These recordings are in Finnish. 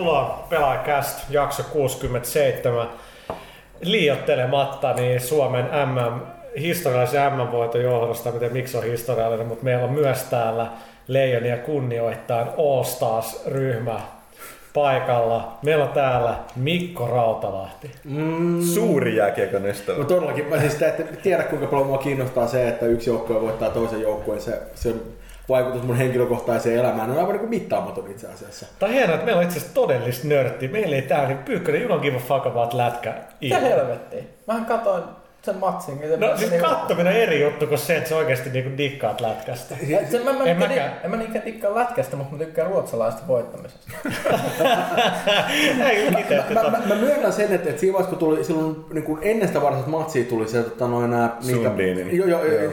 Tullaan Pelaa Cast, jakso 67. Liioittelematta niin Suomen historiallisen MM-voiton johdosta, miten miksi on historiallinen, mutta meillä on myös täällä leijonia kunnioittain All Stars-ryhmä paikalla. Meillä on täällä Mikko Rautalahti. Suuri jääkiekon ystävä. No todellakin. Mä siis tiedä kuinka paljon mua kiinnostaa se, että yksi joukkue voittaa toisen joukkueen. Se on vaikutus mun henkilökohtaiseen elämään. Ne on aivan niin kuin mittaamaton itse asiassa. Tää on hienoa, että meillä on itse asiassa todellista nörttiä. Meillä ei täällä niin Pyykkönen, you don't give a fuck about lätkä. Mitä helvettiä? Mähän katoin sen matsin. No siis kattominen on eri juttu kuin se, että sä oikeesti niinku dikkaat lätkästä. En mä niinkään dikkaa lätkästä, mutta mä tykkään ruotsalaisesta voittamisesta. Mä myönnän sen, että siinä vaiheessa kun tuli silloin niin ennestä varsinaiset matsia tuli se Sundinin.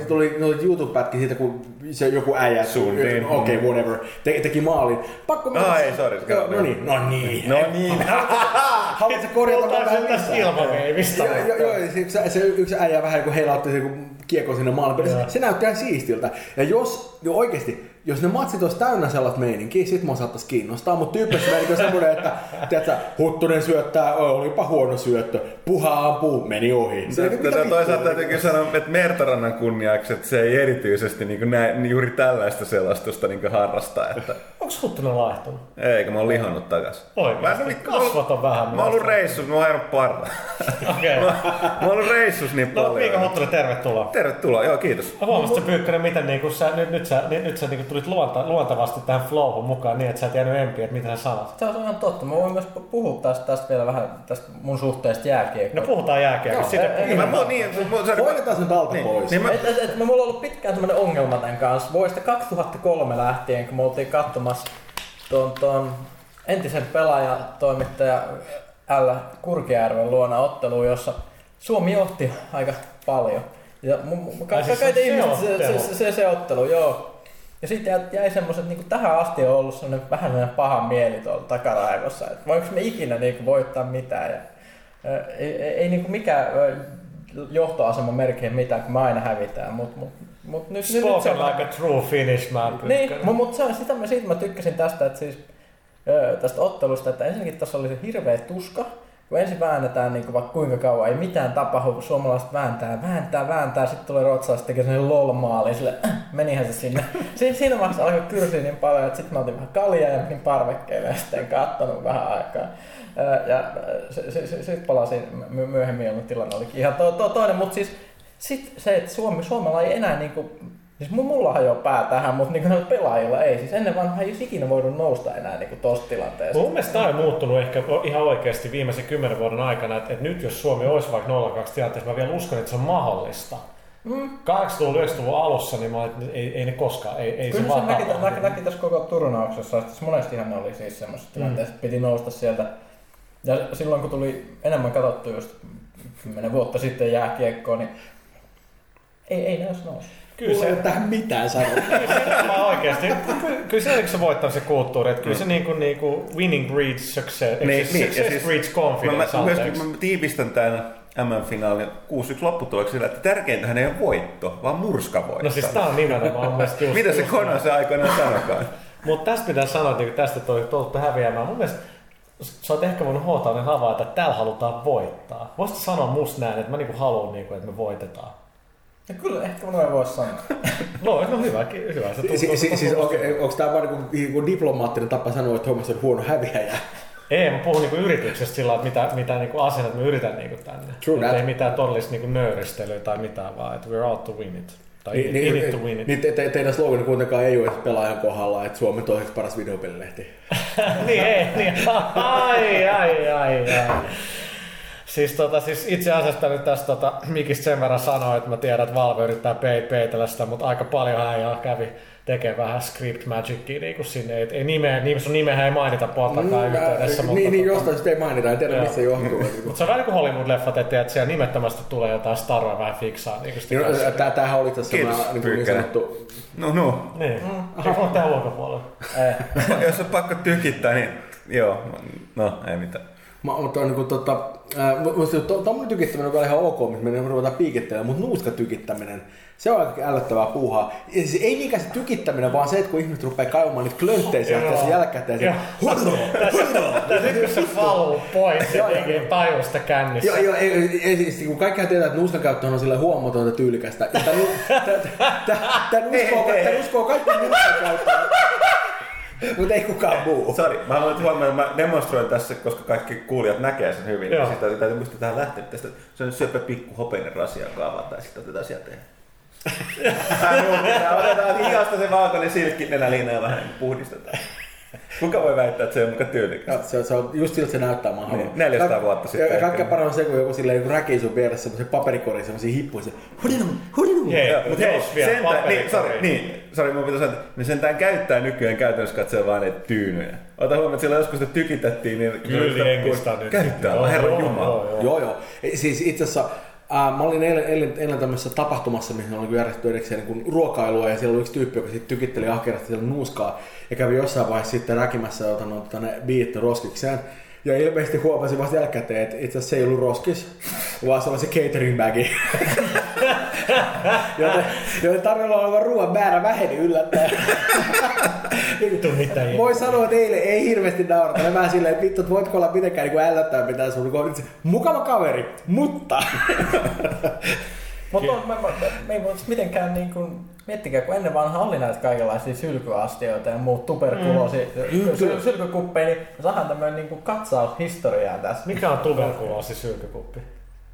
Tuli YouTube-pätki siitä, kun se joku äijä Sundin. Okei, whatever. Teki maalin. Pakko mennä. No niin. Haluatko korjata vähän tässä ilmaveivistä? Joo, yksi äijä vähän kun heilautti se kiekko sinne maalipelissä. Se näyttää ihan siistiltä. Ja jos ne matsit olisi täynnä sellaista meininkiä, sit mua saattaisi kiinnostaa. Mutta tyyppissä meininki on semmoinen, että tiiätkö, Huttunen syöttää, olipa huono syöttö, Puha ampuu, meni ohi. Toisaalta täytyy sanoa, että Mertarannan kunniaksi, että se ei erityisesti niin näin, juuri tällaista selastusta niin harrastaa. Että... Onko Huttunen laihtunut? Eikö, mä oon lihannut takas. Oikeasti, kasvata vähän. Mä oon ollut reissus, mä oon ajanut parra. Okay. mä oon ollut reissus niin paljon. No Miika Huttunen, tervetuloa. Tervetuloa, joo kiitos. Mä huomasin sä Pyykkönen, miten nyt sä tulit luontavasti tähän flowhun mukaan niin, että sä et jäänyt empiä, että mitä sä sanot. Se on ihan totta. Mä voin myös puhua tästä vielä vähän tästä mun suhteesta jääkiekkoon. No puhutaan jääkiekkoon. Hoidetaan sen alta pois. Mulla on ollut pitkään semmoinen ongelma tämän kanssa. Vuodesta 2003 lähtien, kun me oltiin katsomassa tuon entisen pelaajatoimittaja L Kurkiärven luona otteluun, jossa Suomi johti aika paljon. Ja se ottelu, joo. Ja sitten jäi semmoiset, niin kuin tähän asti on ollut semmoinen vähän semmoinen paha mieli tuolla takaraivossa, että voiko me ikinä niin kuin voittaa mitään. Ja, ei niin kuin mikään johtoasema merkkiä mitään, kun me aina hävitään. Mut nyt Spoken like a true finish, man. Niin, mutta siitä mä tykkäsin tästä, että siis, tästä ottelusta, että ensinnäkin tässä oli se hirveä tuska. Kun ensin väännetään niin kuin vaikka kuinka kauan, ei mitään tapahdu, suomalaiset vääntää, sitten tulee ruotsalaiset tekee sellainen lol-maali, sille menihän se sinne. Siinä vaiheessa alkoi kyrsiä niin paljon, että sitten mä otin vähän kaljaa ja menin parvekkeelle ja sitten en kattonut vähän aikaa. Ja sitten palasin myöhemmin, jolloin tilanne olikin ihan toinen, mutta siis sitten se, että Suomella ei enää niin kuin, siis mulla hajoo pää tähän, mutta niin kuin pelaajilla ei. Siis ennen vanhaa ei olisi ikinä voinut nousta enää niin tuossa tilanteessa. Mun mielestä tämä on muuttunut ehkä ihan oikeasti viimeisen 10 vuoden aikana, että nyt jos Suomi olisi vaikka 0-2 tilanteessa, mä vielä uskon, että se on mahdollista. 8-9-luvun alussa, niin mä että ei ne koskaan. Kyllä se näki tässä koko turnauksessa, että monestihan oli siis semmoisessa tilanteessa, piti nousta sieltä. Ja silloin kun tuli enemmän katsottu just 10 vuotta sitten jääkiekkoon, niin ei ne olisi noussut. Kyllä ei ole tähän mitään sanoa. Kyllä se on se voittamisen kulttuuri, että kyllä se niinku winning breeds success, success breeds confidence. Mä tiivistän tämän MM-finaalin 6-1 lopputuloksella, että tärkeintähän ei ole voitto, vaan murskavoitto. No siis tää on nimenomaan. Mitä se Kono se aikoinaan sanokaan? Mutta tästä pitää sanoa, että tästä tuolta häviämään. Mun mielestä sä oot ehkä voinut huotaan havaita, että täällä halutaan voittaa. Voisitko sanoa musta näin, että mä niinku haluan, että me voitetaan? Ja kyllä ehkä minua ei voi sanoa. No hyvä. Siis onko tämä vain niinku diplomaattinen tapa sanoa, että hommassa on huono häviäjä? Ei, mä puhun niinku yrityksestä sillä tavalla, että mitä niinku asennat me yritän niinku tänne. Että ei mitään todellista niinku nöyristelyä tai mitään, vaan että we're out to win it. Tai in it to win it. Niin teidän slogan kuitenkaan ei ole pelaajan kohdalla, että Suomen toiseksi paras videopelilehti. Niin ei. Ai. Siis, siis itse asiassa nyt tästä Mikistä sen verran sanoi, että mä tiedän, että Valve yrittää peitellä sitä, mutta aika paljon hän kävi tekemään vähän script magicia niin sinne. Ei sun nimehän ei mainita Portalkaan yhteydessä. Niin, jostain sitten ei mainita, en tiedä missä johtuu. Mutta se on vähän kuin Hollywood-leffat, että siellä nimettömästi tulee jotain staroja vähän fiksaa. Tämähän oli tässä niin sanottu... No. Niin. Eikö ole tehdä ulkopuolella? Jos on pakko tykittää, niin joo, no ei mitään. Mä otan niinku tommonen tykittäminen on vielä ihan ok, mutta me ruvetaan piikittelemään, mutta nuuskatykittäminen, se on aika älyttävää puuhaa. Siis ei niinkään se tykittäminen, vaan se, että kun ihmiset rupeaa kaivamaan niitä klöntteisiä tässä jälkikäteen, se hurroo! Tässä kun se valuu pois, se tekee tajusta kännissä. Joo, siis kun kaikkihan tietää, että nuuskan käyttö on silleen huomatonta tyylikästä. Tän uskoo kaikki nuuskan käyttöön. Mutta ei kukaan muu. Sori, mä haluan huomioon, että mä demonstroin tässä, koska kaikki kuulijat näkee sen hyvin. Joo. Sitten täytyy muistaa tähän lähteä, että se on syöpä pikku hopeinen rasia kaavaa, tai sitten otetaan sieltä. Otetaan hihasta se valkoinen silkki nenäliina ja vähän puhdistetaan. Kuka voi väittää, että se on muka tyylikästä? Se on just siltä se näyttää mahdollisimman. Niin, 400 vuotta sitten. Kaikkein parhaan on se, kun joku silleen räkii sun vieressä semmoisen paperikorin, semmoisiin hippuisiin. Hudinu! Sori, mun pitää sanoa, että ne sentään käyttää nykyään käytännössä katsoa vaan niitä tyynyjä. Ota huomioon, että silloin joskus sitä tykitettiin, niin käyttää vaan herran jumala. Joo. Siis itse asiassa mä olin eilen tämmöisessä tapahtumassa, missä oli järjestetty edekseen niin ruokailua, ja siellä oli yksi tyyppi, joka sitten tykitteli ahkerasti siellä nuuskaa ja kävi jossain vaiheessa sitten räkimässä ne biitti roskikseen. Ja ilmeisesti huomasin vasta jälkikäteen, että itse asiassa se ei ollut roskis, vaan se oli se catering bagi. Joten tarjolla olevan ruoan määrä väheni yllättäen. Voi sanoa, että eilen ei hirveästi naurata. Mä vähän silleen, että vittu, että voitko olla mitenkään niin ällöttää mitään sun kohdassa. Mukava kaveri, mutta... Mutta me ei voi mitenkään niin kuin, miettikää, kun ennen vanha oli näitä kaikenlaisia sylkyastioita ja muut tuberkuloosi sylkykuppeja, niin saadaan tämmöinen niin kuin katsaus historiaa tässä. Mikä on tuberkuloosi sylkykuppi?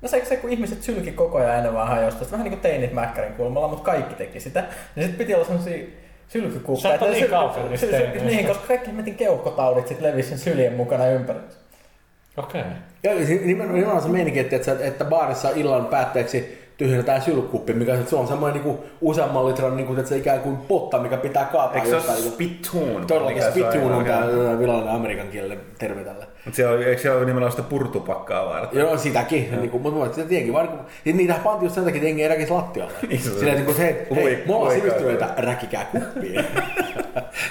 No se, kun ihmiset sylki koko ajan ennen vanhaa jostain, vähän niin kuin teinit Mäkkärin kulmalla, mutta kaikki teki sitä, niin sitten piti olla semmoisia sylkykuppeja. Sä oot niin kaupungissa teinit. Niin, koska kaikki metin keuhkotaudit sitten levisi sen syljen mukana ympäri. Okei. Okay. Nimenomaan se meininki, että baarissa illan päätteeksi tyhjennetään sylkkuppi, mikä se on semmoinen niinku useamman litran niinku, että se ikään kuin potta, mikä pitää kaataa. Eikö se ole spittoon? Todellakin spittoon on tämä virallinen amerikan kielelle terve tällä. Eikö siellä ole nimenomaan sitä purtupakkaa varten? Joo, sitäkin. Niinku, mutta sitä tietenkin. Niitähän pantiin just sen takia, että jengi ei räkisi lattialle. Silleen niinku, että hei, me ollaan sivistyneitä, räkikää kuppiin.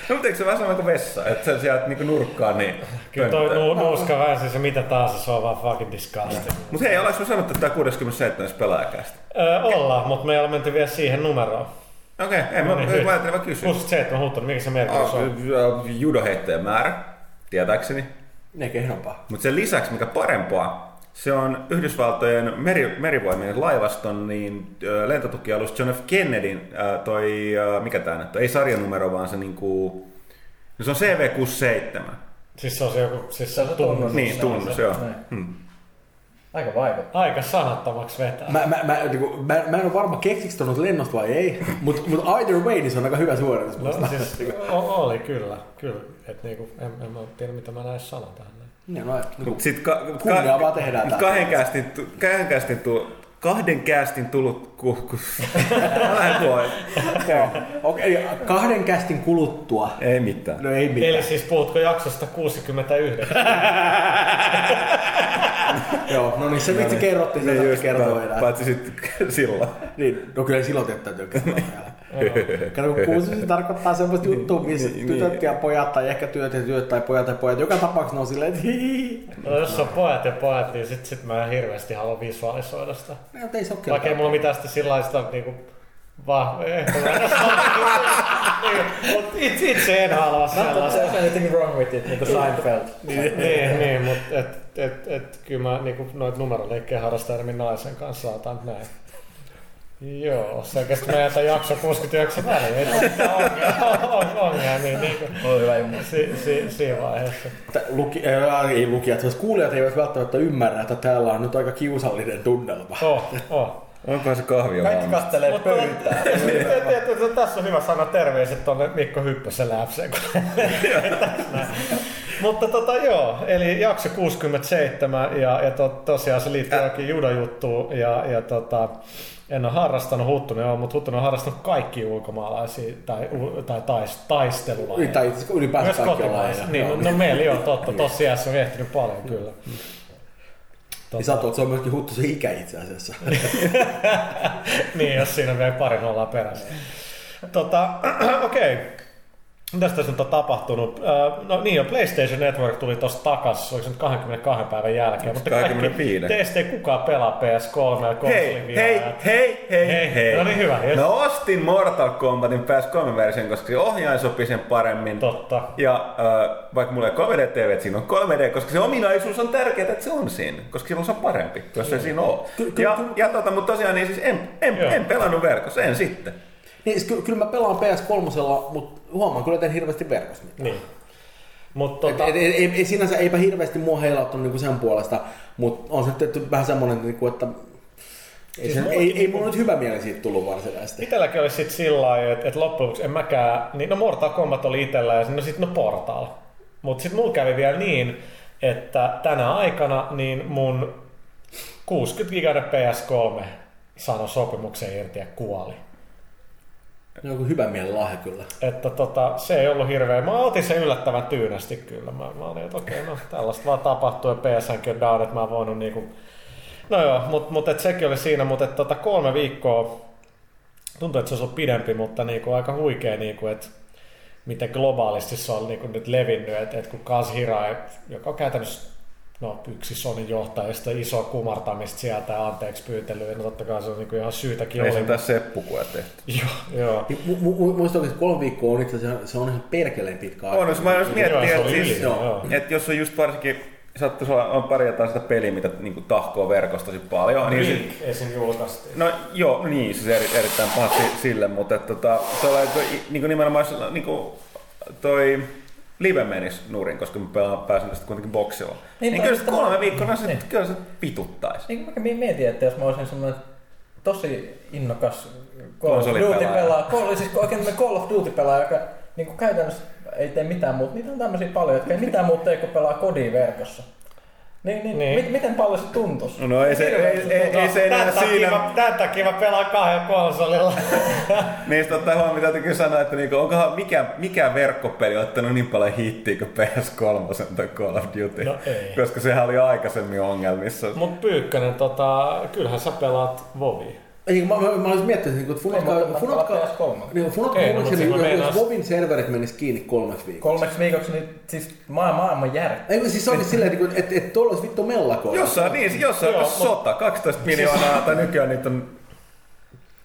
No, mutta eikö se vähän sama kuin vessa, että sä sieltä niinku nurkkaan niin pönttää? Kyllä toi nuuska väänsi se mitä taas, se on vaan fucking disgusting. Mut hei, ollaanko me sanottu, että tää 67 pelaajakästä? Ollaan, mutta me ei ole menty vielä siihen numeroon. Okei, mä ajattelin vaan kysyä. 67 huuttunut, mikä se merkitys on? Judoheittäjän määrä, tietääkseni. Ne kehnompaa. Mut sen lisäksi, mikä parempaa, se on Yhdysvaltojen merivoimien laivaston niin lentotukialus John F. Kennedyn mikä tää nyt on? Ei sarjanumero, vaan se niinku no se on CV67. Siis se on se joku tunnus. Niin, tunnus, joo. Aika vaikuttaa. Aika sanattomaksi vetää. Mä en ole varma keksiks tuonut lennosta vai ei, mut either way niin se on aika hyvä suoritus. No siis oli kyllä. Et niinku, en mä tiedä mitä mä näin sanon tähän. Kunnia vaan tehdään tähän. Kahden kästin tullut kuhkus. Kahden kästin kuluttua. Ei mitään. No ei mitään. Eli siis puhutko jaksosta 69? Joo, no niin se vitsi kerrottiin, se ei kertoo enää. Paitsi sitten silloin. Niin, no kyllä silloin täytyy kertoa vielä. Kato, kun 6 tarkoittaa semmoista juttua, missä tytöt ja pojat tai ehkä työt ja työt tai pojat ja pojat. Joka tapauksessa on silleen, että hihihi. No jos on pojat ja pojat, niin sit mä en hirveästi halua visualisoida sitä. No, mutta ei se ole kertaa. Vaikka ei mulla mitään sitä sillaista niinku... Vaan, itse en halua sellaista. Not anything wrong with it, niin kuin Seinfeld. Niin, mutta kyllä mä noita numeroleikkejä harrastan eri naisen kanssa, saatan näin. Joo, selkeästi mä jätän jakso 69 väliin, ei ole mitään ongelmaa, niin siinä vaiheessa. Lukijat, jos kuulijat eivät välttämättä ymmärrä, että täällä on nyt aika kiusallinen tunnelma. Onkohan se kahvia vaan? Kaikki kattelee pöytää. Tässä on hyvä sana terveiset tuonne Mikko Hyppösen läpseen. Mutta joo, eli jakso 67 ja tosiaan se liittyy jokin judajuttuun ja en ole harrastanut Huttunen, mutta Huttunen on harrastanut kaikki ulkomaalaisia tai taistelulajeja. Tai ylipäänsä kaikkia lajeja. Niin, no meillä on totta, tosiaan se on ehtinyt paljon kyllä. Niin sattuu, että se on myöskin Huttusen ikä itse asiassa. Niin, jos siinä on vielä pari nollaa perässä. Okei. Mitäs tässä nyt on tapahtunut? No niin, PlayStation Network tuli tossa takas, oliko se nyt 22 päivän jälkeen, mutta teistä ei kukaan pelaa PS3. Hei. No niin, hyvä. Yes. No ostin Mortal Kombatin PS3-version, koska se ohjain sopii sen paremmin. Totta. Ja vaikka mulla ei 3D-TV, siinä on 3D, koska se ominaisuus on tärkeää, että se on siinä, koska silloin se on parempi, jos ei siinä ole. Mutta tosiaan niin siis en pelannut verkossa, en sitten. Niin, kyllä mä pelaan PS3, mutta huomaan kyllä, että en hirveästi verkossa mitään. Niin. Ei sinänsä eipä hirveästi mua heilauttanut niinku sen puolesta, mutta on se tehty vähän semmoinen, niinku, että ei siis mulla nyt hyvä mieli siitä tullut varsinaisesti. Itselläkin olisi sitten sillä lailla, että loppujen lopuksi en mäkään, niin no Mortal Kombat oli itsellä ja sitten Portal. Mutta sitten mulla kävi vielä niin, että tänä aikana niin mun 60-gigainen PS3 sanoi sopimuksen irti ja kuoli. Joku hyvä mielen lahja kyllä. Että se ei ollut hirveä. Mä otin sen yllättävän tyynästi kyllä. Mä olin, että okei, no tällaista vaan tapahtuu ja PSNkin on down, että mä oon voinut niinku... No joo, mutta et sekin oli siinä, mutta et 3 viikkoa... Tuntuu, että se olisi ollut pidempi, mutta niinku aika huikea niinku, että miten globaalisti se on niinku nyt levinnyt. Että et kun Kaz Hirai, joka on käytännössä yksi Sonin johtajista, iso kumartamista sieltä ja anteeksi pyytelyä, no totta kai se on niinku ihan syytäkin. Ei se tässä seppukua tehty. Joo. Muistan, että 3 viikkoa on itse asiassa, se on ihan perkeleen pitkä aika. On, jos mä jos miettiä, että jos on just varsinkin, saattaisi olla pari jotain sitä peliä, mitä niinku tahkoo verkossa tosi paljon. Niin, esim. Julkaistiin. No joo, niin, se on erittäin paha sille, mutta että nimenomaan niinku toi... Live menis nurin, koska mä pääsen tästä kuitenkin boksilla. Niin kyllä se 3 viikkoa sitten kyllä se pituttaisi. Niin mä mietin, että jos mä olisin semmoinen tosi innokas Call of Duty pelaaja, joka niinku käytännössä ei tee mitään muuta. Niitä on tämmöisiä paljon, jotka ei mitään muuta tee, kun pelaa kodin verkossa. Niin. Miten paljon se tuntuisi? No ei se enää siinä. Tämän takia mä pelaan 2 konsolilla. Niistä ottaa huomioon, mitä täytyy sanoa, että niinku, onkohan mikä verkkopeli ottanut niin paljon hittiä kuin PS3 tai Call of Duty? No ei. Koska sehän oli aikaisemmin ongelmissa. Mut Pyykkönen, kyllähän sä pelaat WoWia. Mä olisin miettinyt, että Funatka jos Vovin serverit menis kiinni 3 viikoksi. 3 viikoksi, niin siis maailman järki. Ei, siis se oli silleen, että tuolla olisi vittu mellakoilla. Jossain sota, 12 miljoonaa, tai nykyään niitä on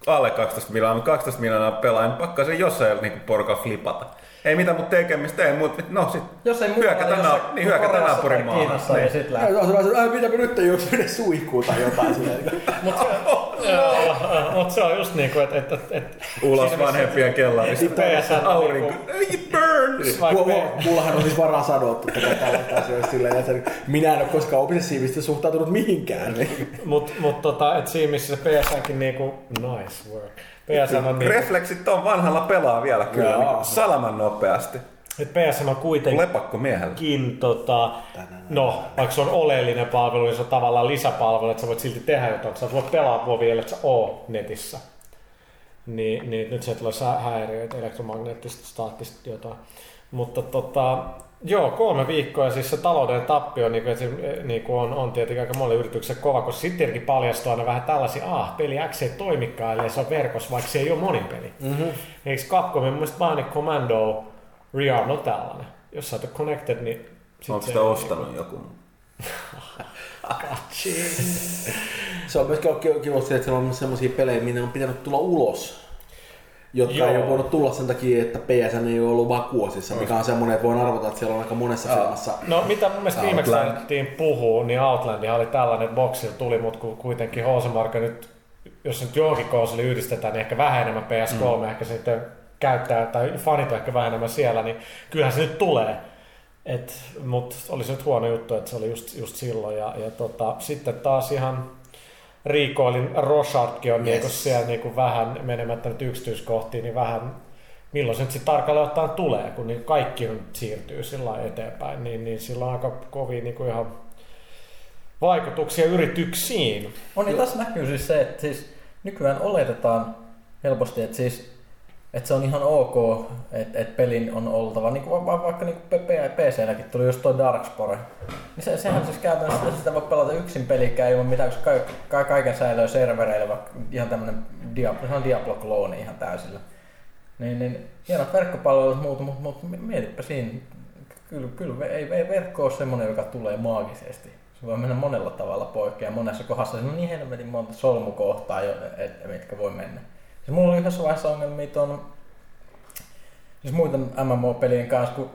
alle 12 miljoonaa, mutta 12 miljoonaa pelaa, niin pakkaa se jossain porukalla flipata. Ei mitään mut tekemistä, ei mut, no sit hyökätä naapurimaan. Kiinassa ja sit lähtee. Mitäpä nyt ei juoksi mennä suihkuun tai jotain silleen. Mut se on just niinku, et ulos vanhempien kellarista. Aurinko. It burns! Mullahan on siis varaa sanottu tällaista asioista silleen. Minä en oo koskaan obsessiivisesti suhtautunut mihinkään. Mut et siinä missä se PSNkin niinku nice work. Refleksit on vanhalla pelaa vielä kyllä, niin salaman nopeasti. PSN on kuitenkin, vaikka se on oleellinen palvelu, niin se on tavallaan lisäpalvelu, että sä voit silti tehdä jotain, sä voit pelaa vielä, että sä oot netissä. Niin nyt se tulee häiriöitä, elektromagneettista, staattista jotain. Mutta 3 viikkoa ja siis se talouden tappio niinku on tietenkin aika monelle yritykselle kova, koska sittenkin paljastuu aina vähän tällaisia, peli X ei toimikaan, eli se on verkossa, vaikka se ei ole monin peli. Mm-hmm. Eikö Capcomin mun mielestä vaan Commando Rearm on tällainen? Jos sä et ole connected, niin... Onko sitä ostanut joku? Se on myöskin kiva, että siellä on sellaisia pelejä, minne on pitänyt tulla ulos. Jotka ei ole voinut tulla sen takia, että PSN ei ole ollut vaan kuosissa, mikä on semmoinen, että voin arvata, että siellä on aika monessa filmassa. No mitä mun mielestä viimeksi lähdettiin puhua, niin Outlandihan oli tällainen, että boxilla tuli, mutta kuitenkin Housemarque nyt, jos nyt johonkin konsoli yhdistetään, niin ehkä vähän enemmän PS3, ehkä sitten käyttää, tai fanit ehkä vähän enemmän siellä, niin kyllähän se nyt tulee. Mutta oli se nyt huono juttu, että se oli just silloin. Sitten taas ihan... Riikoilin Rochardkin on niinku siellä niinku vähän menemättä nyt yksityiskohtiin, niin vähän milloin se nyt sit tarkalleen ottaen tulee, kun niin kaikki nyt siirtyy sillä eteenpäin, niin sillä on aika kovia niinku ihan vaikutuksia yrityksiin. On niin tässä näkyy siis se, että siis nykyään oletetaan helposti, että siis että se on ihan ok, että pelin on oltava, niin kuin vaikka niin PC-lläkin tuli just toi Darkspore. Niin sehän siis käytännössä sitä voi pelata yksin pelikään ilman mitään, koska kaiken säilöä servereillä, vaikka ihan tämmönen Diablo-klooni ihan täysillä. Niin hienot verkkopalvelut muuta, mutta mietipä siinä. Kyllä ei verkko ole semmoinen, joka tulee maagisesti. Se voi mennä monella tavalla poikki ja monessa kohdassa siinä on niin helvetin monta solmukohtaa, mitkä voi mennä. Siis mulla oli yhdessä vaiheessa ongelmia siis muiden MMO-pelien kanssa, kun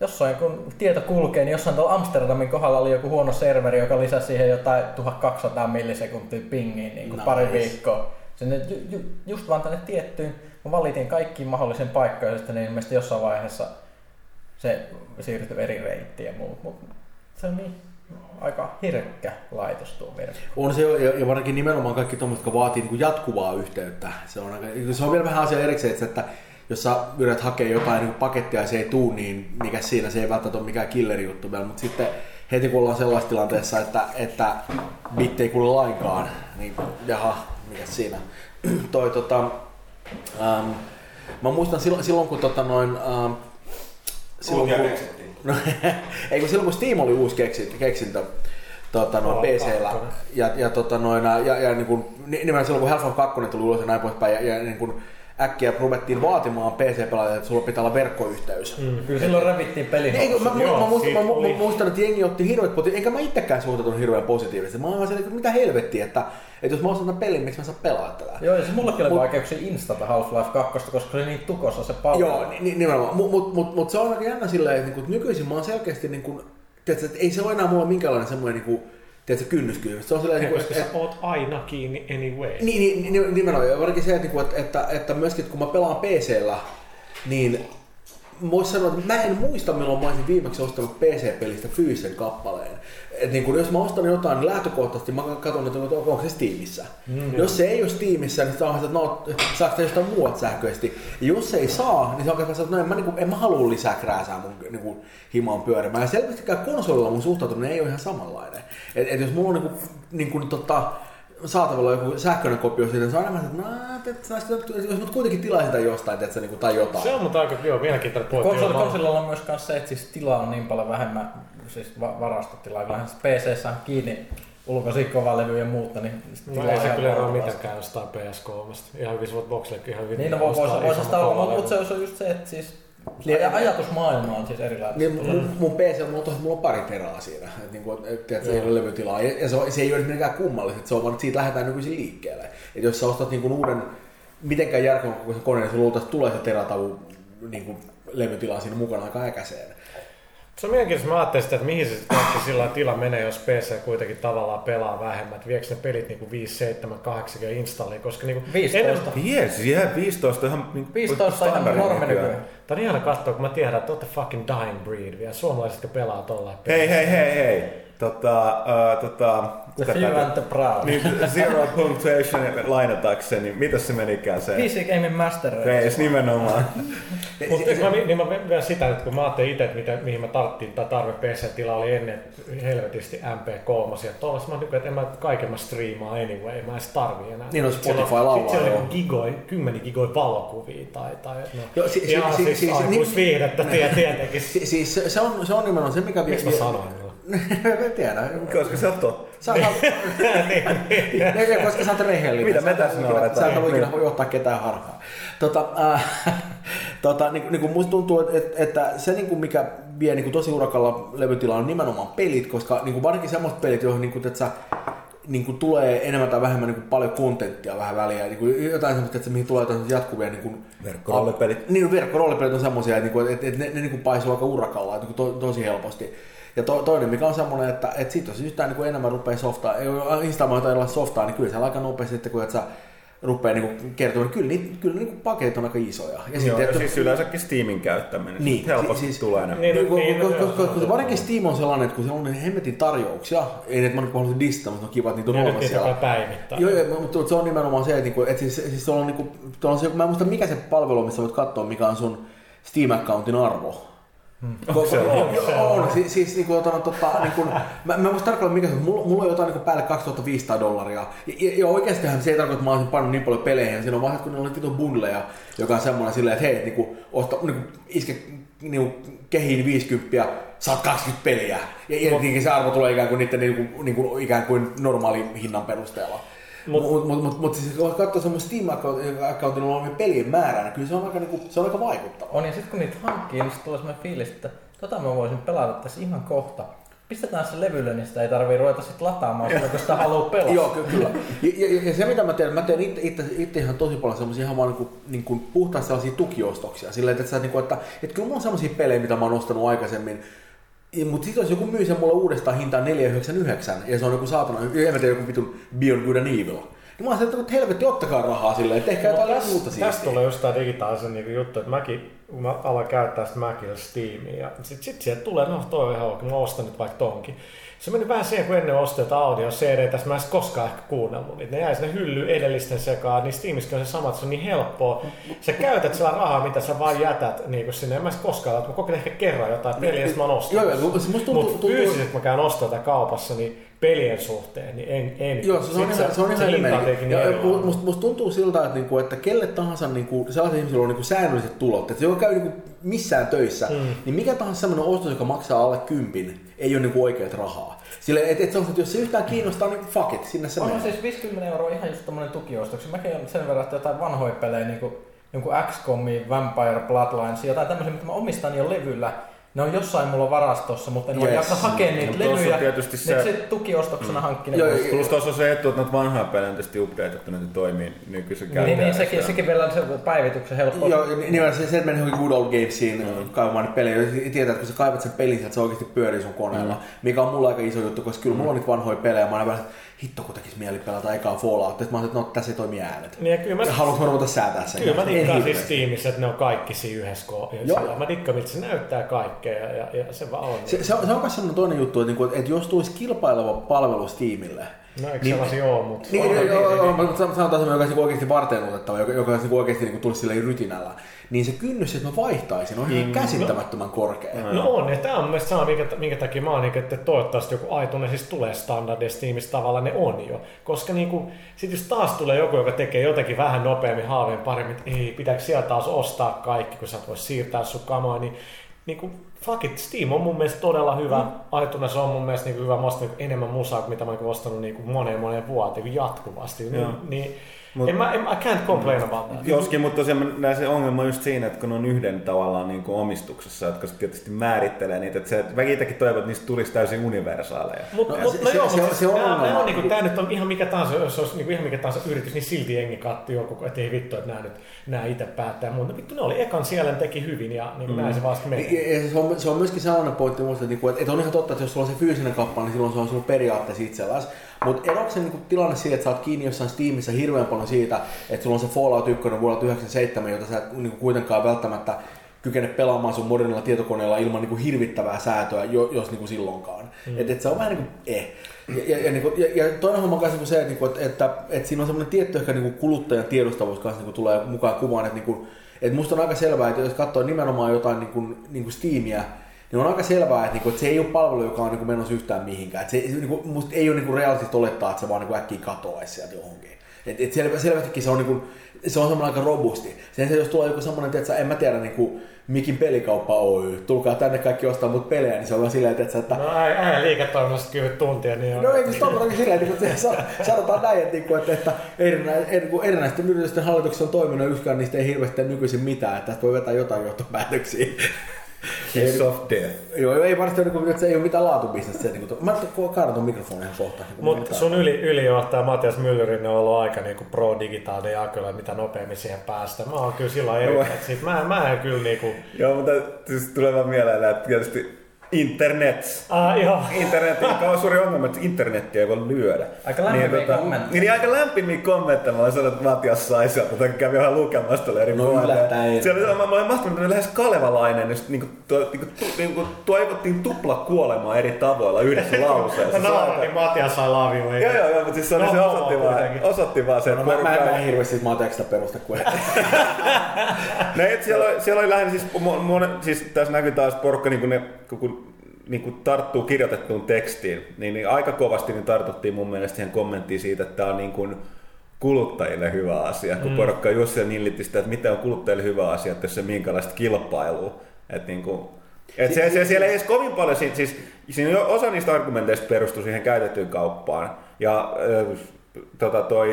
jossain kun tieto kulkee, niin jossain tuolla Amsterdamin kohdalla oli joku huono serveri, joka lisäsi siihen jotain 1200 millisekuntia pingiin niin kuin pari viikkoa. Just vaan tänne tiettyyn, mä valitin kaikkiin mahdollisiin paikkoihin, sitten niin ilmeisesti jossain vaiheessa se siirtyi eri reittiin ja muut. Mut se on niin aika herkkä laitos tuo verkko. On se, ja varsinkin nimenomaan kaikki tuommoiset, jotka vaatii niin jatkuvaa yhteyttä. Se on vielä vähän asia erikseen, että jos sä yrität hakea jotain niin pakettia ja se ei tule, niin mikä siinä, se ei välttämättä ole mikään killeri-juttu vielä, mutta sitten heti kun ollaan sellaisessa tilanteessa, että bitti ei kuule lainkaan, niin jaha, mikä siinä. Mä muistan silloin, kun silloin kun Steam oli uusi keksintö PC:llä ja niin kuin nimenomaan silloin kun Half-Life 2 tuli ulos ja näin poispäin ja niin kuin äkkiä ruvettiin vaatimaan PC-pelaajia, että sulla pitää olla verkkoyhteys. Kyllä silloin rävittiin pelin. Mä muistan, että jengi otti hirveät potit, eikä mä itsekään suhtautunut hirveän positiivisesti. Mä oon siellä, mitä helvettiä, että jos mä ostan tämän pelin, miksi mä saan pelaa tätä? Joo, ja se mullakin oli vaikeuksia instata Half-Life 2, koska se oli niin tukossa se palvelu. Joo, nimenomaan. Mutta se on aika jännä silleen, että nykyisin mä oon selkeästi, että ei se ole enää mulla minkäänlainen semmoinen kynnyskysymys. Se on sellainen, koska sä oot aina kiinni anyway. Niin, nimenomaan. Varsinkin se, että myöskin kun mä pelaan PC:llä, niin voisi sanoa, että mä en muista, milloin mä olisin viimeksi ostanut PC-pelistä fyysisen kappaleen. Et niin kun, jos mä ostan jotain, niin lähtökohtaisesti mä katson, että onko se Steamissä. Jos se ei ole Steamissä, niin saako sitä jostain muuta sähköisesti. Ja jos se ei saa, niin en mä halua lisää krääsää mun himaan pyörimään. Ja selvästikään konsolilla mun suhtautuminen ei ole ihan samanlainen. Et jos mulla on saatavilla joku sähköinen kopio siitä, niin se on aina että jos mut kuitenkin tilaa sitä jostain, tai jotain. Se on mutta aika mielenkiintoinen pointti. Konsolilla on myös se, että siis tilaa on niin paljon vähemmän, siis varastotilaa, vähän PC:ssä on kiinni ulkoisia kovalevyjä ja muuta, niin ei se kyllä ole mitenkään jostain PS3:stä. Ihan hyvin voit boxille, ihan hyvin. Niin voisi sitä olla, mutta se on just se, että siis ajatusmaailma on siis erilainen. Niin, mun PC mulla on pari teraa siinä, että se ei ole levytilaa. Ja se ei ole mitenkään kummallista, se on vaan, että siitä lähdetään nykyisin liikkeelle. Et jos sä ostat uuden, mitenkään järkevän kokoisen koneen, niin se luultavasti tulee se teratavu levytilaa siinä mukana aika äkäiseen. Se on mielenkiintoista, mä ajattelin sitä, että mihin se kaikki sillä tila menee, jos PC kuitenkin tavallaan pelaa vähemmän. Että vieks ne pelit niinku 5, 7, 8 ja installia, koska niinku 15. Ihan 15 ihan normaalikykyä. Tää on ihana katsoa, kun mä tiedän, että ootte fucking dying breed vielä. Suomalaiset, jotka pelaa tollain pelissä. Hei. Zero punctuation lainatakseni, niin mitäs se menikään se? Basic Aiming Master Race. Nimenomaan. Mutta mä vielä sitä, että kun mä ajattelin itse, että mihin mä tarttiin, tai tarve PC-tila oli ennen helvetisti MP3, ja tollaista mä nykyään, että en mä kaiken mä striimaa anyway, mä en edes tarvii enää. Niin on Spotify laulaa. Sitten siellä on kymmeniä gigoja valokuvia tai no, ihan siis aikuisviihdettä tietenkin. Siis se on nimenomaan se, mikä... Miksi mä sanoin? Mä tiedän. Koska sä oot totta. Koska sä oot rehellinen. Mitä me tässä noudataan? Sä et halua ikinä johtaa ketään harhaan. Musta tuntuu, että se mikä vie tosi urakalla levytilaa on nimenomaan pelit, koska varsinkin semmoiset pelit, joihin tulee enemmän tai vähemmän paljon kontenttia vähän väliä. Jotain semmoista, että mihin tulee jotain jatkuvia... Verkkoroolipelit. Niin, verkkoroolipelit on semmoisia, että ne paisuu aika urakalla tosi helposti. Ja toinen mikä on semmoinen, että sit jos yhtään enemmän rupeaa softaa, instaamaan jotain erilaista softaa, niin kyllä se on aika nopeasti, että kun et sä rupeaa kertomaan, niin kyllä paketit on aika isoja. Ja joo, siis yleensäkin Steamin käyttäminen niin, helposti siis, tulee enemmän. Koska varsinkin Steam on sellainen, että kun siellä on hemmetin tarjouksia, ei ne, että mä haluaisin dissata, mutta ne on kiva, että niitä on olemassa siellä. Joo, mutta se on nimenomaan se, että siis tuolla on se, mä en muista mikä se palvelu, missä voit katsoa, mikä on sun Steam-accountin arvo. On. Siis mä en muista tarkalleen mikä se on. Mulla on jotain päälle $2,500. Ja oikeastihan se ei tarkoita, että mä olisin pannut niin paljon peleihin. Siinä on vaan, että kun ne oli vitun bundleja, joka on semmoinen silleen, että hei, osta, iske kehiin 50, saat 20 peliä. Ja se arvo tulee ikään kuin niiden ikään kuin normaali hinnan perusteella. Mutta siis katsoo semmoista Steam-accountin olevien pelien määrää, niin kyllä se on aika, niinku, se on aika vaikuttava. On, ja sitten kun niitä hankkii, niin tulee semmoinen fiilis, että mä voisin pelata tässä ihan kohta. Pistetään se levylle, niin sitä ei tarvii ruveta sitten lataamaan, kun sitä haluaa pelata. Joo, kyllä. Ja se mitä mä teen itse ihan tosi paljon semmoisia ihan vaan niin kuin puhtaasti sellaisia tukiostoksia. Silleen, että kyllä mulla on semmoisia pelejä, mitä mä oon ostanut aikaisemmin. Mutta sit jos joku myy sen mulle uudestaan hintaan 4,99 ja se on joku saatana, en mä tiedä, joku vitun Beyond Good and Evil. Niin mä oon sanonut, että helvetti, ottakaa rahaa silleen, että ehkä jotain muuta siitä. Tästä tulee just tää digitaalisen niinku juttu, että kun mä alan käyttää sitä Macilla Steamia ja sit sieltä tulee, no toi on ihan ok, mä ostan nyt vaikka tonkin. Se meni vähän siihen, kun ennen ostin jotain audio-CD-tä, mä en edes koskaan ehkä kuunnellut niitä. Ne jäi sinne hyllyyn edellisten sekaan, niin Steamissäkin on se sama, että se on niin helppoa. Sä käytät sillä rahaa, mitä sä vaan jätät niin sinne. En mä edes koskaan, mä kokeilin ehkä kerran jotain peliä, että mä ostan. Mutta fyysisesti mä käyn ostamaan tätä kaupassa, niin pelien suhteen, niin en. Joo, se on ihan ilmeinen. Musta tuntuu siltä, että kelle tahansa sellaisilla ihmisillä on säännölliset tulot, että se joka käy missään töissä, niin mikä tahansa sellainen ostos, joka maksaa alle 10, ei ole oikeat rahaa. Silleen, että jos se yhtään kiinnostaa, niin fuck it, sinne se menee. On siis 50 € ihan just tommonen tukiostoksi. Mäkin olen sen verran, että jotain vanhoja pelejä, niin kuin XCOMia, Vampire Bloodlines, jotain tämmöisiä, mitä mä omistan jo levyllä. Ne on jossain mulla varastossa, mutta en ole jaksa hakea niitä levyjä, niin se tukiostoksena hankkineen. Plus tuossa on se etu, että noita vanhaa pelejä on tietysti updateattu, ne toimii nykyisen käyttäjästä. Niin, sekin vielä on se päivityksen helppo. Joo, niin se, että meni johonkin Good Old Gamesiin kaivamaan niitä pelejä. Tietää, että kun sä kaivat sen pelin, että se oikeasti pyörii sun koneella, mikä on mulla aika iso juttu, koska kyllä mulla on niitä vanhoja pelejä. Mä aina hitto, kun tekisi mieli pelata ekaa Fallout, että mä ajattelin, että no, tässä ei toimi äänet. Haluatko ruveta säätää sen? Kyllä mä tikkaan siis Steamissa, että ne on kaikki siinä yhdessä kohdassa. Mä tikkaan, miltä se näyttää kaikkea ja se vaan on. Se on myös sellainen toinen juttu, että jos tulisi kilpaileva palvelu Steamille. No eikö niin, sellaisia ole, mutta sanotaan semmoinen, joka on oikeasti varteenotettava, joka oikeasti tulisi silleen rytinällä. Niin se kynnys, että mä vaihtaisin, on ihan käsittämättömän korkea. No on, ja tämä on mielestäni sama, minkä takia mä oon, että toivottavasti joku aitunen siis tulee standardistiimissa tavallaan ne on jo. Koska niinku, sit jos taas tulee joku, joka tekee jotenkin vähän nopeammin, haaveen paremmin, että ei, pitääkö siellä taas ostaa kaikki, kun sä et voi siirtää sun kamaa, niin fuck it, Steam on mun mielestä todella hyvä. Aituna se on mun mielestä niin hyvä. Mä ostan enemmän musaa kuin mitä mä oon ostanut niin moneen vuoteen jatkuvasti. Niin, I can't complain about that. Joskin, mutta tosiaan näin se ongelma on just siinä, että kun on yhden tavallaan niin kuin omistuksessa, jotka se tietysti määrittelee niitä, että se väkitäkin toivoo, että niistä tulisi täysin universaaleja. Mutta tämä nyt on ihan mikä tahansa, jos olisi niin ihan mikä tahansa yritys, niin silti jengi katsoi joku, että ei vittu, että nämä itse päättää muuta. Vittu, ne oli ekan siellä, ne teki hyvin ja niin näin se vasta meni. Se on myöskin sellainen pointti, että on ihan totta, että jos sulla on se fyysinen kappale, niin silloin se on sinun periaatteessa itselläsi. Mutta eroksi tilanne siitä, että sä oot kiinni jossain Steamissa hirveän paljon siitä, että sulla on se Fallout 1 vuodelta 1997, jota sä et kuitenkaan välttämättä kykene pelaamaan sun modernilla tietokoneella ilman hirvittävää säätöä, jos silloinkaan. Että se on vähän niin kuin Ja toinen homma on myös se, että siinä on semmoinen tietty ehkä kuluttajan tiedostavuus kanssa tulee mukaan kuvaan, että musta on aika selvää, että jos katsoo nimenomaan jotain niin kuin Steamia, niin on aika selvää, että se ei ole palvelu, joka on menossa yhtään mihinkään. Musta ei ole realistista olettaa, että se vaan äkkiä katoaisi sieltä johonkin. Et selvästikin se on semmoinen aika robusti. Sen sijaan, jos tulee joku semmoinen, että en mä tiedä, Mikin pelikauppa Oy, tulkaa tänne kaikki ostaa mut pelejä, niin se on vaan silleen, että no äijä liiketoiminnasta 10 tuntia, niin on. No ei, kun se on toki silleen, että sanotaan näin, että erinäisten yritysten hallituksessa on toiminut yksikään, niistä ei hirveästi nykyisin mitään, että tästä voi vetää jotain johtopäätöksiä. Kiss of death. Joo, ei varmasti ole, että se ei ole mitään laatubisnestä. Mä kaadan ton mikrofonin ihan kohta. Mutta sun ylijohtaja Matias Myllyrin on ollut aika niinku pro-digitaalinen ja kyllä mitä nopeammin siihen päästä. Mä oon kyllä silloin eri. Mä en kyllä niinku... Joo, mutta siis tulee vaan mieleen, että tietysti internet. Tämä on suuri ongelma, että internetiä ei voi lyödä. Aika lämpimiä kommentteja. Niin aika lämpimiä kommentteja. Mä sanoin, että Matias sai sieltä, että kävi vähän lukemasta eri puolella. Siellä mä olin mahtunut lähes kalevalainen, ja sitten toivottiin tupla kuolemaa eri tavoilla yhdessä lauseessa. Niin Matias sai lavioon. Joo, mutta siis se osoitti vaan sen. Mä en näin hirveästi Matiasta perusta kuin. Siellä oli lähinnä, siis tässä näkyy taas porukka, kun tarttuu kirjoitettuun tekstiin, niin aika kovasti niin tartuttiin mun mielestä siihen kommenttiin siitä, että tämä on niin kuin kuluttajille hyvä asia, kun porukka just se nillitti sitä, että mitä on kuluttajille hyvä asia, että jos se minkälaista kilpailua. Että siellä ei edes kovin paljon, siis osa niistä argumenteista perustui siihen käytettyyn kauppaan, ja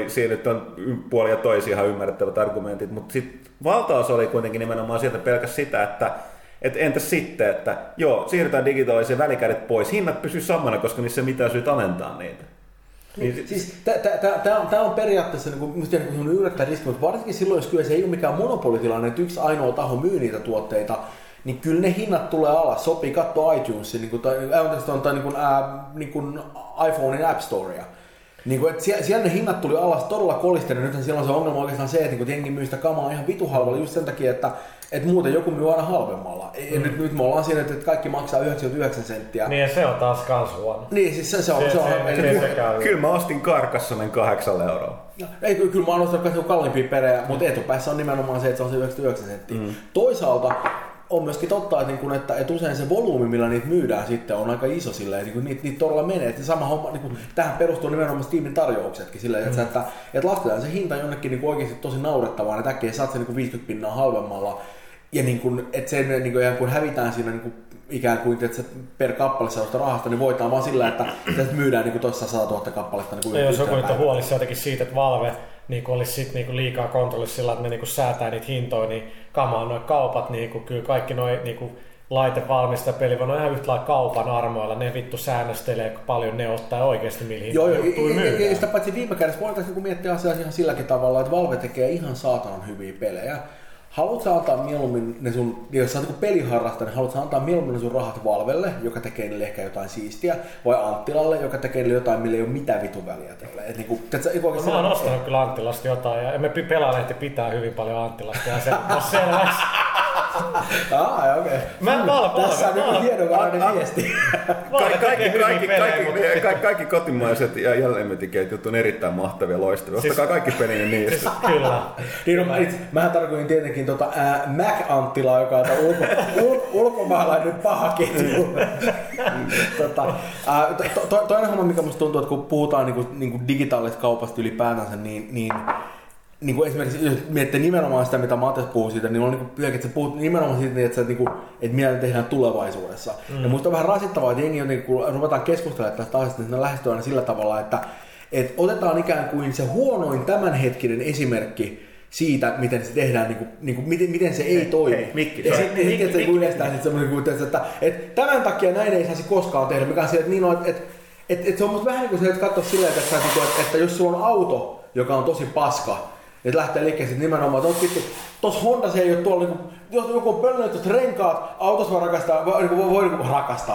siinä nyt on puoli ja toisia ihan ymmärrettävät argumentit, mutta sitten valtaosa oli kuitenkin nimenomaan sieltä pelkäs sitä, että entäs sitten, että joo, siirrytään digitaalisiin välikädet pois, hinnat pysyy samana, koska niissä ei mitään syyt alentaa niitä. Niin, siis tämä on periaatteessa niin yllättää riski, mutta varsinkin silloin, jos kyllä se ei ole mikään monopolitilanne, että yksi ainoa taho myy niitä tuotteita, niin kyllä ne hinnat tulee alas. Sopii katsoa iTunesia niin tai iPhonein App Storea. Niin kuin, siellä ne hinnat tuli alas todella kolisten, ja nythän siellä on se ongelma oikeastaan se, että niin jengi myy sitä kamaa ihan vituhalvalla just sen takia, että muuten joku myy aina halvemmalla. Ja nyt me ollaan siinä, että kaikki maksaa 99 senttiä. Niin ja se on taas kans huono. Niin siis se on. Kyllä mä ostin Carcassonen 8 €. No, ei, kyllä mä oon ostanut kalliimpia perejä, mutta etupäässä on nimenomaan se, että se on se 99 senttiä. Mm. Toisaalta on myöskin totta, että usein se volyymi, millä niitä myydään sitten, on aika iso silleen, että niitä todella menee. Että sama homma, tähän perustuu nimenomaan Steamin tarjouksetkin silleen, että lasketaan se hinta jonnekin niin oikeasti tosi naurettavaan, että äkkiä saat sen niin 50 € halvemmalla. Ja niin kuin, että sen niin kuin, kun hävitään siinä niin kuin, ikään kuin että per kappale sellaista rahasta, niin voitaan vaan sillä, että tästä myydään niin tuossa 100 000 kappaletta. Niin kuin jos joku nyt on huolissa jotenkin siitä, että Valve niin olisi sit niin liikaa kontrollissa sillä, että ne niin säätää niitä hintoja, niin kamaa nuo kaupat, niin kyllä kaikki nuo niin laitevalmista peli, vaan on ihan yhtä lailla kaupan armoilla, ne vittu säännöstelee, paljon ne ottaa oikeasti mihin juttuja myydään. Joo, sitä paitsi viime kädessä voitaisiin niin miettiä asiaa ihan silläkin tavalla, että Valve tekee ihan saatanan hyviä pelejä. Haluatko antaa mieluummin ne sun, jos sä oot niinku peliharrasta, niin haluatko antaa mieluummin ne sun rahat Valvelle, joka tekee niille ehkä jotain siistiä, vai Anttilalle, joka tekee niille jotain, millä ei ole mitään vitun väliä teille. Et niinku, no, mä oon ostanut kyllä Anttilasta jotain, ja me pelaalehti pitää hyvin paljon Anttilasta, ja se on selväksi. Okay. Tässä on joku hienokainen viesti. Kaikki kotimaiset ja jälleenmyyntiketjut on erittäin mahtavia, loistavia. Ottakaa kaikki pelejä niistä. Kyllä. Mähän tarkoitin tietenkin Mac Anttilaa, joka on ulkomaalainen paha ketju. Toinen homma, mikä musta tuntuu, että kun puhutaan digitaalisesta kaupasta ylipäätänsä, niin niin kuin esimerkiksi, jos miettii nimenomaan sitä, mitä Matias puhui siitä, niin on niin kuin, että sä puhut nimenomaan siitä, että mitä tehdään tulevaisuudessa. Ja musta on vähän rasittavaa, että jengi jotenkin, kun ruvetaan keskustelemaan tästä asiasta, niin lähestyy aina sillä tavalla, että otetaan ikään kuin se huonoin tämänhetkinen esimerkki siitä, miten se tehdään, miten se ei toimi. Ja sitten se yleistää semmoinen, että tämän takia näin ei saisi koskaan tehdä, mikä on se, että niin on, että se on musta vähän niin kuin se, että katsoa silleen, että jos sulla on auto, joka on tosi paska, nyt lähtee liikkeelle nimenomaan, että tuossa Honda se ei ole tuolla, jos joku on pöllönyt tuossa renkaat, autossa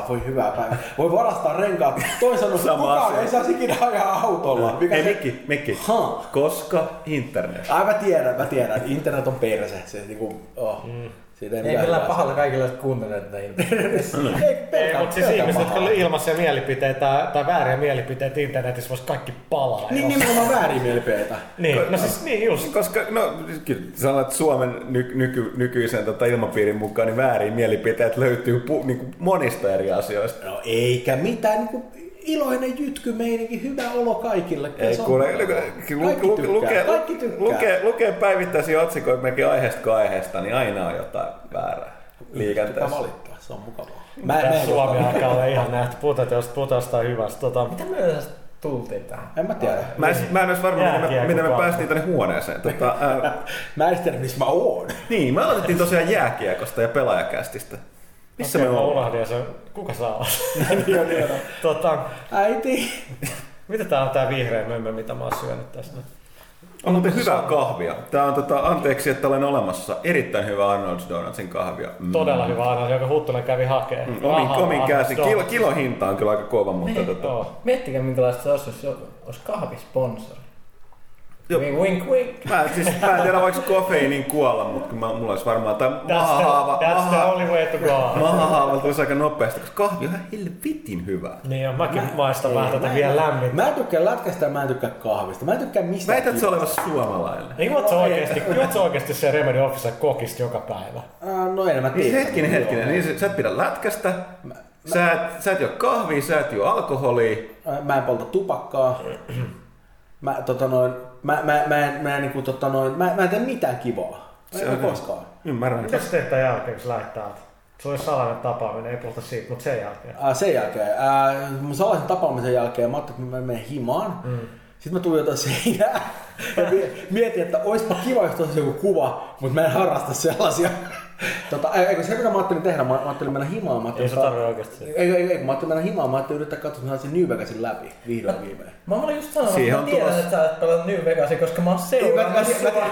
voi hyvää päivää, voi varastaa renkaat, toisaalta kukaan ei saisi ikinä ajaa autolla. Mikki, koska internet. Mä tiedän, internet on perse, se ei millään pahalla kaikilla kuuntele tätä internetissä. Ei, mutta siis ihmiset, jotka on ilmaisia mielipiteitä tai vääriä mielipiteitä internetissä, voisi kaikki palaa. Niin, nimenomaan vääriä mielipiteitä. Niin, no siis niin just. Koska, no sanoit Suomen nykyisen ilmapiirin mukaan, niin vääriä mielipiteitä löytyy monista eri asioista. No eikä mitään iloinen jytkymeininki, hyvä olo kaikille. Ei kuule, lukee päivittäisiä otsikoita melkein aiheesta, niin aina on jotain väärää liikenteessä. Valittaa, se on mukavaa. Tässä Suomi alkaa olla ihan nähty, puhutaan jostain hyvästä. Mitä me edes tultiin tähän? En mä tiedä. Mä en olisi varmaan, miten me päästiin tänne huoneeseen. Mä en tiedä, missä mä oon. Niin, me aloitettiin tosiaan jääkiekosta ja pelaajakästistä. Missä me ollaan? Kuka saa? Äiti! Mitä tää on tää vihreä mömmö, mitä mä oon syönyt tässä? On muuten hyvää kahvia. Tää on anteeksi, että olen olemassa. Erittäin hyvä Arnold's Donutsin kahvia. Todella hyvä Arnold's, joka Huttunen kävi hakemaan. Omin käsin. Kilohinta on kyllä aika kova, mutta... Miettikää minkälaista se olisi, jos olisi kahvisponsori. Wink, wink, wink. Mä en tiedä, voiko kofeiinin kuolla, mutta mulla olisi varmaan tämä mahahaava. That's the only way to go. Mahahaava tulisi aika nopeasti, koska kahvi on ihan helvetin hyvää. Niin on, mäkin maistan vähän tätä vielä lämmintä. Mä en tykkää lätkästä ja mä en tykkää kahvista. Mä en tykkää mistään. Väität sä olevassa suomalainen. Niin oot oikeasti se Remedy Office kokista joka päivä? No en mä tiedä. Hetkinen. Niin sä et pidä lätkästä. Sä et juo kahvia, sä et juo alkoholia. Mä en polta tupakkaa. Mä en tee mitään kivaa. En koskaan. Ymmärrän. Mitä sä teet tämän jälkeen, kun sä lähtaat? Se olisi salainen tapaaminen, ei puhuta siitä, mutta sen jälkeen. Sen jälkeen. Salaisen tapaamisen jälkeen mä ajattelin, että mä menen himaan. Sitten mä tuijotan seinää ja mietin, että oispa kiva, jos toisi joku kuva, mutta mä en harrasta sellaisia. Eikö se mitä mä ajattelin tehdä? Mä ajattelin mennä himaan. Ei se tarvitse oikeasti. Ei, mä ajattelin mennä himaan. Mä ajattelin yrittää katsoa, että mä saan sen New Vegasin läpi vihdoin viimein. Mä olin just sanonut, että mä tiedän, että sä et pelata New Vegasin, koska mä oon seurannut.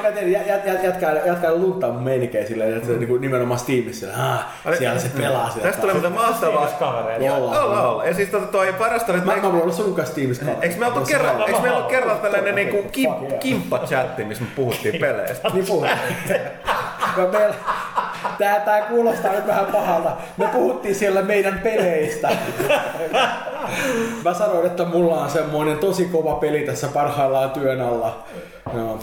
Mä tiedän, jätkää luntaa mun meinikejä silleen, että nimenomaan Steamissa. Siellä se pelaa sieltä. Tästä tulee muuten maastavaa. Steamissa kavereita. Ja siis toi parasta nyt... Mä en ollut sunkaan Steamissa kavereita. Eikö meillä ollut kerran tällainen kimppachatti, missä me puhuttiin peleistä? Tää kuulostaa nyt vähän pahalta. Me puhuttiin siellä meidän peleistä. Mä sanoin, että mulla on semmoinen tosi kova peli tässä parhaillaan työn alla. No.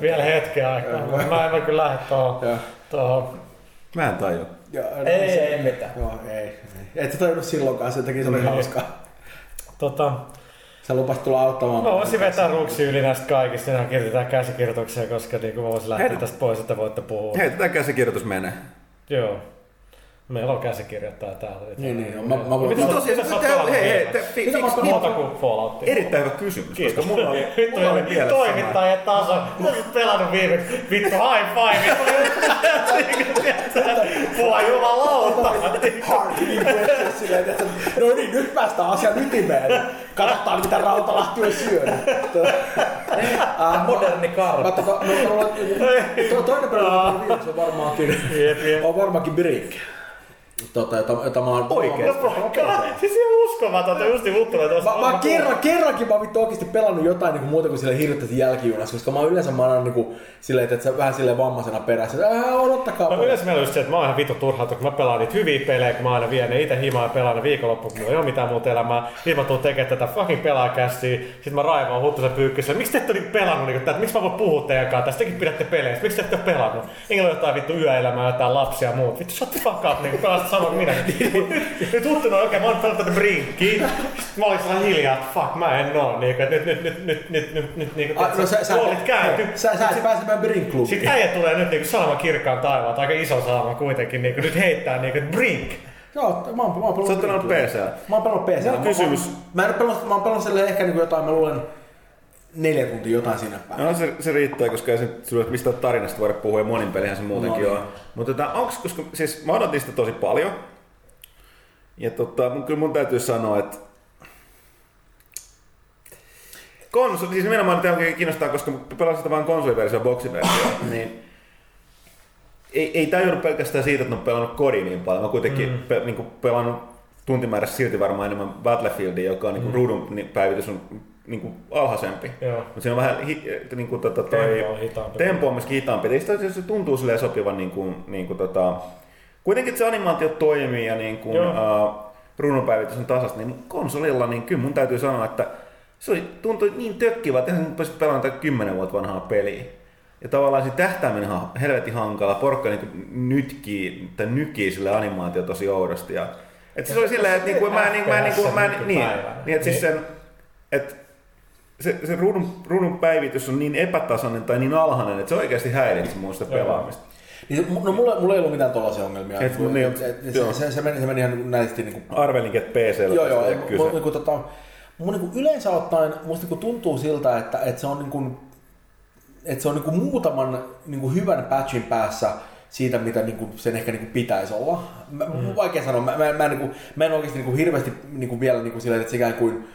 Vielä hetken aikaa. Mä en kyllä lähde tuohon. Mä en tajua. Ei mitään. Et sä tajunnut silloinkaan, sen takia se oli hauskaa. Sä lupasit tulla auttamaan. Mä voisin vetää ruuksi yli näistä kaikista. Sinähän kirjoitetaan käsikirjoituksia, koska niin mä voisin lähteä tästä pois, että voitte puhua. Heitetään käsikirjoitus menee. Joo. Meillä on käsikirjoittaja täällä. Niin. Mä voin... Mitä mä oon muuta kuin Falloutia? Erittäin hyvä kysymys, koska mulla oli mielessä. Toimittajien taso. Mä oon pelannut viimeksi. Vittu, high five! Voi jumalauta! No niin, nyt päästään asian ytimeen. Katsotaan, mitä Rautalahti on syönyt. Moderni kartta. Toinen päivä viimeksi on varmaankin Brink. Jota mä oon oikeesti. Siis ihan uskomatonta, juuri Huttunen tuossa. Mä kerrankin mä oon vittu oikeesti pelannut jotain niinku muuta kuin silleen hirveästi jälkijunassa, koska mä yleensä mä annan niinku silleen, että sä vähän silleen vammaisena perässä, että odottakaa. No yleensä meillä on just se, että mä oon ihan vittu turhautunut, kun mä pelaan niitä hyviä pelejä, kun mä aina vien ne ite himaa ja pelaan ne viikonloppuun, kun mulla ei oo mitään muuta elämää. Niin mä tuun tekemään tätä fucking pelaakässiä, sit mä raivaan Huttusen pyykkisellä. Miksi te ette ole pelannut niinku tätä, miksi mä voin puhua teidän kanssa tästä, tekin pidätte peleistä, miksi te ette ole pelannut? Engel on jotain vittu yöelämää, jotain lapsia ja muut. Vittu shut the fuck up, niinku samoin minä. Nyt Huttunen on oikein, mä oon pelannut tätä Brinkiä. Mä olin sellainen hiljaa, että fuck, mä en oo. Nyt puolit käänty. Sä et pääse meidän Brink-klubiin. Sitten äijä tulee nyt niinku salama kirkkaan taivaan, aika iso salama kuitenkin. Niinku, nyt heittää niinku Brink. Joo, mä oon pelannut Brinkkiä. Mä oon pelannut PC:llä. Mä oon pelannut silleen ehkä niinku jotain, mä luulen 4 tuntia jotain siinä päin. No se riittää, koska ei sulle mistä tarinasta voida puhua ja monin pelihän se muutenkin on. Mutta koska siis mä odotin sitä tosi paljon. Ja kyllä mun täytyy sanoa, että siis nimenomaan tämä kiinnostaa, koska pelasin sitä vaan konsoliversio ja boksiversio. Niin ei tajudu pelkästään siitä, että on pelannut kodin niin paljon. Mä kuitenkin niinku pelannut tuntimäärässä silti varmaan enemmän Battlefieldia, joka on niinku ruudun päivitys on niinku alhaisempi. Mutta siinä on vähän niinku tempo on myöskin hitaampi. Se tuntuu silleen sopivan niinku kuitenkin se animaatio toimii ja niinku runonpäivitys on tasasta, niin konsolilla niin kyllä mun täytyy sanoa, että se oli, tuntui niin tökkivä, että enhän pystyt pelaamaan 10 vuotta vanhaa peliä. Ja tavallaan se tähtääminen on helvetin hankala, porkka niinku nykii sille animaatio tosi oudosti ja se oli silleen, että niinku se ruudun päivitys on niin epätasainen tai niin alhainen, että se oikeasti häiritsee mun sitä pelaamista. No mulla ei ollut mitään tollaisia ongelmia. Se meni ihan näisesti niinku... Arvelin, että PC:llä tästä kyse. Joo, mun niinku yleensä ottaen musta niinku tuntuu siltä, että se on niinku... Että se on niinku muutaman niinku hyvän patchin päässä siitä, mitä niinku sen ehkä niinku pitäisi olla. Vaikea sanoa, mä en oikeesti niinku hirveästi niinku vielä niinku silleen, että ikään kuin...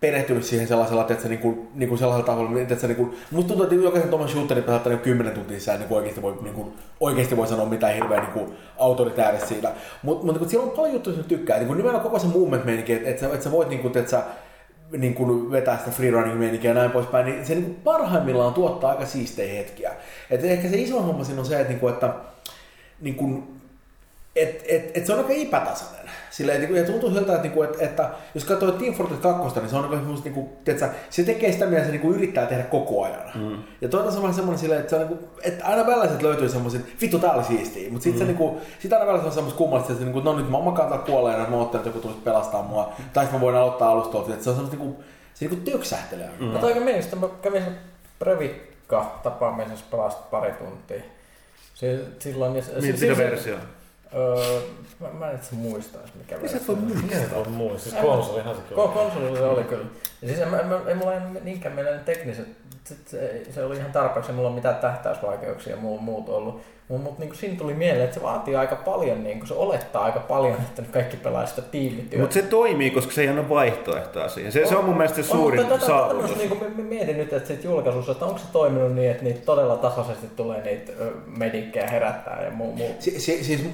perehtynyt siihen sellaisella, että se niinku sellaisella tavalla, että se niinku mut tuntuu, että jokaisen tommonen shooterin pelata niinku 10 tuntia sisään niinku oikeesti voi sanoa mitään hirveä niinku autoritääristä siitä. Mut niinku siellä on paljon juttuja, joita tykkää. Niinku nimenomaan koko se movement meininki, että sä voit niinku että sä vetää sitä freerunning meininkiä ja näin poispäin, niin se niinku parhaimmillaan tuottaa aika siistejä hetkiä. Et ehkä se iso homma siinä on se, että se on aika epätasainen. Silleen, ja tuntuu siltä, että jos katsoo Team Fortress 2, niin se on semmoista, se tekee sitä, mitä se yrittää tehdä koko ajan. Ja toisaalta se on vähän semmoinen silleen, että aina väliset löytyy semmoisen, vittu tää oli siistiä, mutta sitten aina väliset on semmoista kummallista, että no nyt mä makaan täällä kuolleen, ja mä oon ottanut, että joku tulisi pelastaa mua, tai mä voin aloittaa alustua, että se on semmoista, se töksähtelee. Mä toikin mielestä, mä kävin sen Previkka-tapaamisessa pelasta pari tuntia. Silloin... Miltä versio? Mä en itse muista, mikä välissä. Sä et voi muistaa. Konsolihan se kyllä. Konsolilla se oli kyllä. Ja siis ei mulla niinkään meillä tekniset. Se oli ihan tarpeeksi, mulla on mitään tähtäysvaikeuksia ja muut ollut. Mutta niin siinä tuli mieleen, että se vaatii aika paljon, niin se olettaa aika paljon, että nyt kaikki pelaa sitä tiimityötä. Mutta se toimii, koska se ei anna vaihtoehtoa siihen. Se on mun mielestä se suurin saavutus. Mietin nyt, että siitä julkaisussa, että onko se toiminut niin, että niitä todella tasaisesti tulee niitä medikkejä herättää ja muu. Siis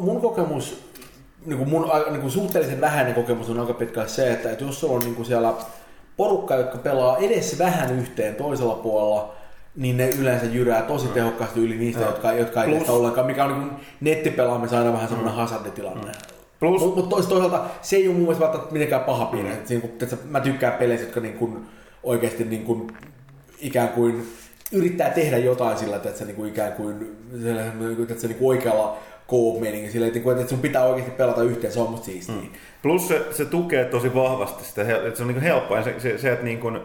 mun kokemus, mun suhteellisen vähäinen kokemus on aika pitkään se, että jos on siellä porukka, jotka pelaa edes vähän yhteen toisella puolella, niin ne yleensä jyrää tosi tehokkaasti yli niistä, jotka ei teistä ollenkaan, mikä on niin nettipelaamissa aina vähän semmoinen hasarditilanne. Mutta toisaalta se ei ole mun mielestä välttämättä mitenkään paha piirre. Mä tykkään peleistä, jotka niin kuin oikeasti niin kuin ikään kuin yrittää tehdä jotain sillä, että se niin kuin ikään kuin se niin kuin oikealla co-op-meininki sillä, että sun pitää oikeasti pelata yhteen, se on musta siistiä. Plus se tukee tosi vahvasti sitä, että se on niin kuin helppoa. Se, että niin kuin,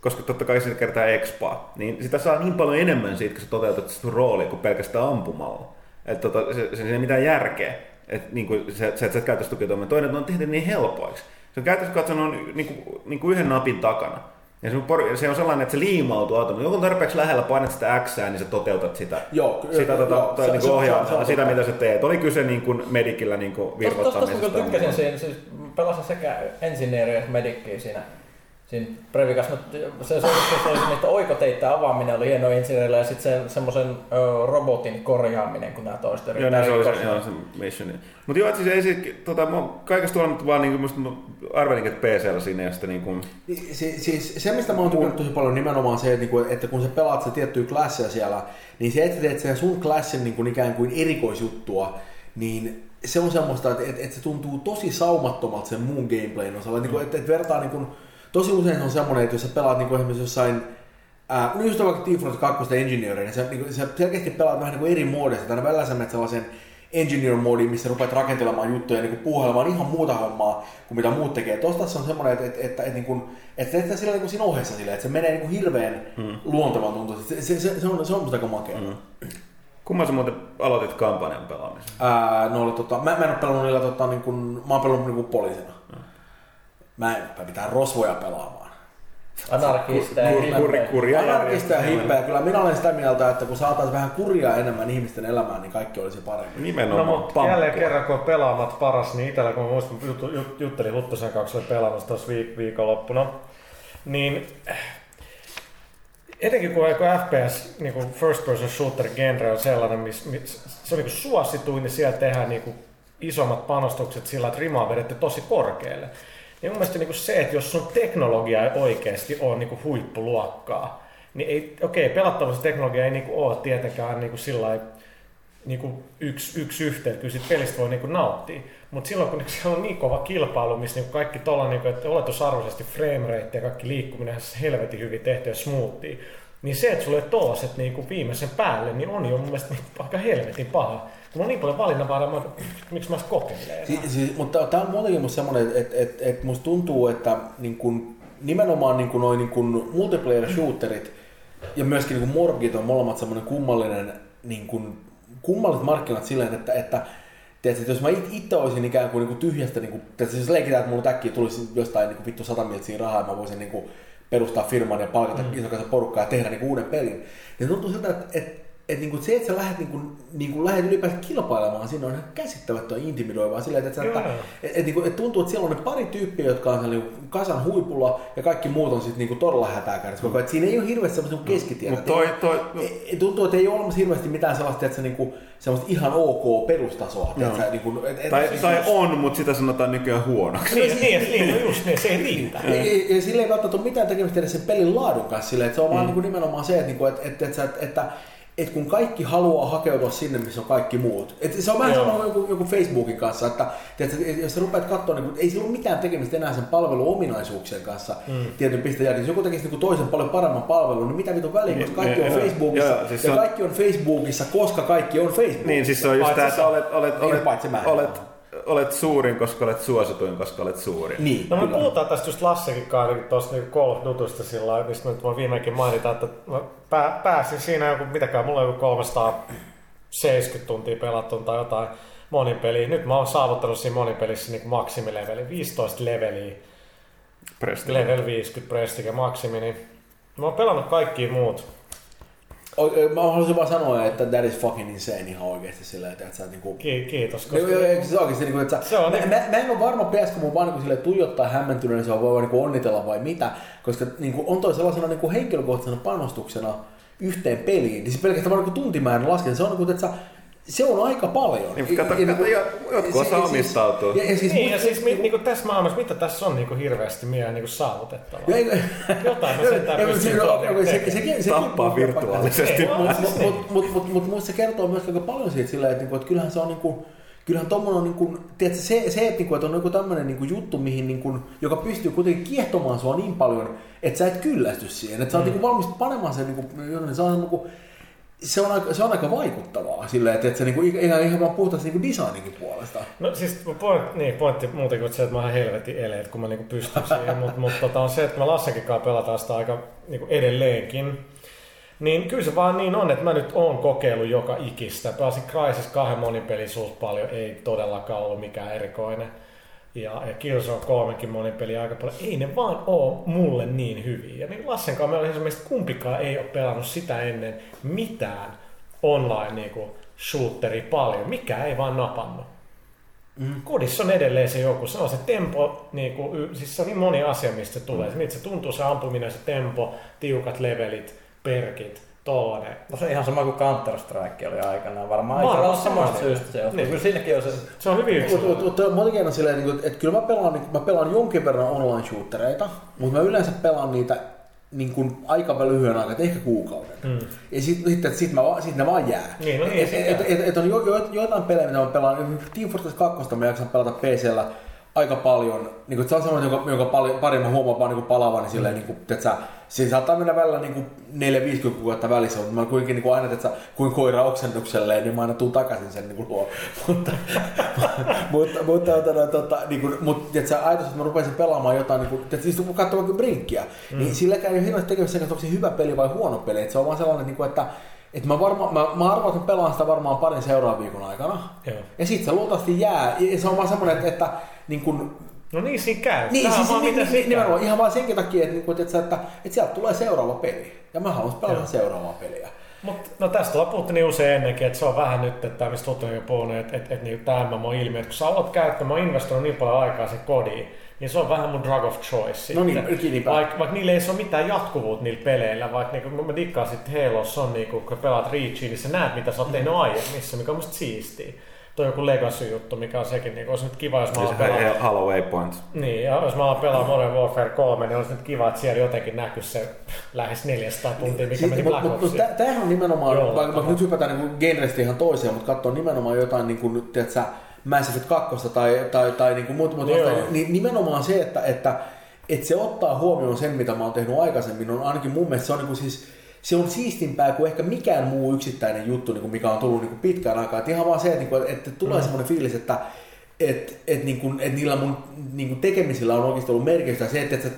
koska totta kai sitä kertaa expaa, niin sitä saa niin paljon enemmän siitä, kun sä toteutat sun roolia, kuin pelkästään ampumalla. Että se ei ole mitään järkeä, että niin sä et käytäisi tukitoimia. Toinen on tehty niin helpoiksi. Se on käytäisi katsonut niin kuin yhden napin takana. Ja se on sellainen, että se liimautuu automaatisesti. Joku tarpeeksi lähellä painat sitä X:ää, niin sä toteutat sitä. Joo, ohjaa sitä, mitä sä teet. Oli kyse niin kuin medikillä niin kuin virvoittamisesta. Tuosta kun tykkäsin siinä, siis pelasin sekä engineeriä että medikkiä siinä Previkas. Se oli niitä oikoteittää avaaminen oli hieno insinöörillä ja sitten sen semmoisen robotin korjaaminen, kun nämä toista yrittää. Joo, se oli se missioni. Mutta joo, että siis kaikesta huolimatta vaan niinku musta arvelin, että PC:llä siinä ja sitten niinku. Siis se, mistä mä oon tykännyt tosi paljon nimenomaan se, että kun sä pelaat se tiettyä klassia siellä, niin se, että teet sen sun klassin niin kuin ikään kuin erikoisjuttua, niin se on semmoista, että se tuntuu tosi saumattomalta sen muun gameplayn osalla. Että vertaa niinku. Tosi usein on semmoinen, että jos sä pelaat niinku esimerkiksi jossain, just vaikka Team Fortress 2 engineerin, niin sä selkeästi pelaat vähän niinku eri muodeista. Tänä välillä sä menet sellaisen engineer-moodiin, missä rupeat rakentelemaan juttuja ja niinku puuhailemaan ihan muuta hommaa kuin mitä muut tekee. Tuossa se on semmoinen, että teet sillä niinku siinä ohessa silleen, että se menee niinku hirveän luontevan tuntuisesti. Se on musta aika makea. Kumman sä muuten aloitit kampanjan pelaamisen? Mä en ole pelannut niillä, mä oon pelannut niinku poliisina. Mä en ole mitään rosvoja pelaamaan. Anarkista ja hippeä. Kyllä minä olen sitä mieltä, että kun saataisiin vähän kurjaa enemmän ihmisten elämään, niin kaikki olisi paremmin. Nimenomaan. No, jälleen kerran, kun pelaamat paras, niin itsellä, kun muistan, juttelin Huttusen kanssa, oli pelaamassa tuossa viikonloppuna, niin etenkin kun FPS, niin kuin first person shooter genre on sellainen, se on niin suosituin, niin siellä tehdään niin isommat panostukset sillä, että rimaa vedette tosi korkealle. Ja mun mielestä se, että jos sun teknologia ei oikeasti ole huippuluokkaa, niin ei, pelattavassa teknologia ei ole tietenkään sillä yksi yhteen, kyllä siitä pelistä voi nauttia. Mutta silloin kun siellä on niin kova kilpailu, missä kaikki tuolla, että oletusarvoisesti framerate ja kaikki liikkuminen helvetin hyvin tehty ja smoothia, niin se, että sulle tollaset viimeisen päälle, niin on jo mun mielestä aika helvetin paha. Mulla on niin paljon valinnanvaraa, miksi mä kokeilen. Mutta tää on muutenkin musta semmonen, että musta tuntuu, että niin kun, nimenomaan niin kun noi niin kun multiplayer shooterit ja myöskin niin kun morgit on molemmat semmonen kummallinen, niin kun, kummalliset markkinat silleen, että tiedätkö, jos mä itse olisin ikään kuin tyhjästä, niin kun, tiedätkö, jos leikitään, että mulla äkkiä tulisi jostain niin kun, vittu 100 miltsiä rahaa ja mä voisin niin kun, perustaa firman ja palkata isokaisen porukkaa ja tehdä niin kun, uuden pelin, niin tuntuu siltä, että se, että sä lähdet, lähdet ylipäänsä kilpailemaan, siinä on ihan käsittämättöä intimidoivaa sillä, että tuntuu, että siellä on ne pari tyyppiä, jotka on siellä kasan huipulla ja kaikki muut on sitten todella hätääkärsiä. Siinä ei ole hirveästi semmoista keskitietä. Tuntuu, että ei ole olemassa hirveästi mitään sellaista, että semmoista ihan ok perustasoa. Tai on, mutta sitä sanotaan nykyään huonoksi. Niin, se ei riitä. Ja sillä ei välttämättä ole mitään tekemistä edes sen pelin laadun kanssa sillä, että se on vaan nimenomaan se, että et kun kaikki haluaa hakeutua sinne, missä on kaikki muut. Et se on vähän sama joku Facebookin kanssa, että jos sä rupeat katsoa, niin ei sillä ole mitään tekemistä enää sen palveluominaisuuksien kanssa tietyn pisteen jälkeen. Jos joku tekisi toisen paljon paremman palvelun, niin mitä vitun väliin, koska kaikki on Facebookissa siis ja kaikki on Facebookissa, koska kaikki on Facebookissa. Niin, siis se on just tämä, että olet suurin, koska olet suosituin, koska olet suurin. Niin, no me puhutaan tästä just Lassekin Kaarin tuosta niin Call of Dutysta sillä lailla, mistä nyt voi viimeinkin mainita, että pääsin siinä joku, mitäkään, mulla on joku 370 tuntia pelattu tai jotain. monipeliä. Nyt mä oon saavuttanut siinä monipelissä niin maksimileveli, 15 leveliä. Prestige. Level 50 Prestige maksimi, niin mä oon pelannut kaikki muut. Mä haluaisin vaan sanoa, että that is fucking insane ihan oikeesti silleen, että sä niinku... Kiitos, koska... Mä en ole varma PS, kun mun vaan niinku tuijottaa hämmentyneen, niin se voi niinku onnitella vai mitä, koska niinku on toi sellaisena niinku henkilökohtaisena panostuksena yhteen peliin, niin se pelkästään vaan niinku tuntimäärän lasken, se on niinku, että sä... Se on aika paljon. Niin, kato, jotkut osaa omistautua. Ja siis tässä maailmassa, mitä tässä on niinku hirveästi meidän niinku saavutettavaa? Jotain me sentään pystyy todella. Tappaa virtuaalisesti. Mutta se kertoo myös aika paljon siitä sillä, että kyllähän se on niinku... Kyllähän tommonen on niinku, tiedätkö, se että on joku tämmönen niinku juttu, mihin niinku, joka pystyy kuitenkin kiehtomaan sua niin paljon, että sä et kyllästy siihen. Että sä oot niinku valmis panemaan sen niinku, jonne saa niinku... Se on aika vaikuttavaa silleen, että se niinku ihan vaan puhutaan niinku designinkin puolesta. No siis pointti muutenkin se, että mä oon helvetin eleet, kun mä niinku pystyn siihen, mutta on se, että mä Lassenkin kanssa pelataan sitä aika niinku edelleenkin. Niin kyllä se vaan niin on, että mä nyt oon kokeillut joka ikistä. Pelasin Crysis 2 monipeliä suht paljon, ei todellakaan ollut mikään erikoinen. Ja Killzone 3:kin monipeliä aika paljon. Ei ne vaan oo mulle niin hyviä. Ja niin Lassen kanssa meillä esimerkiksi kumpikaan ei ole pelannut sitä ennen mitään online niinku shooteri paljon. Mikä ei vaan napannut. Kodissa on edelleen se joku, se on se tempo, niinku, siis se on niin moni asia mistä se tulee. Se tuntuu se ampuminen, se tempo, tiukat levelit, perkit. Toinen. No se on ihan sama kuin Counter-Strike oli aikanaan, varmaan aika on samasta syystä se johtuu. Niin. Kyllä siinäkin on se... Se on hyvin yksilöinen. Että kyllä mä pelaan jonkin verran online-shootereita, mutta mä yleensä pelaan niitä niin kuin aika lyhyen aikaa, ehkä kuukauden. Ja sit ne vaan jää. Niin, no niin, et on joitain pelejä, mitä mä pelaan. Team Fortress 2 mä jaksan pelata PC:llä aika paljon. Niin kuin, se on sellainen, jonka pari mä huomaan vaan niin palaavani niin silleen, niin kuin, että siinä saattaa mennä välillä niin 4-50 kuukautta välissä, mutta mä kuitenkin niin aina, että kuin koira oksennukselle, niin mä aina tuun takaisin sen niin luo. Mutta ajatus, että mä rupesin pelaamaan jotain, niin kuin, siis kun katsoo vaikka Brinkkiä, niin silläkään ei ole hirveästi tekemistä, että onko se hyvä peli vai huono peli. Että se on vaan sellainen, niin kuin, että et mä arvaan, että pelaan sitä varmaan parin seuraavan viikon aikana. Joo. Ja sit se luultavasti jää. Ja se on vaan semmonen, että niin kun... No niin siinä käy. Niin, siis, vaan nimenomaan ihan vaan senkin takia, että sieltä tulee seuraava peli. Ja mä haluan pelata seuraavaa peliä. Mut, no tästä ollaan puhuttu niin usein ennenkin, että se on vähän nyt, että mistä tuttuja puhunut, että niin tämä MMO-ilmiö, että kun sä olet käyttänyt, mä oon investoinut niin paljon aikaa sen kodiin, niin se on vähän mun drug of choice. No niin, vaikka niillä ei ole mitään jatkuvuutta niillä peleillä, vaikka niinku, mä dikkaan sitten Halossa on, niinku, kun pelaat Reachiin, niin sä näet mitä sä oot tehnyt aiemmissa, mikä on musta siistiä. Toi joku Legacy-juttu, mikä on sekin, niin olisi nyt kiva, jos mä alan pelaa... Halo Waypoint. Niin, ja jos mä alan pelaa Modern Warfare 3, niin olisi nyt kiva, että siellä jotenkin näkyisi se lähes 400 tuntia, mikä meni Black Opsiin. Tämähän on nimenomaan, vaikka nyt hypätään niin genresti ihan toiseen, mutta katsoo nimenomaan jotain, niin kuin, tiedätkö, Mass Effect 2 tai niin kuin muuta, niin nimenomaan se, että se ottaa huomioon sen, mitä mä oon tehnyt aikaisemmin, on ainakin mun mielestä se on niin kuin siis... Se on siistimpää kuin ehkä mikään muu yksittäinen juttu, mikä on tullut pitkään aikaa. Et ihan vaan se, että tulee semmoinen fiilis, että niillä mun tekemisillä on oikeasti ollut merkitystä. Se, että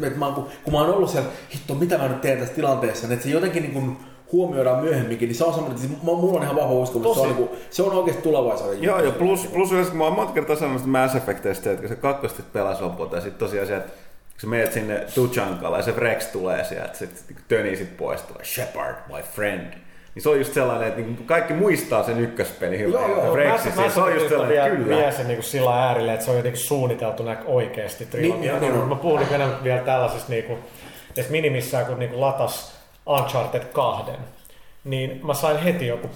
kun mä oon ollut siellä, hitto, mitä mä nyt teen tässä tilanteessa, että se jotenkin niin huomioidaan myöhemminkin, niin se on semmoinen, että mulla on ihan vahva uskomus, se on oikeasti tulevaisuuden. Joo, ja plus yleensä, kun mä oon monta kertaa sanonut Mass Effectista, että se kakkoset pelasi lopulta, ja sitten tosiaan se, että kun menet sinne Tuchankalle ja se Rex tulee sieltä, sitten töni sit pois, tulee Shepard, my friend. Niin se on just sellainen, että kaikki muistaa sen ykköspeli hyvää. Joo, se on just sellainen, kyllä. Vie sen niin sillä äärille, että se on jotenkin suunniteltu oikeasti trilogia. Niin. Mä puhuin vielä tällaisesta, niin että minimissään kun niin latas Uncharted 2, niin mä sain heti joku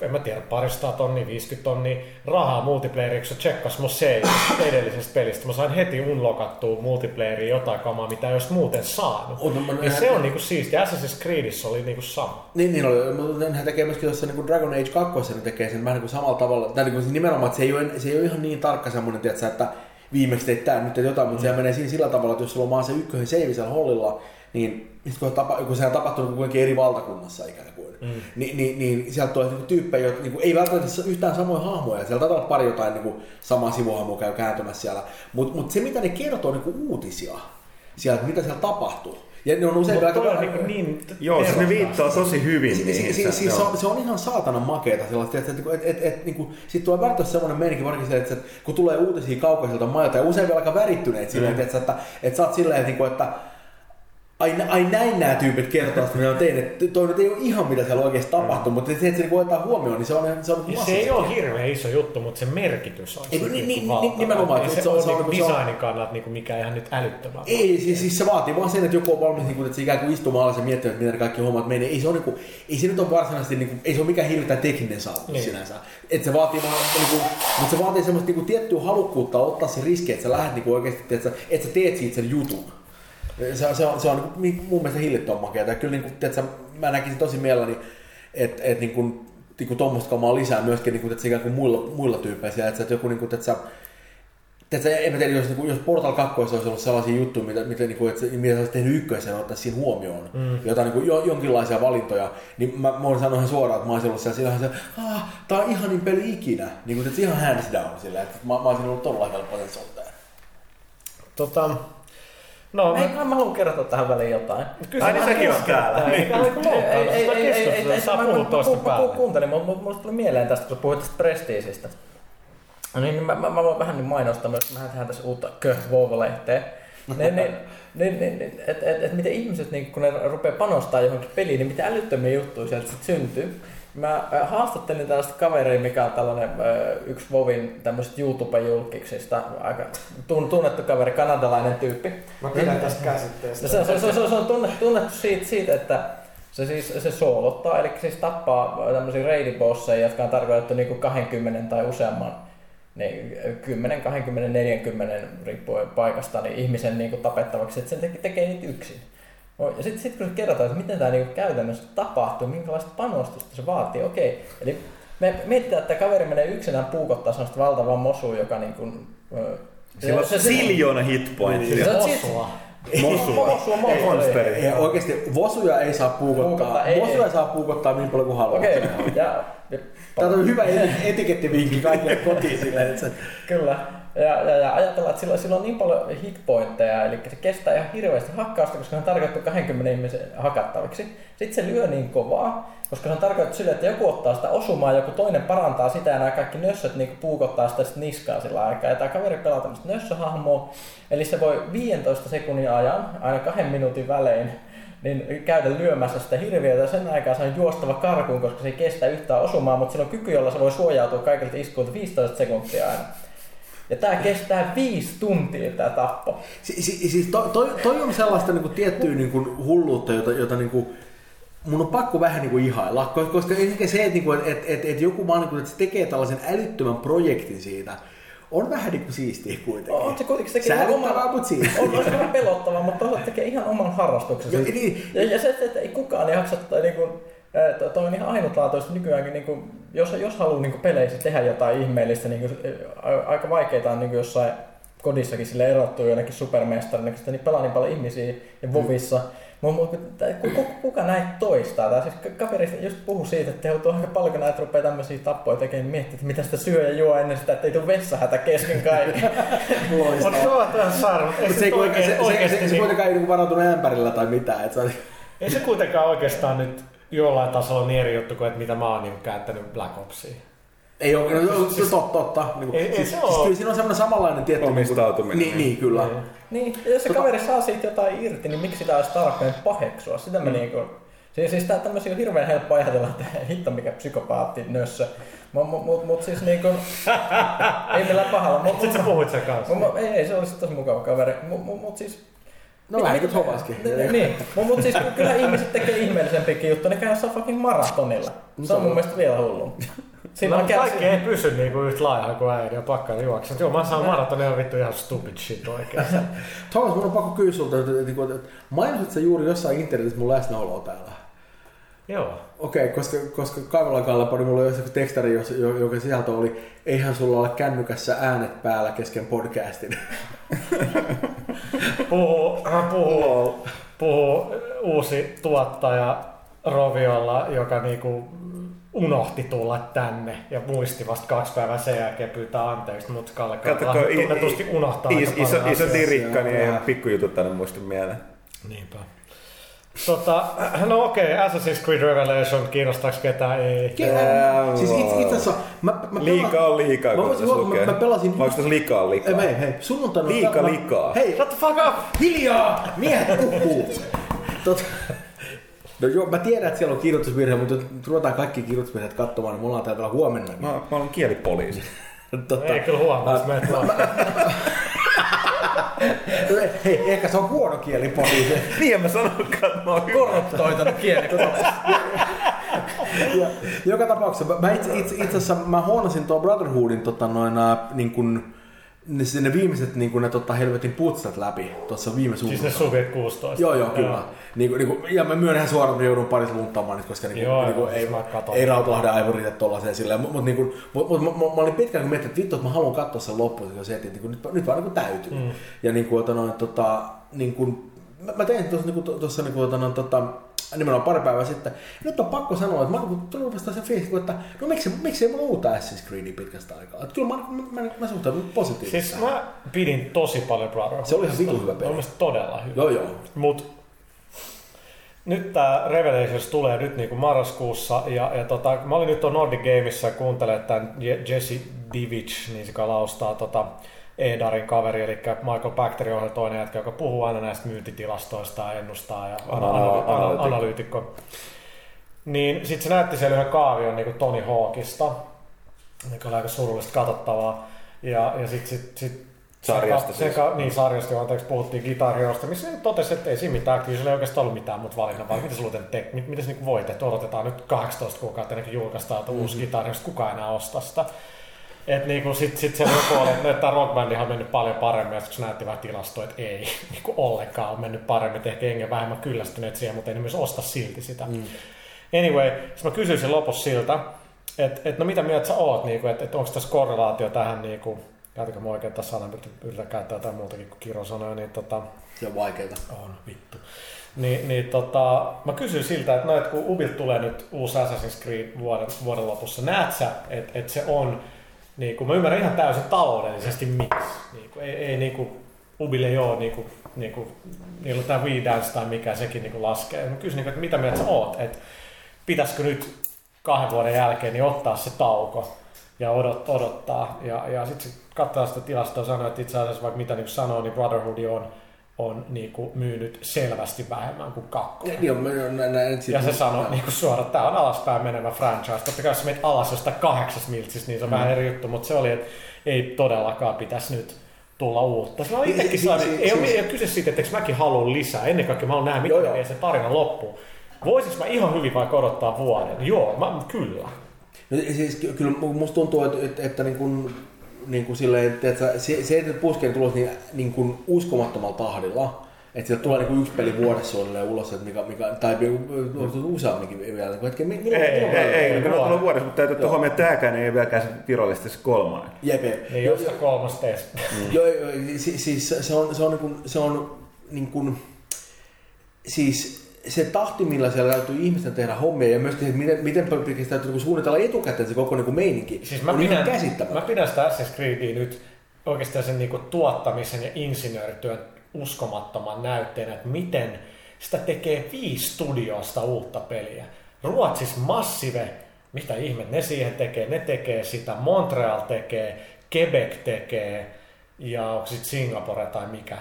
en mä tiedä, 200 tonnia, 50 tonnia rahaa multiplayeriksi, kun se tsekkas mun save edellisestä pelistä. Mä sain heti unlockattua multiplayeria jotain kamaa, mitä ei olisi muuten saanut. Ja se on niinku siistiä. Assassin's Creedissä oli niinku sama. Niin oli. Nehän tekee myöskin tuossa niinku Dragon Age 2, sen tekee sen vähän niinku samalla tavalla. Tai niinku nimenomaan, että se ei ole ihan niin tarkka semmoinen, tiiätsä, että viimeksi teit tää, nyt teit jotain, mutta se menee siinä sillä tavalla, että jos sulla on vaan se ykkönen save siellä hollilla, niin kun sehän tapahtuu kuitenkin eri valtakunnassa ikään kuin, niin sieltä tulee niinku tyyppejä, jotka niinku, ei välttämättä yhtään samoja hahmoja. Sieltä taitaa olla pari jotain niinku, samaa sivuhahmoa käy kääntymässä siellä. Mutta se, mitä ne kertoo niinku, uutisia, sieltä, mitä siellä tapahtuu, Ja ne on usein niin, joo, se ne viittaa tosi hyvin niihin. Se on ihan saatanan makeeta sellaista, että niinku sit tulee välttämättä semmoinen meininki varsinkin, että kun tulee uutisia kaukaisilta mailta ja usein vielä aika värittyneet silleen, että sä oot silleen, että ai näin nämä tyypit kertoo, että minä olen tehnyt. Toi nyt ei ole ihan mitä siellä oikeasti tapahtuu, mutta se, että se voidaan huomioon, niin se on massista. Se ei ole hirveän iso juttu, mutta se merkitys on nimenomaan. Se on designin kannalta mikä ihan nyt älyttömän. Ei, siis se vaatii vaan sen, että joku on valmis, että se ikään kuin istuu alas ja miettii, että mitä kaikki hommat menee. Ei se nyt ole varsinaisesti, ei se ole mikään hirveän tekninen saavutus sinänsä. Että se vaatii vaan, mutta se vaatii semmoista tiettyä halukkuutta ottaa se riski, että sä lähdet oikeasti, että sä teet siitä sen jutun. Se on mun mielestä hillittömän makeata. Kyllä mä näkisin tosi mielelläni, että tuommoista kamaa lisää myöskin ikään kuin muilla tyyppeillä. Että joku, en mä tiedä, jos Portal 2 olisi ollut sellaisia juttuja, mitä sä olisit tehnyt ykköisenä, ottaisi siinä huomioon jotain jonkinlaisia valintoja, niin mä voin sanoa ihan suoraan, että mä olisin ollut siellä, tää on ihanin peli ikinä. Että ihan hands down silleen, että mä olisin ollut todella helppoinen solteen. No, mä haluan kertoa tähän väliin jotain. Aina säkin on täällä. Ei, saa puhua toista päälle. Kuuntelin, mulle tuli mieleen tästä, kun puhuit tästä prestiisistä. Niin mä voin vähän mainostaa myös, mä tehdään tässä uutta Vouvo-lehteen. Että miten ihmiset, kun ne rupeaa panostamaan johonkin peliin, niin mitä älyttömiä juttuja sieltä sitten syntyy. Mä haastattelin tällaista kaveria, mikä on tällainen yksi Vovin tämmöisistä YouTube-julkiksista, aika tunnettu kaveri, kanadalainen tyyppi. Mä pidän tästä käsitteestä. Se on tunnettu siitä, että se soolottaa, eli siis tappaa tämmöisiä raidibosseja, jotka on tarkoitettu niinku 20 tai useamman, niin 10, 20, 40 riippuen paikasta, niin ihmisen niinku tapettavaksi, että sen tekee niitä yksin. Ja sitten kun kerrotaan, että miten tämä niinku käytännössä tapahtuu, minkälaista panostusta se vaatii. Okei, eli me mietitään, että kaveri menee yksinään puukottaa sellaista valtavaa mosua, joka niinku... Sillä on siljoona hitpointia. Mosua. Oikeasti vosuja ei saa puukottaa. Vosuja saa puukottaa niin paljon kuin haluaa. Okei. Tämä on hyvä etikettivinkki kaikille kotiin silleen. Kyllä. Ja ajatellaan, että sillä on niin paljon hitpointteja, eli se kestää ihan hirveästi hakkausta, koska se on tarkoitettu 20 ihmisen hakattaviksi. Sitten se lyö niin kovaa, koska se on tarkoitettu sille, että joku ottaa sitä osumaa, joku toinen parantaa sitä ja nämä kaikki nössöt niin puukottaa sitä niskaa sillä aikaa. Ja tämä kaveri pelaa tämmöistä nössöhahmoa, eli se voi 15 sekunnin ajan, aina 2 minuutin välein, niin käydä lyömässä sitä hirviötä. Sen aikaa se on juostava karkuun, koska se ei kestä yhtään osumaa, mutta sillä on kyky, jolla se voi suojautua kaikilta iskuilta 15 sekuntia aina. Ja tää kestää 5 tuntia tää tappo. Toi on sellaista tiettyä hulluutta, jota mun on pakko vähän ihailla, koska ensinnäkin se, että joku vaan että se tekee tällaisen älyttömän projektin siitä, on vähän siistiä kuitenkin. On se kuitenkin tekee ihan oman... On vähän pelottavaa, mutta se tekee ihan oman harrastuksen. Ja se, että ei kukaan jaksa... Toi on ihan ainutlaatuista nykyäänkin, jos haluaa peleissä tehdä jotain ihmeellistä, aika vaikeita on jossain kodissakin sille erottuu jonnekin supermestarille, niin pelaa niin paljon ihmisiä ja vovissa. Kuka näitä toistaa? Tai siis kaverista just puhui siitä, että joutuu aika paljon näitä rupeaa tämmöisiä tappoja tekemään, miettiä, että mitä sitä syö ja juo ennen sitä, ettei tule vessahätä kesken kaiken. On tuotaan sarvot. Se ei kuitenkaan varautunut ämpärillä tai mitään. Ei se kuitenkaan oikeastaan nyt... Jollain tasolla on niin eri juttu kuin että mitä mä oon käyttänyt Black Opsia. Ei ole, siis, totta. Kyllä siinä on semmoinen samanlainen tietty... Omistautuminen. Niin, kyllä. Niin, jos se kaveri saa siitä jotain irti, niin miksi sitä olisi tarpeen paheksua? Sitä mä Siis tää tämmösiä on hirveen helppo ajatella, että hitto mikä psykopaatti nössö. Mut siis ei millään pahalla. Sitten sä puhuit sen kanssa. Ei, se olisi tosi mukava kaveri. Mut siis... No vähän nyt hovaskin. Niin, mutta siis kyllä ihmiset tekee ihmeellisempiäkin juttuja, ne käy jossain fucking maratonilla. Se on mun mielestä vielä hullu. Kaikki ei pysy niinku yhtä laajaa kuin äidin ja pakkaan juokset. Joo, mä saan maratonilla vittu ihan stupid shit oikeastaan. Thomas, mun on pakko kysyä sulta, että mainitsit sä juuri jossain internetissä mun läsnäoloa täällä? Joo. Okei, koska Kaivolan Kallepari mulla oli jossakin tekstari, joka sisältö oli eihän sulla ole kännykässä äänet päällä kesken podcastin. Puhuu uusi tuottaja Roviolla, joka niinku unohti tulla tänne ja muisti vasta 2 päivää sen jälkeen pyytää anteeksi, mutta Kalle tunnetusti unohtaa aika paljon. Iso tirikka, niin ei ihan pikkujutut tänne muista mieleen. Niinpä. No okei, Assassin's Creed Revelations, kiinnostaako ketään? Ei. Siis itse asiassa... Liikaa, kun tässä lukee. Mä pelasin... Vai onko tässä liikaa? Hei, sunnuntaina... Liikaa. Hei, what the fuck up! Hiljaa! Miehet puhuu! No joo, mä tiedän, että siellä on kirjoitusvirhe, mutta ruvetaan kaikki kirjoitusvirheet katsomaan, niin me ollaan täällä huomenna. Mä olen kielipoliisi. Ei kyllä huomaa, mä et hei, ehkä se on huono kielipoliisi. Niin en mä sanonkaan, että mä oon korruptoitunut kielipoliisi. Joka tapauksessa, mä itse asiassa mä huonasin tuon Brotherhoodin ne viimeiset ne helvetin putsat läpi tuossa viime suuntaan. Siis ne suvit 16. Joo, kyllä. Ja mä myönnän suoraan, että joudun parissa lunttaamaan nyt, koska ei rautahda aivorita tuollaiseen silleen. Mutta mä olin pitkään miettinyt, että vittu, että mä haluan katsoa sen loppuun, että nyt vaan täytyy. Ja mä tein tuossa nimenomaan pari päivää sitten. Nyt on pakko sanoa, että mä tulin uudestaan sen fiiliskin, että no miksi ei mulla uuta Assassin's Creedia pitkästä aikaa. Että kyllä mä suhtaudun positiivisesti. Siis mä pidin tosi paljon Brotherhoodista. Se oli ihan vitun hyvä peli. Oli mielestäni todella hyvä. Joo. Mut nyt tää Revelations tulee nyt niinku marraskuussa ja mä olin nyt tuon Nordic Gamessa ja kuuntelen tän Jesse Divich, niin se laustaa Edarin kaveri, eli Michael Pachter on toinen jätkä, joka puhuu aina näistä myyntitilastoista ja ennustaa ja analyytikko. Niin sit se näytti siellä yhden kaavion niin kuin Tony Hawkista, joka oli aika surullista katsottavaa. Ja sit sarjasta puhuttiin Guitar Heroista, missä ne totesi, että ei siinä mitään, kyllä se ei oikeastaan ollut mitään muuta valinnan, vaan mitä sinulla miten se niin voit, että odotetaan nyt 18 kuukautta ennen kuin julkaistaan, että uusi Guitar Heroista, kuka enää ostaa sitä. Et niinku sit se joku oli, että tää Rock Bandihan on mennyt paljon paremmin, ja sit kun näytti vähän tilastoja, että ei niinku ollenkaan on mennyt paremmin, että ehkä enkä vähemmän kyllästyneet siihen, mutta ei ne myös osta silti sitä. Anyway, sit mä kysyisin lopussa siltä, että no mitä mieltä sä oot, niinku, että onko tässä korrelaatio tähän, niinku, käytäkö mä oikein tässä sanan, yritän käyttää jotain muutakin kuin Kiro sanoi, niin se on vaikeeta. On, vittu. Mä kysyin siltä, että no, et kun Ubilt tulee nyt uusi Assassin's Creed vuoden lopussa, näet sä, että se on niinku mä ymmärrän ihan täysin taloudellisesti miksi. Niinku ei niinku Ubille ei oo niinku niillä tää Wii Dance tai mikä sekin niinku laskee. Mä kysyn että mitä mieltä sä oot, että pitäisikö nyt 2 vuoden jälkeen niin ottaa se tauko ja odottaa ja sit se kattaa sitä tilastoa sanoo että itse asiassa vaikka mitä niinku sanoo niin Brotherhood on niinku myynyt selvästi vähemmän kuin kakkonen. Ja se sanoi niinku suoraan, että tämä on alaspäin menevä franchise. Totta kai jos menet alas jostain 8 miltsissä, niin se on vähän eri juttu, mutta se oli, että ei todellakaan pitäisi nyt tulla uutta. No, ei ole kyse siitä, että mäkin haluan lisää. Ennen kaikkea mä haluan nähdä, miten menee se tarina loppuun. Voisinko mä ihan hyvin vaikka odottaa vuoden? Joo, kyllä. No, siis, kyllä musta tuntuu, että niin kuin silleen, että se ei puskeen tulos niin kuin uskomattomalla tahdilla. Että sieltä tulee niin yksi peli vuodessa ulos, että tai useamminkin vielä. Ei, ne on tullut vuodessa, mutta täytyy huomioon, että tääkään ei ole vieläkään virallisesti se kolmannen. Ei ole sitä kolmas teistä. Joo, siis se on niin kuin, siis se tahti, millä siellä täytyy ihmisten tehdä hommia ja myös miten paljon täytyy suunnitella etukäteen se koko meininki, siis on ihan käsittämätöntä. Mä pidän sitä Assassin's Creedia nyt oikeastaan sen niinku tuottamisen ja insinöörityön uskomattoman näytteen, että miten sitä tekee 5 studiosta uutta peliä. Ruotsis Massive, mitä ihmet ne siihen tekee, ne tekee sitä, Montreal tekee, Quebec tekee ja onko sit Singapore tai mikä?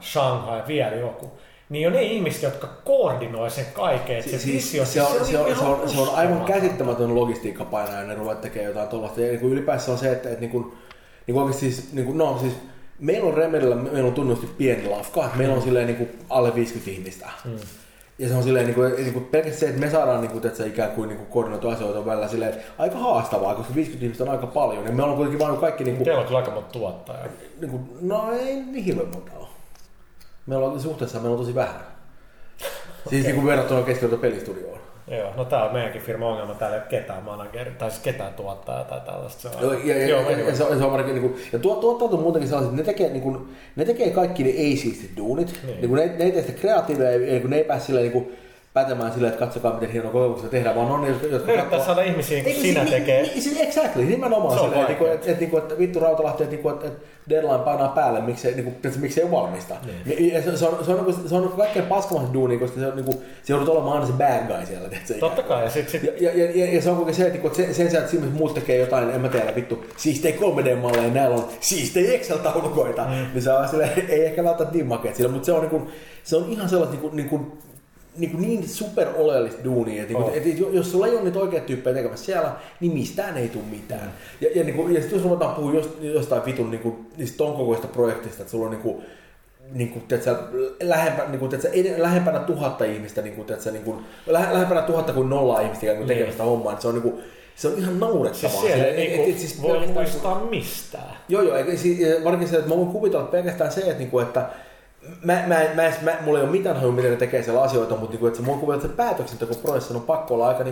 Shanghai, vielä joku. Niin on ne ihmiset, jotka koordinoi sen kaiken. Se on aivan käsittämätön logistiikkapaino, ja ne ruvetaan tekemään jotain tuollaista. Ja ylipäänsä on se, että meillä on Remedyllä, meillä on tunnusti pieni lafka. Meillä on silleen alle 50 ihmistä. Ja se on silleen, pelkästään se, että me saadaan että se ikään kuin koordinoitua asioita välillä silleen, aika haastavaa, koska 50 ihmistä on aika paljon. Ja me ollaan kuitenkin vaan kaikki... Teillä on kyllä aika monta tuottajaa. No ei niin hirveän monta ole. Meillä on tosi vähän. Siis okay. Niin verrattuna keskiöltä pelistudioon. Joo, no tää on meidänkin firman ongelma, täällä ei ole ketään manageri, tai siis ketään tuottajaa tai tällaista. Ja tuottajat on muutenkin sellaiset, että ne tekee kaikki ne ei-siistit duunit. Niin. Ne ei tee sitä kreatiivia, ne ei pääse silleen pätemään sillä, että katsokaa miten hienoa kokouksesta tehdään, vaan on ne, jotka yrittää saada ihmisiä, kun sinä tekee. Exactly, nimenomaan sillä, että vittu Rautalahti, että deadline painaa päälle, miksi ei valmista. Se on kaikkein paskamassa duunia, koska se joudut olemaan aina se bad guy siellä. Totta kai. Ja se on kuitenkin se, että sen sijaan, että muut tekee jotain, en mä tiedä, vittu, siistei 3D-malleja, näillä on siistei Excel-taulukoita, niin se on silleen, ei ehkä välttämättä niin makeet sillä, mutta se on ihan sellaiset niin super oleellista duunia, että jos sulla ei ole niitä oikeat tyyppejä tekemässä siellä, niin mistään ei tule mitään. Ja sitten jos ruvetaan puhua jostain vitun niistä ton kokoista projektista, että sulla on lähempänä 1,000 ihmistä, lähempänä 1,000 kuin 0 ihmistä tekemästä hommaa, niin se on ihan naurettavaa. Siis voi muistaa mistään. Joo, varsinkin se, että mä voin kuvitella pelkästään se, että mulla ei ole mitään hajua, miten ne tekee siellä asioita, mutta että se mulla se päätöksentekoprosessi on pakko olla aika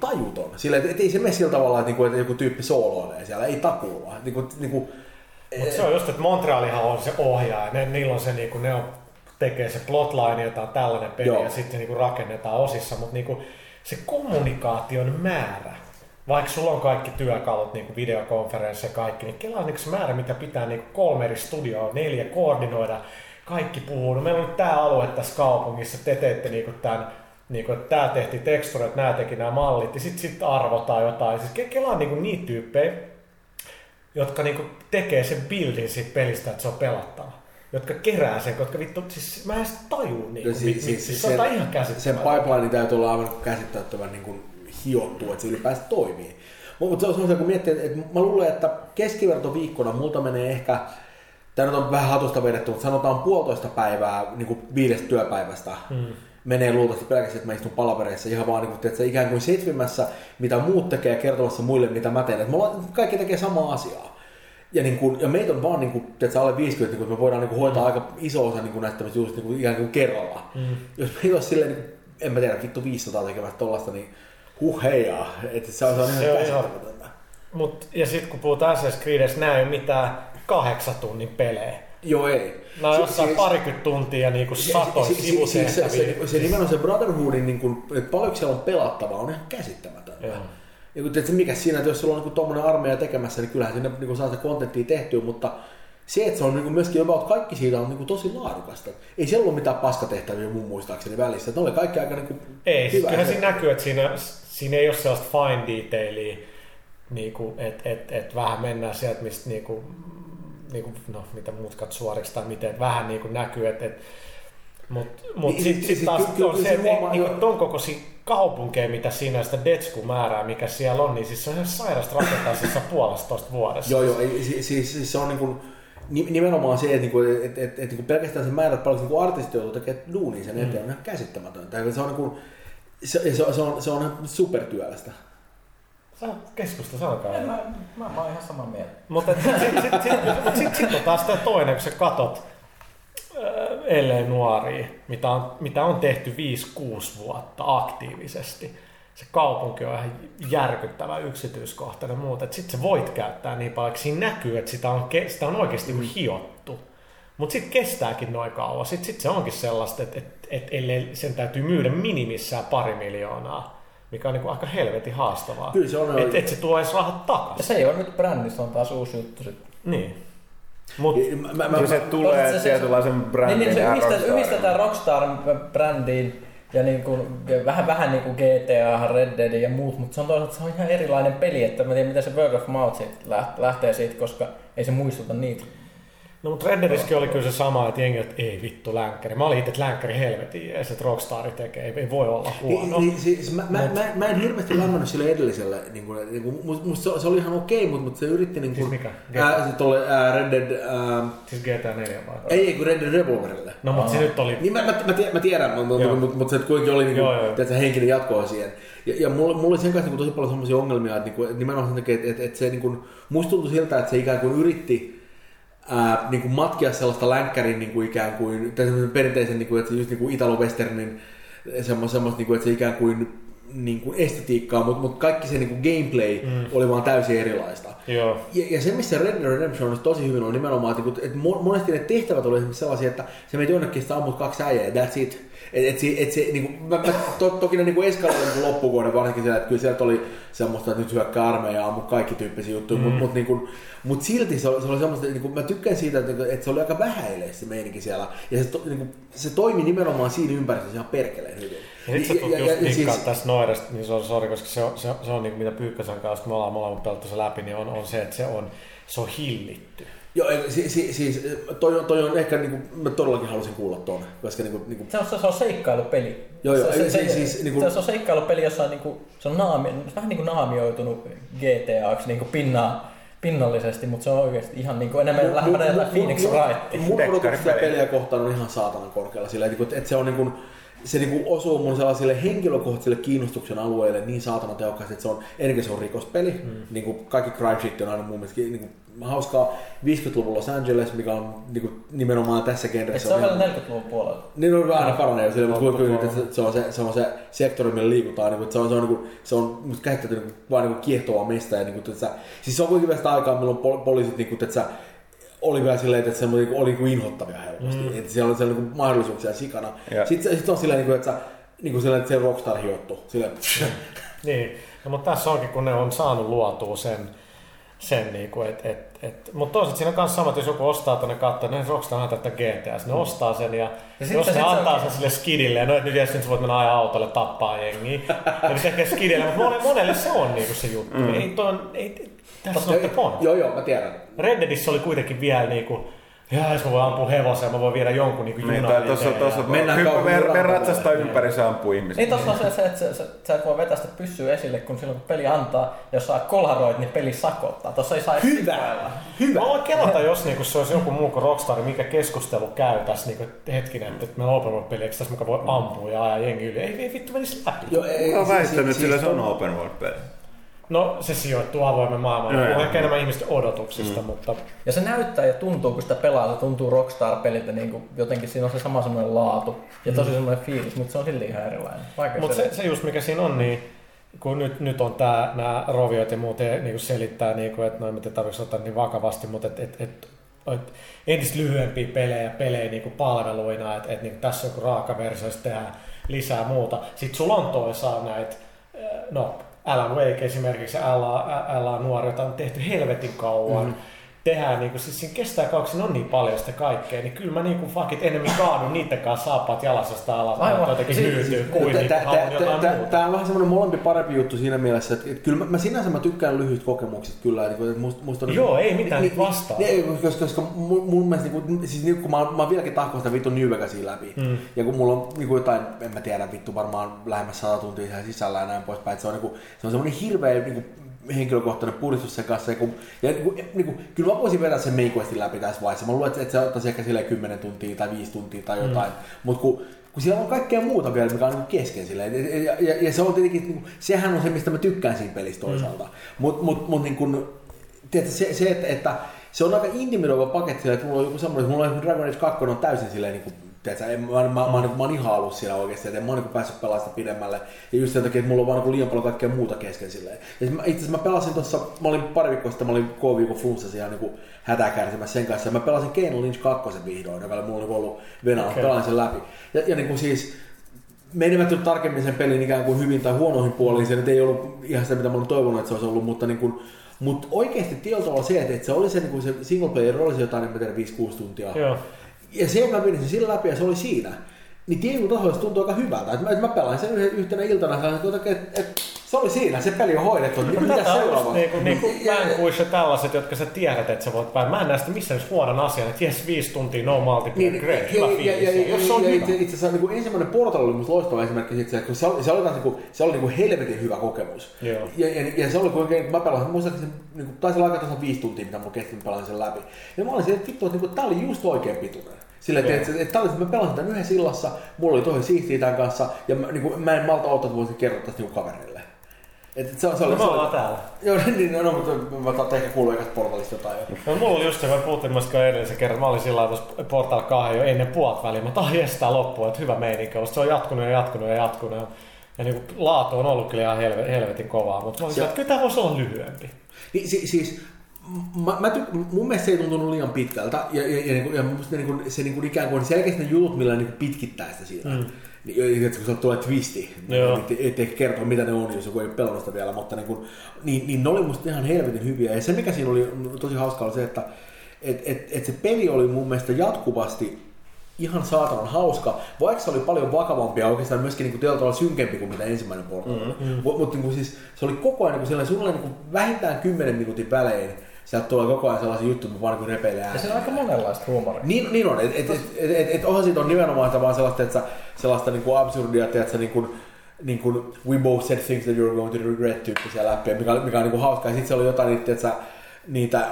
tajuton. Sillä, et ei se mene sillä tavalla, että joku tyyppi sooloilee siellä, ei takuulla. Mutta se on just, että Montrealihan on se ohjaaja, niillä on se, ne on, tekee se plotline, jotain tällainen peli, joo, ja sitten se rakennetaan osissa, mutta se kommunikaation määrä, vaikka sulla on kaikki työkalut, videokonferensseja ja kaikki, niin kelaa se määrä, mitä pitää 3 eri studioa, 4 koordinoida, kaikki puhuu. No, meillä on nyt tää alue tässä kaupungissa, te teette tän, että tää tehti teksturit, nää teki nämä mallit, ja sit arvotaan jotain. Siis kelaa niitä tyyppejä, jotka tekee sen buildin siitä pelistä, että se on pelattava, jotka kerää sen, koska vittu, siis mä en edes tajuu se on ihan käsittämättä. Sen pipeline täytyy olla aivan käsittämättömän hiottua, että se ylipäänsä toimii. Mutta se on semmoisia, kun miettii, että mä luulen, että keskivertoviikkona multa menee ehkä, tämä nyt on vähän hatusta vedetty, mutta sanotaan 1,5 päivää 5 työpäivästä menee luultavasti pelkästään, että mä istun palavereissa ihan vaan että se ikään kuin setvimässä, mitä muut tekee kertomassa muille, mitä mä teen. Että kaikki tekee samaa asiaa. Ja meitä on vaan alle 50, että me voidaan hoitaa aika iso osa näistä juuri ikään kuin kerrallaan. Jos meitä olisi silleen, en mä tiedä, vittu 500 tekemästä tollaista, niin huheijaa, että se on ihan käsittämätöntä. Ja sitten kun puhutaan Assassin's Creedessä, nää ei ole mitään 8 tunnin pelejä. Joo, ei. Nää on jossain 20 tuntia satoissa sivutehtäviä. Se nimenomaan se Brotherhoodin, että paljonko siellä on pelattavaa, on ihan käsittämätöntä. Mikä siinä, että jos sulla on tuommoinen armeija tekemässä, niin kyllähän sinne saa se kontenttia tehtyä, mutta se, että se on myöskin about kaikki siitä on tosi laadukasta. Ei siellä ole mitään paskatehtäviä mun muistaakseni välissä. Ne oli kaikki aika ei, hyvä. Kyllähän siinä näkyy, että siinä ei ole sellaista fine detailia, että vähän mennään sieltä, mistä mitä mutkat suoriksi tai miten, että vähän näkyy. Mutta sitten taas on se, että ton kokoisia kaupunkeja, mitä siinä sitä detsku-määrää, mikä siellä on, niin siis se on ihan sairasta rakentaa siis 1,5 vuodessa. Joo, siis se on nimenomaan se, että pelkästään se määrät paljon artisti joutuu tekemään duunia sen eteen, on ihan käsittämätöntä. Se on supertyölästä. Keskusta sanokaa. Mä oon ihan samaa mieltä. Mutta sitten on taas toinen, kun sä katot L.A. Noirea, mitä on tehty 5-6 vuotta aktiivisesti. Se kaupunki on ihan järkyttävä yksityiskohtainen muuta, että sit sä voit käyttää niin paljon, että siinä näkyy, että sitä on oikeasti hiottu. Mutta sit kestääkin noin kauan. Sit se onkin sellaista, että sen täytyy myydä minimissään 2 miljoonaa, mikä on aika helvetin haastavaa. Kyllä se on. Että se tuo edes rahat takaisin. Se ei ole nyt brändi, se on taas uusi juttu sitten. Niin. Mutta se tulee tietynlaisen brändin ja Rockstarin. Niin, yhdistetään Rockstarin brändiin. Ja vähän niin kuin GTA, Red Dead ja muut, mutta se on toisaalta se on ihan erilainen peli, että mä tiedän, mitä se World of Mouth lähtee siitä, koska ei se muistuta niitä. No mutta Red Deadissäkin oli kyllä se sama, että jengi, että ei vittu länkkäri. Mä olin itse, että länkkäri helvetin ja se Rockstari tekee, ei voi olla huono. Mä en hirveästi lämmännyt sille edelliselle, musta se oli ihan okei, mutta se yritti siis mikä? Red Dead... Siis GTA 4 vai? Ei, kun Red Dead Revolverille. No mutta se nyt oli... Niin mä tiedän, mutta se kuitenkin oli henkinen jatkoa siihen. Ja mulla oli sen kanssa tosi paljon sellaisia ongelmia, että nimenomaan sen takia, että se musta tuntui siltä, että se ikään kuin yritti matkia sellaista länkkärin ikään kuin perinteisen että just italo-westernin semmoista että se ikään kuin estetiikkaa, mutta kaikki se gameplay oli vaan täysin erilaista. Joo. Ja se, missä Red Dead Redemption on tosi hyvin, on nimenomaan, että monesti ne tehtävät oli sellaisia, että se meitä jonnekin sitä ammut 2 äijää, that's it. Toki ne niinku eskaloivat niinku loppuvuoden varsinkin siellä, että kyllä sieltä oli semmoista, että nyt hyökkää armeijaa, mutta kaikki tyyppisiä juttuja, mutta silti se oli semmoista, niinku, mä tykkään siitä, että se oli aika vähäilee se meininki siellä, ja se toimi nimenomaan siinä ympäristössä ihan perkeleen hyvin. Ja nyt sä tulet just tikkaan tästä Noiresta, niin se on sori, koska se on niinku mitä Pyykkäsen kanssa, me ollaan pelattu se läpi, niin on se, että se on hillitty. Joo, siis toi on ehkä, niin kuin, mä todellakin halusin kuulla tuon. Niin se on seikkailupeli. Joo, se on seikkailupeli, jossa on, niin kuin, se on vähän niin kuin naamioitunut GTA-aksi niin kuin pinnallisesti, mutta se on oikeasti ihan niin kuin enemmän lähempänä Phoenix Wrightia. Mun odotus sitä peliä kohtaan on ihan saatanan korkealla. Sillä, että se on niin kuin, se niinku osuu mun sellaisille henkilökohtaisille kiinnostuksen alueille niin saatana tehokkaasti, että se on ennenkin se on rikospeli. Niinku kaikki crime shit on aina mun mielestä niinku hauskaa 50-luvulla Los Angeles, mikä on niinku nimenomaan tässä genressä. Se on vielä 40-luvun puolella. Niin on aina paranee sille, mutta kyllä se on se sektori, millä liikutaan, niinku se on mut käsitetty niinku vaan niinku kiehtovaa mestää niinku siis se on kuitenkin vasta aikaa, milloin poliisit niinku oli vähän silleen, että se oli inhottavia helposti. Että siellä oli niin mahdollisuuksia sikana. Yeah. Sitten on silleen, että se Rockstar hiottu. Niin, no, mutta tässä onkin, kun ne on saanut luotua sen niinku, mutta toisaalta siinä on myös sama, että jos joku ostaa tuonne katsoa, niin Rockstar antaa tätä GTS, ne ostaa sen ja jos ne antaa sen sille skidille, ja no et nyt jäsen, sä voit mennä ajaa autolle tappaa jengiä, ja nyt ehkä skidille, mutta monelle se on niinku se juttu. Ei tuon, tässä on tapon. Joo, mä tiedän. Red Deadissä oli kuitenkin vielä niinku, jos mä voin ampua hevosen, mä voin viedä jonkun niinku junan eteen. Me ratsastaa ympäri, se ampuu ihmisiä. Niin tossa on se, että sä et voi vetää sitä pyssyä esille, kun silloin kun peli antaa, jos sä kolaroit, niin peli sakottaa. Tossa ei saa edes sikailla. Hyvä! Mä voin kelata, jos niinku, se olisi joku muu kuin Rockstar, mikä keskustelu käy tässä niinku, hetkinen, että meillä on open world peli, eikö tässä muka voi ampua ja ajaa jengi yli? Ei vittu menisi läpi. Mä oon väistänyt, sillä se on open world peli. No se sijoittuu avoimen maailmaan, on ehkä enemmän ihmisten odotuksista, mutta... Ja se näyttää ja tuntuu, kun sitä pelaa, se tuntuu Rockstar-peliltä, niin jotenkin siinä on se sama semmoinen laatu ja tosi semmoinen fiilis, mutta se on silti ihan erilainen. Mutta se just mikä siinä on, niin kun nyt on nämä roviot ja muut niin selittää, niin että noin miten tarvitsisi ottaa niin vakavasti, mutta entistä lyhyempiä pelejä niin palveluina, että niin tässä on joku raaka versio, jos tehdään lisää muuta. Sitten sulla on toisaalta näitä... Alan Wake esimerkiksi, L.A. Noire, jota on tehty helvetin kauan. Tehdään, niin kun, siis siinä kestää kauan, on niin paljon sitä kaikkea, niin kyllä mä niin fakit enemmän kaadun niidenkaan saappaat jalasesta alas. Aivan. Jotenkin hyytyy kuin haluan jotain muuta. Tää on vähän semmoinen molempi parempi juttu siinä mielessä, että kyllä mä sinänsä tykkään lyhyt kokemukset kyllä. Musta on, joo, ei mitään nyt vastaa. Koska mun mielestä, siis kun mä vieläkin tahkoon sitä vittu nyyväkäsiä läpi, ja kun mulla on jotain, en mä tiedä, vittu varmaan lähemmäs 100 tuntia ihan sisällä ja näin poispäin, että se on semmoinen hirveä henkilökohtainen puristus sen kanssa. Kyllä mä voisin vedä sen main questin läpi tässä vaiheessa. Mä luulen, että se ottaisi ehkä silleen 10 tuntia tai 5 tuntia tai jotain. Mutta kun siellä on kaikkea muuta vielä, mikä on niin kesken silleen. Ja se on tietenkin, niin kuin, sehän on se, mistä mä tykkään siinä pelissä toisaalta. Mut niin kuin, tiedätkö, se että se on aika intimidoiva paketti silleen, että mulla on joku semmoinen, että mulla on Dragon Age 2 on täysin silleen niin kuin, mä oon ihan ollut siellä oikeesti, että en mä oon päässyt pelaamaan sitä pidemmälle. Ja just sen takia, että mulla on vaan liian paljon kaikkea muuta kesken silleen. Ja itseasiassa mä pelasin tossa, mä olin pari viikkoa sitten, mä olin K-viikon flunssassa ihan niinku hätää kärsimässä sen kanssa. Ja mä pelasin Kane Lynch 2 vihdoin, joka mulla oli ollut Venäjä, pelaan sen läpi. Ja niinku siis, menemätty tarkemmin sen pelin ikään kuin hyvin tai huonoihin puoliin, se nyt ei ollut ihan sitä, mitä mä olin toivonut, että se olisi ollut, mutta niinku... Mut oikeesti tieltä on se, että se oli se, niinku se single player rooli jotain, en mä tiedä, 5-6 tuntia. Joo. Ja se, mä menin sen sillä läpi ja se oli siinä, niin tietyllä tasolla tuntuu aika hyvältä. Et mä pelaan sen yhtenä iltana, että se oli siinä, se peli on hoidettu, niin mitä seuraava? Niinku mänkuissa tällaiset, jotka sä tiedät, että sä voit päin. Mä en näe sitä missään huonon asian, että jes 5 tuntia, no multiplayer, niin, great, hyvä fiilis, jos se on hyvä. Itse asiassa niin ensimmäinen Portal oli musta loistava esimerkki, että se oli niin kuin helvetin hyvä kokemus. Ja se oli kuitenkin, mä pelasin, muistaakseni niin taisi olla aika 5 tuntia, mitä mun kesti, mä pelasin sen läpi. Ja mä olin silleen, että vittu, että niin tää oli just oikein pituinen. Silleen, että mä pelasin tämän yhdessä illassa, mulla oli tosi siistiä tämän kanssa, ja mä en malta odottaa, että voisin kertoa tästä kaverille. Me ollaan täällä. Joo, niin on, mutta mä tautta ehkä kuuluu eikäs Portalista jotain. No mulla oli just se, mä puhuttiin myöskään edellisen kerran. Mä olin sillä lailla tuossa Portal 2 jo ennen puolet väliin. Mä tahan jestää loppuun, että hyvä meininkä, mutta se on jatkunut. Ja niin kuin laatu on ollut kyllä ihan helvetin kovaa, mutta mä olin sillä, että kyllä tää voisi olla lyhyempi. Siis mun mielestä se ei tuntunut liian pitkältä, ja musta ne, se ikään kuin selkeästi ne jutut, millä ne pitkittää sitä siitä. kun se tulee twisti, ettei kertoa mitä ne on, jos joku ei ole pelannut sitä vielä, mutta niin ne oli musta ihan helvetin hyviä. Ja se mikä siinä oli tosi hauska oli se, että se peli oli mun mielestä jatkuvasti ihan saatanan hauska, vaikka se oli paljon vakavampi ja oikeastaan myöskin tietyllä tavalla synkempi kuin mitä ensimmäinen Portal. Mutta siis, se oli koko ajan sulle vähintään 10 minuutin välein. Sieltä tulee koko ajan sellaisia juttuja, mutta vaan repeilää ääneen. Ja se on aika monenlaista huumoria. Niin on. Osa siitä on nimenomaan sitä vaan sellaista, että sellaista absurdia, että we both said things that you're going to regret tyyppisiä läppiä, mikä on hauskaa. Ja sitten se oli jotain niitä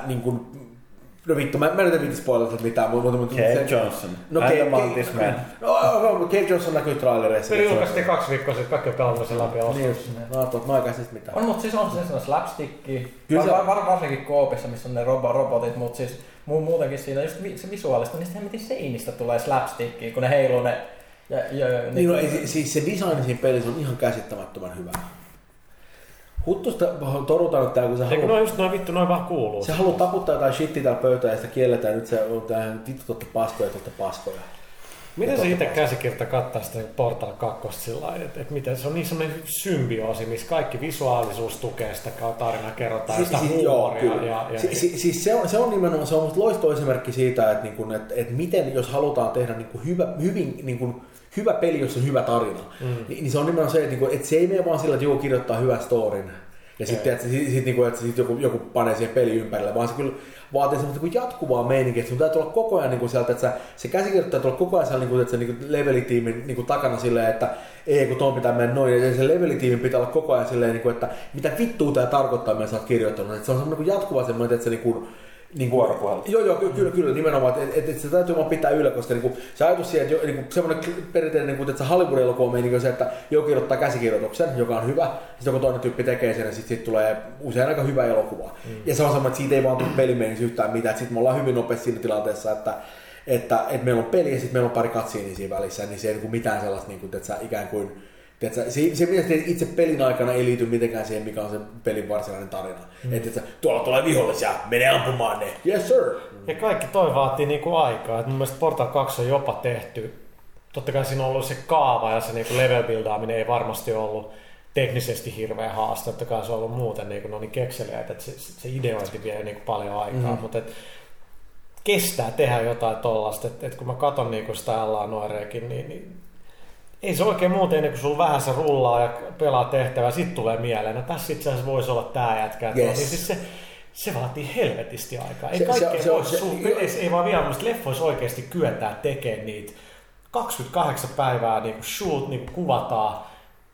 no vittu, mä en tiedä spoilata mitään. Cave Johnson. No Cave Johnson näkyy trailereissa. Me julkaistiin 2 viikkoa sitten, kaikki on pelannut sen läpi osuus. Mä ajattelin, mä aikaisin mitään. On, mutta siis on se slapsticki. Varsinkin koopissa, missä on ne robotit, mutta siis muutenkin siinä just se visuaalista, niin sitten miten seinistä tulee slapstickia, kun ne heiluu ne... Siis se design siinä pelissä on ihan käsittämättömän hyvä. Huttusta torutaan, että kun se haluaa... No just noin vittu, noin vaan kuuluu. Se haluaa taputtaa jotain shittiä täällä pöytään ja sitä kielletään, nyt se on tähän vittu totta paskoja. Miten se itse käsikirjoittaa kattaa sitä Portal 2 sillä lailla, että se on niin semmoinen symbioosi, missä kaikki visuaalisuus tukee sitä tarinaa, kerrotaan sitä huumoria. Siis se on nimenomaan se on loistava esimerkki siitä, että miten jos halutaan tehdä hyvä peli, jossa on hyvä tarina, niin se on nimenomaan se, että se ei mene vaan sillä, että joku kirjoittaa hyvän storin ja sitten joku panee siihen pelin ympärille, vaan se kyllä vaatii semmoista jatkuvaa meininkiä, että sun täytyy olla koko ajan sieltä, että se käsikirjoittaja tulee koko ajan sieltä, että se levelitiimin takana silleen, että ei kun tuon pitää mennä noin, ja se levelitiimin pitää olla koko ajan silleen, että mitä vittua tämä tarkoittaa, mitä sä oot kirjoittanut, että se on semmoinen jatkuva semmoinen, että se vuoropuhelta. Joo, kyllä, nimenomaan, että se täytyy vaan pitää yllä, koska se ajatus siihen, että semmoinen perinteinen, että Hollywood-elokuva on se, että joku kirjoittaa käsikirjoituksen, joka on hyvä, sitten joku toinen tyyppi tekee sen, ja sitten tulee usein aika hyvä elokuva. Ja se on sama, että siitä ei vaan tule pelimeiningissä yhtään mitään, että sitten me ollaan hyvin nopeasti siinä tilanteessa, että meillä on peli, ja sitten meillä on pari katsiinia siinä välissä, niin se ei mitään sellaista, että sä ikään kuin... Se mitä teet itse pelin aikana ei liity mitenkään siihen, mikä on se pelin varsinainen tarina. Että tuolla tulee vihollisia, mene ampumaan ne. Yes sir! Ja kaikki toi vaatii aikaa. Mun mielestä Portal 2 on jopa tehty. Totta kai siinä on ollut se kaava ja se level buildaaminen ei varmasti ollut teknisesti hirveä haaste. Totta kai se on ollut muuten niin kekseliäitä, että se ideointi vie paljon aikaa. Mutta kestää tehdä jotain tollaista. Et kun mä katon sitä L.A. Noireakin, niin ei se oikein muuten ennen kuin sulla vähän se rullaa ja pelaa tehtävää, sit tulee mieleen, että tässä itse asiassa voisi olla tää jätkä. Yes. Niin siis se vaatii helvetisti aikaa. Ei kaikkea voi ei vaan vielä muista leffoissa oikeasti kyetää tekemään niitä. 28 päivää shoot kuvataan,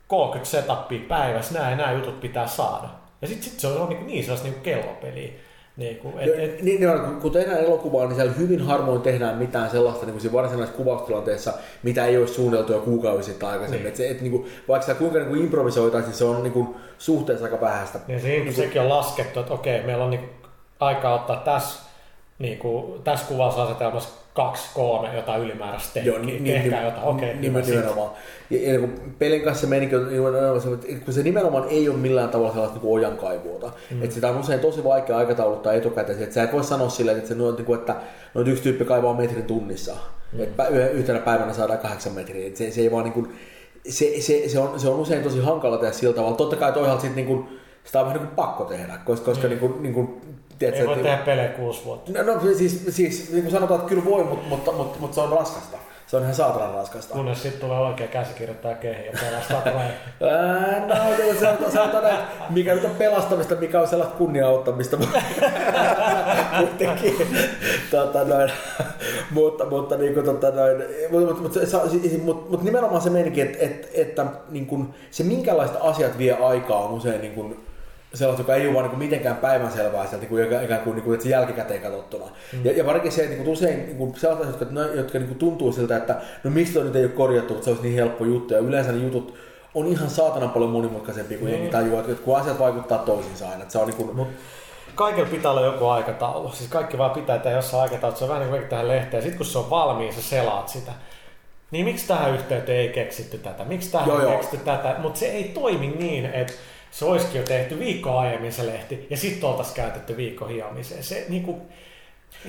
30 setupia päivässä, nämä jutut pitää saada. Ja sit se on niin sellaista kellopeliä. Kun tehdään elokuvaa, niin siellä hyvin harvoin tehdään mitään sellaista siinä varsinaisessa kuvaustilanteessa, mitä ei olisi suunniteltu jo kuukausi sitten aikaisemmin. Vaikka sitä kuinka improvisoitaisiin, niin se on suhteessa aika vähäistä. Sekin on laskettu, että okei, meillä on aikaa ottaa tässä kuvausasetelmassa 2-3 jotain ylimääräistä tehdään jotain, okei. Nimenomaan. Ja pelin kanssa menikin, kun se nimenomaan ei ole millään tavalla sellaista ojankaivuota. Että sitä on usein tosi vaikea aikatauluttaa etukäteen. Että sä et voi sanoa silleen, että noin yksi tyyppi kaivaa metrin tunnissa. Että yhtenä päivänä saadaan 8 metriä. Että se ei vaan se on usein tosi hankala tehdä sillä tavalla. Totta kai toisaalta sitä on vähän pakko tehdä, koska ei voi tehdä pelejä 6 vuotta. No siis niin kuin sanotaan, että kyllä voi, mutta se on raskasta. Se on ihan saatanan raskasta. Kunnes sitten tulee oikea käsikirjoittaja kehi ja pelastaa pelejä. Sanotaan, että mikä nyt on pelastamista, mikä on sellaista kunnia-auttamista. Mutta nimenomaan se menikin, että se minkälaista asiat vie aikaa on usein... sellaista, joka ei ole vaan mitenkään päivänselvää sieltä, ikään kuin että se jälkikäteen katsottuna. Ja varsinkin se, että usein sellaiset asiat, jotka tuntuu siltä, että no miksi toi nyt ei ole korjattu, että se olisi niin helppo juttu. Ja yleensä ne jutut on ihan saatanan paljon monimutkaisempi kuin jengi tajua, että kun asiat vaikuttaa toisiinsa aina. Se on kaikilla pitää olla joku aikataulu. Siis kaikki vaan pitää tehdä jossain aikataulu. Se on vähän niin kuin tähän lehteen. Sitten kun se on valmiin, sä selaat sitä. Niin miksi tähän yhteyteen ei keksitty tätä? Miksi tähän ei keksitty tätä? Mutta se ei toimi niin, että se olisikin jo tehty viikko aiemmin se lehti, ja sitten oltaisiin käytetty viikko hiomiseen. Se,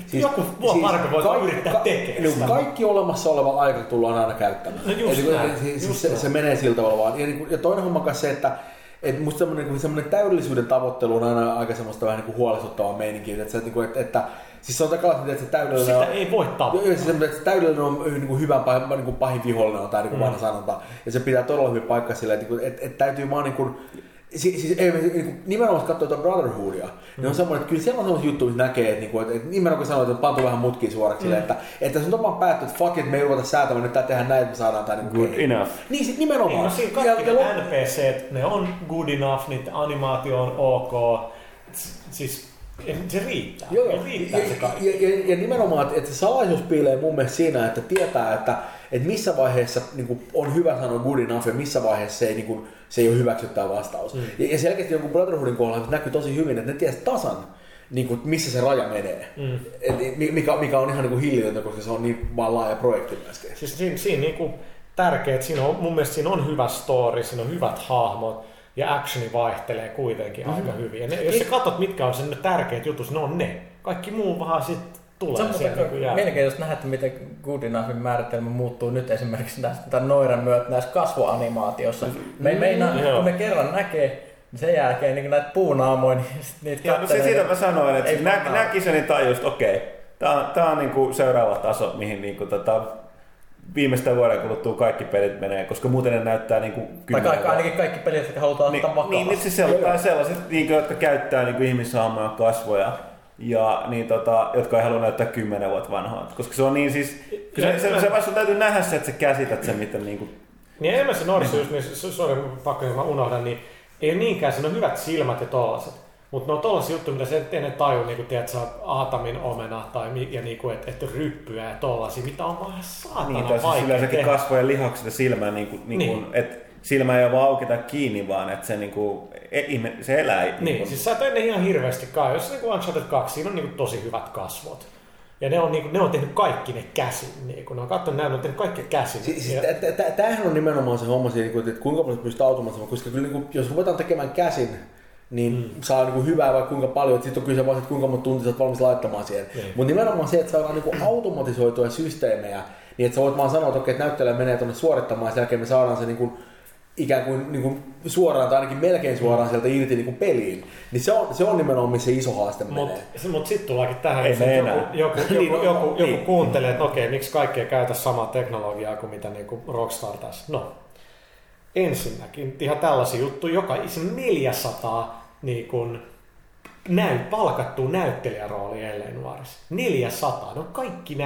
Siis, joku vuosi parempi voi yrittää tekemään sitä. Kaikki olemassa oleva aika tullaan aina käyttämään. No just näin. Se menee sillä tavalla vaan. Ja toinen homma on se, että musta semmoinen täydellisyyden täydellisyyden tavoittelu on aina aika semmoista vähän niin huolestuttavaa meininkiä. Että siis se on takaisin, että se täydellinen on... Sitä ei voi tavoittaa. Se täydellinen on niin hyvän pahin vihollinen, on tämä niin vanha sanonta. Ja se pitää todella hyvin paikkaa sillä, että täytyy vaan... Niin siis nimenomaan katsoa tuota Brotherhoodia, niin on semmoinen, että kyllä siellä on semmoisia juttuja, missä näkee, että nimenomaan kun sanoit, että pantu vähän mutkia suoraksi, että se on todella päätty, että fuck it, me ei ruveta säätämään, nyt tää tehdään näin, että me saadaan tää good enough. Niin sit nimenomaan. Niin, no, kaikki ne NPCt, ne on good enough, niiden animaatio on ok, siis se riittää. Joo, riittää se kaikki. Ja nimenomaan, että se salaisuus piilee mun mielestä siinä, että tietää, että missä vaiheessa niin kuin, on hyvä sanoa good enough ja missä vaiheessa se ei, niin kuin, se ei ole hyväksyttävä vastaus. Ja selkeästi jonkun Brotherhoodin kohdalla näkyy tosi hyvin, että ne tiesi tasan, niin kuin, missä se raja menee. Mikä on ihan niin kuin hillitöntä, koska se on niin vaan laaja projekti myöskin. Siis siinä niin kuin tärkeä, että siinä on, mun mielestä siinä on hyvä story, siinä on hyvät hahmot ja actioni vaihtelee kuitenkin aika hyvin. Ja ne, jos sä katsot, mitkä on sen tärkeät jutut, ne on ne. Kaikki muu vaan sitten... Mielenkiintoista nähdä, että miten good enoughin määritelmä muuttuu nyt esimerkiksi tämän noiran myötä näissä kasvoanimaatioissa. Kun me kerran näkee, niin sen jälkeen niin näitä puunaamoja, niin niitä kattelee. No, siitä mä sanoin, että näki sen niin tajus, että okei, tämä on niinku seuraava taso, mihin niinku viimeistä vuoden kuluttua kaikki pelit menee, koska muuten ne näyttää niinku 10 vuotta. Ainakin kaikki pelit, jotka halutaan ottaa vakavasti. Niin, siis sellaiset, niinku, jotka käyttää niinku ihmishaamoja kasvoja. Ja niin, jotka ei halua näyttää 10 vuotta vanhaa, koska se on niin siis... Se täytyy nähdä se, että sä käsität sen, miten niinku... Niin enemmän se norsuus, pakko mä unohdan, niin ei ole niinkään, se on hyvät silmät ja tollaset. Mutta ne on tollasia juttuja, mitä se ennen taju, niin kuin tiedät, Aatamin omena tai niinku, että ryppyä ja tollasia, mitä on vaan saatana vaikea tehdä. Niin, yleensäkin kasvojen lihakset ja silmää, niin. Että silmä ei ole vaan auki tai kiinni, vaan että se niinku... Se elää. Niin, siis sä et ennen ihan hirveästi kai. Jos on Uncharted 2, siinä on niinku tosi hyvät kasvot. Ja ne on tehnyt kaikki ne käsin. Niinku. Ne on katsonut näin, ne on tehnyt kaikki käsin. Tämähän on nimenomaan se homma, että kuinka paljon pystyy automaattimaan. Koska kyllä jos ruvetaan tekemään käsin, niin saa hyvää vai kuinka paljon. Sitten on kyse vaan, että kuinka monta tuntia sä oot valmis laittamaan siihen. Mutta nimenomaan se, että saadaan automatisoitua systeemejä, niin että sä voit vaan sanoa, että okei, näyttelijä menee tuonne suorittamaan ja sen jälkeen me saadaan se... ikään kuin, suoraan tai ainakin melkein suoraan sieltä irti peliin, niin se on nimenomaan missä iso haaste menee. Mutta sitten tullaankin tähän, että joku kuuntelee, että okei, miksi kaikki ei käytä samaa teknologiaa kuin mitä Rockstar tässä. No, ensinnäkin ihan tällaisia juttuja, joka 400 palkattua näyttelijäroolia L.A. Noiressa. 400. Ne on kaikki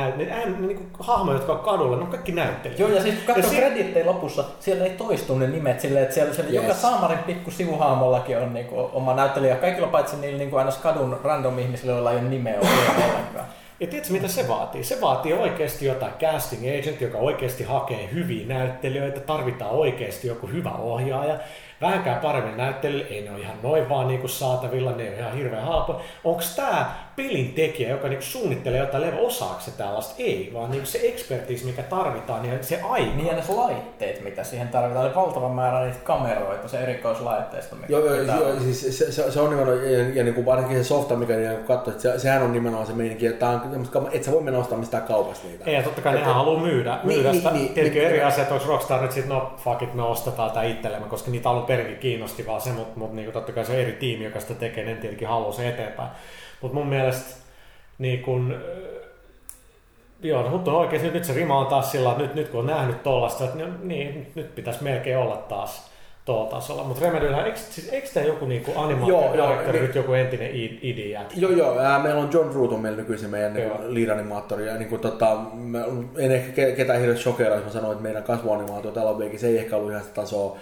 hahmoja, jotka on kadulla, ne on kaikki näyttelijät. Joo, ja siis kun katsoo kredittejä lopussa, siellä ei toistu ne nimet silleen, että siellä joka saamarin pikku sivuhaamollakin on oma näyttelijä. Kaikilla paitsi niillä aina kadun random ihmisillä, joilla ei ole nimeä ollenkaan. Ja tiedätkö, mitä se vaatii? Se vaatii oikeasti jotain casting agent, joka oikeasti hakee hyviä näyttelijöitä, tarvitaan oikeasti joku hyvä ohjaaja. Vähänkään paremmin näyttelijä, ei ne ole ihan noin vaan saatavilla, ne ei ole ihan hirveän halpoja. Onko tämä pelintekijä, joka suunnittelee jotain leveä, osaako se tällaista? Ei, vaan se expertise, mikä tarvitaan, niin se aika. Niin ja ne laitteet, mitä siihen tarvitaan, eli valtavan määrä niitä kameroita, se erikoislaitteista. Joo, siis se on nimenomaan, ja varsinkin se softa, mikä katsoo, että sehän on nimenomaan se meininki, että sä voi mennä ostamaan mistään kaupasta niitä. Ei, ja totta kai nehän haluaa myydä sitä. Tietenkin eri asiat, onko Rockstar nyt sitten, no fuck it, me ostetaan tää itsellemme, koska niitä alun perin kiinnosti vaan se, mutta totta kai se on eri tiimi, joka sitä tekee, ne tietenkin haluaa se eteenpäin. Mutta mun mielestä mutta on oikeasti nyt se rima on taas sillä, että nyt kun on nähnyt tollaista, että nyt pitäisi melkein olla taas tuolla tasolla. Mutta Remedyhän, eikö tämä joku animaattori nyt joku entinen idi jätkä? Joo, meillä on John Root on meillä nykyisin meidän lead-animaattori. Ja en ehkä ketään hirveästi shokeraa, jos mä sanoin, että meidän kasvuanimaatio täällä on vieläkin, se ei ehkä ollut ihan sitä tasoa,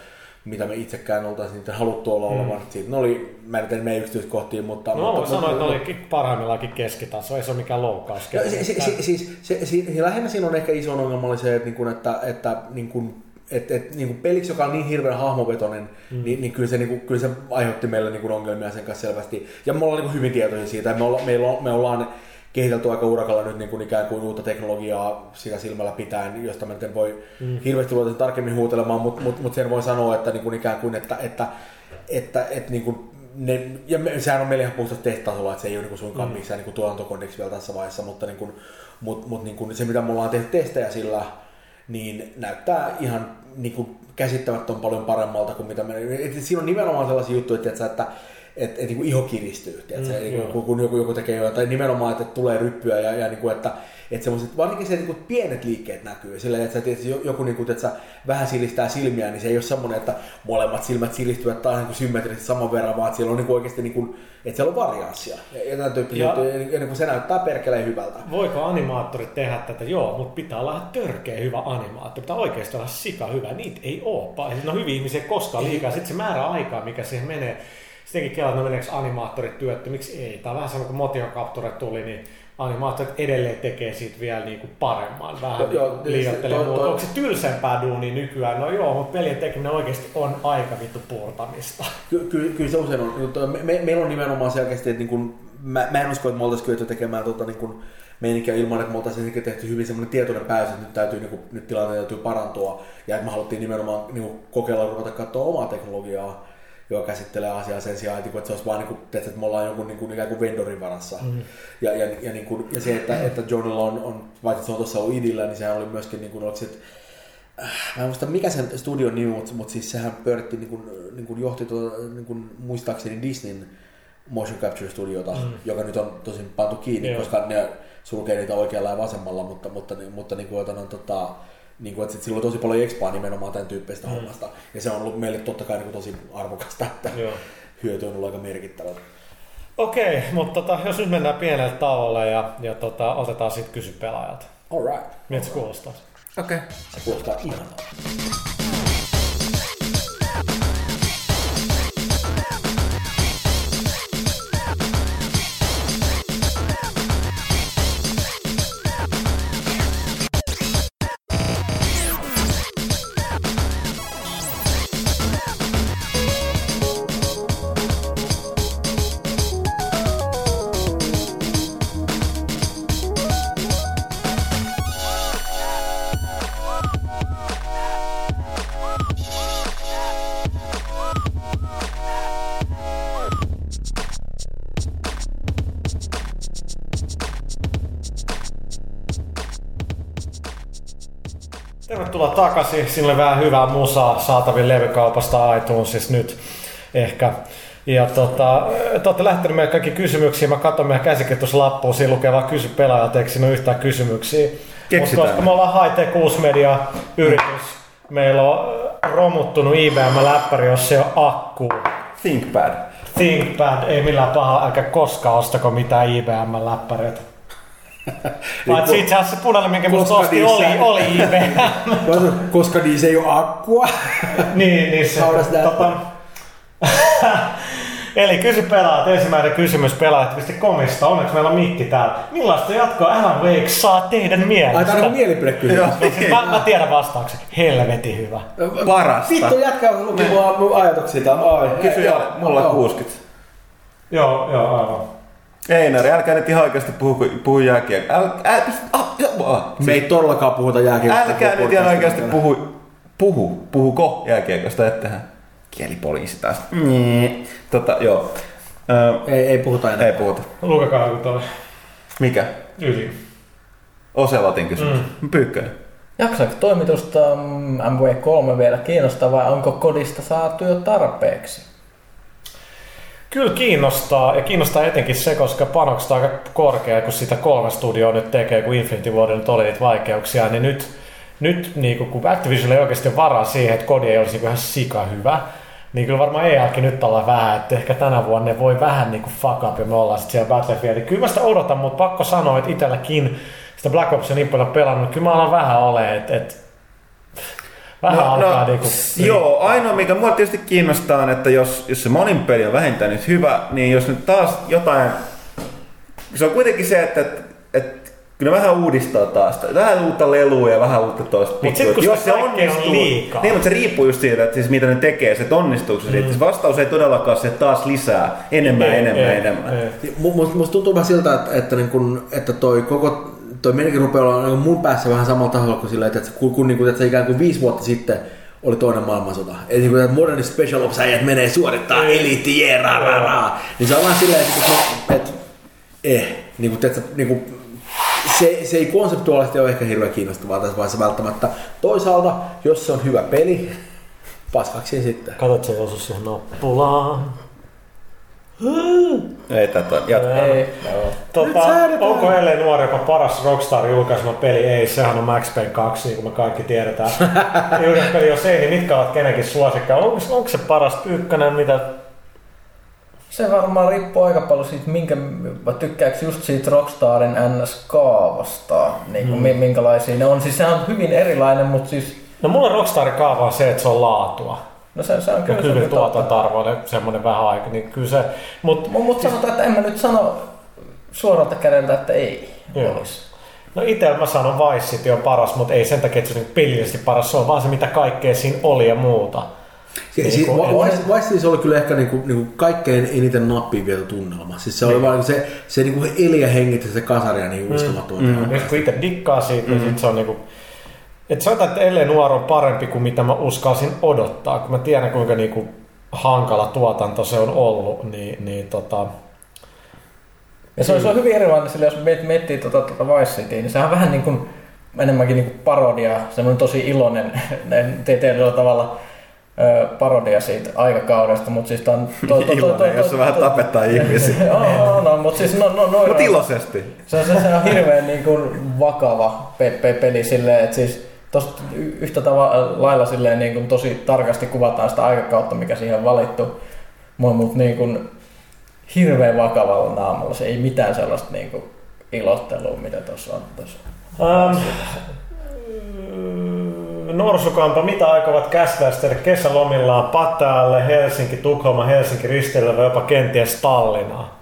mitä me itsekään oltaisiin niitä haluttu olla olevan. Ne oli, mä en tiedä meidän yksityiskohtiin, mutta... No voin sanoa, että olikin parhaimmillaankin keskitaso, ei se ole mikään loukkaus. Lähinnä siinä on ehkä iso ongelma oli se, että peliksi, joka on niin hirveän hahmovetoinen, niin kyllä se aiheutti meille ongelmia sen kanssa selvästi. Ja me ollaan hyvin tietoisia siitä. Me ollaan kehitelty aika urakalla nyt ikään kuin uutta teknologiaa sitä silmällä pitäen, josta mä nyt voi hirveästi luota tarkemmin huutelemaan, mutta sen voi sanoa, että ikään kuin, että ne, ja sehän on meillä ihan puhta tehtasolla, että se ei ole niin suinkaan missään niin tuotantokondeksi vielä tässä vaiheessa, mutta niin kuin, niin se mitä me ollaan tehty testejä sillä, niin näyttää ihan niin käsittämättömän paljon paremmalta kuin mitä me... Siinä on nimenomaan sellaisia juttuja, että niin kuin iho kiristyy, kun joku tekee jotain, tai nimenomaan, että tulee ryppyä ja niin kuin, että semmoiset, varsinkin se, että pienet liikkeet näkyy, sillä että joku niin kuin, että vähän silistää silmiä, niin se ei ole semmoinen, että molemmat silmät silistyvät tai niin symmetrisesti saman verran, vaan että siellä on niin kuin oikeasti, niin kuin, että siellä on varianssia, ja tämän tyyppisiä, niin se näyttää perkeleen hyvältä. Voiko animaattorit tehdä tätä? Joo, mutta pitää olla törkeä hyvä animaattori, pitää oikeasti olla sika hyvä, niitä ei ole. No hyviä ihmisiä koskaan liikaa, sitten se määrä aikaa, mikä siihen menee. Sittenkin kelaa, että meneekö animaattorit työttömiksi? Ei. Tämä on vähän sama kuin Motion Capture tuli, niin animaattorit edelleen tekee siitä vielä niinku paremman. Vähän liioittelee muuta. Onko se tylsempää duunia nykyään? No joo, mutta pelien tekeminen oikeasti on aika vittu puurtamista. Kyllä se usein on. Meillä on nimenomaan selkeästi, että niin mä en usko, että me oltaisiin kyetty tekemään niin meininkiä ilman, että me oltaisiin tehty hyvin semmoinen tietoinen päätös, että nyt tilanne täytyy parantua. Ja että me haluttiin nimenomaan niin kokeilla ruveta katsoa omaa teknologiaa, joka käsittelee asiaa sen sijaan, että se olisi vaan niin tehty, että me ollaan jonkun niin kuin, ikään kuin vendorin varassa. Mm-hmm. Ja, niin kuin, ja se, että Johnilla on vaikka se on tuossa ollut idillä, niin sehän oli myöskin, niin kuin, se, että, mä en muista mikä sen studion nimi, mutta siis sehän pyöritti, niin kuin johti tuota, niin kuin, muistaakseni Disneyn motion capture studiota, joka nyt on tosin pantu kiinni, koska ne sulkee niitä oikealla ja vasemmalla, mutta niin kuin, niin kuin, että sillä on tosi paljon expaa nimenomaan tämän tyyppeistä hommasta. Ja se on ollut meille totta kai niin kuin tosi arvokasta, että hyöty on ollut aika merkittävä. Okei, mutta jos nyt mennään pienelle tauolle ja otetaan sitten kysy pelaajalta. Alright. Miltä se kuulostaa? Okei. Se kuulostaa ihanaa. Takaisin, sille vähän hyvää musaa saatavin levykaupasta iTunesissa nyt ehkä. Ja te olette lähteneet meille kaikki kysymyksiä, mä katson meidän käsikirjoituslappua, siinä lukee vaan kysy pelaajalta, eikö siinä ole yhtään kysymyksiä. Mutta koska me ollaan haitee 6 media yritys, meillä on romuttunut IBM-läppäri, jos se on akku. ThinkPad, ei millään pahaa, älkää koskaan ostako mitään IBM-läppäreitä. Paitsi itse asiassa se punainen, minkä musta osti, oli IBM. Koska niissä ei ole akkua. Niin se on. Eli kysy pelaat, ensimmäinen kysymys pelaat.comista. Onneksi meillä on mikki täällä. Millaista jatkoa Alan Wake saa tehdä mielestä? Ai, tarvitsen mielipidekysymys. Mä tiedän vastauksen. Helvetin hyvä. Parasta. Vittu, jatkaa mun ajatuksia. Kysy, mulla on 60. Joo, aivan. Einari, älkää nyt ihan oikeasti puhu jääkiekkoa. Me ei todellakaan puhuta jääkiekosta. Älkää nyt ihan oikeasti puhuko jääkiekosta, ettehän kielipoliisi taas. Joo. Ei puhuta enää. Ei puhuta. Lukakaa joku toi. Mikä? Yli. Osevatin kysymys. Pyykkönen. Jaksaako toimitusta MV3 vielä kiinnostaa vai onko kodista saatu jo tarpeeksi? Kyllä kiinnostaa, ja kiinnostaa etenkin se, koska panokset on aika korkea, kun sitä 3 studioa nyt tekee, kun Infinity Wardilla nyt oli niitä vaikeuksia, niin nyt niin kun Activision ei oikeasti varaa siihen, että kodi ei olisi niin ihan sika hyvä, niin kyllä varmaan EAkin nyt ollaan vähän, että ehkä tänä vuonna ne voi vähän niin fuck up, ja me ollaan sitten siellä Battlefieldin. Kyllä mä sitä odotan, mutta pakko sanoa, että itselläkin sitä Black Opsia niin paljon pelannut, kyllä mä alan vähän olemaan, että joo, ainoa mikä mua tietysti kiinnostaa on, että jos se monin peli on vähintään nyt hyvä, niin jos nyt taas jotain... Se on kuitenkin se, että kyllä vähän uudistaa taas. Vähän uutta lelua ja vähän uutta toista pikkua. Mutta jos se onnistuu, on liikaa. Niin, mutta se riippuu just siitä, että siis mitä ne tekee, se onnistuuko se siitä. Vastaus ei todellakaan se taas lisää enemmän. Musta tuntuu vähän siltä, että toi koko... Toi melkein rupeaa olla mun päässä vähän samalla tasolla kuin sillä, että kun ikään kuin 5 vuotta sitten oli toinen maailmansota. Eli niin kuin moderni special ops äijät menee suorittaa eliitti, jee, yeah, niin se on vaan silleen, että niin kuin, se ei konseptuaalisesti ole ehkä hirveän kiinnostavaa tässä vaiheessa välttämättä. Toisaalta, jos se on hyvä peli, paskaksi sitten. Katot se osu siihen nappulaan. Ei tätä jatkaa. Onko L.A. Noire joka paras Rockstar julkaisema peli? Ei, sehän on Max Payne 2, niin kuin me kaikki tiedetään. Julkaispeli jos ei, niin mitkä ovat kenenkin suosikkaan? Onko se paras ykkönen? Mitä? Se varmaan riippuu aika paljon siitä, minkä tykkääks just siitä Rockstarin NS-kaavasta, niin kuin minkälaisia ne on. Siis sehän on hyvin erilainen, mutta siis... No mulla Rockstarin kaava on se, että se on laatua. No se on kyllä semmoinen tuotantarvoinen, semmoinen vähän aika, niin kyllä se... Mutta sanotaan, että en mä nyt sano suoralta kädeltä, että ei olisi. No itse mä sanon Vice City on paras, mutta ei sen takia, että se on pelillisesti paras, se on vaan se mitä kaikkea siinä oli ja muuta. Vice City oli kyllä ehkä niinku kaikkein eniten nappiin vietä tunnelma. Siis se oli vaan se niinku eli ja hengitti se kasaria niinku uskomatonta. Kun itse dikkaa siitä, niin se on niinku... Että sanotaan, että L.A. Noire on parempi kuin mitä mä uskalsin odottaa, kun mä tiedän kuinka niinku hankala tuotanto se on ollut, niin Ja se on hyvin erilainen sille, jos miettii tota Vice Cityä, niin sehän on vähän niin kuin, enemmänkin niin kuin parodia, semmoinen tosi iloinen tieteellisellä tavalla parodia siitä aikakaudesta, mutta siis tämä on... Iloinen, jos se vähän tapettaa ihmisiä. No, mutta siis noin... Mutta iloisesti. Se on hirveän niin kuin vakava peli silleen, että siis tosta yhtä lailla silleen niin kuin tosi tarkasti kuvataan sitä aikakautta, mikä siihen on valittu, mutta niin kuin hirveän vakavalla naamalla. Se ei mitään sellaista niin kuin ilottelua, mitä tuossa on. Norsukampa, mitä aikovat käsväisteri kesälomillaan Pataalle, Helsinki, Tukholma, Helsinki, Risteillä vai jopa kenties Tallinnaa?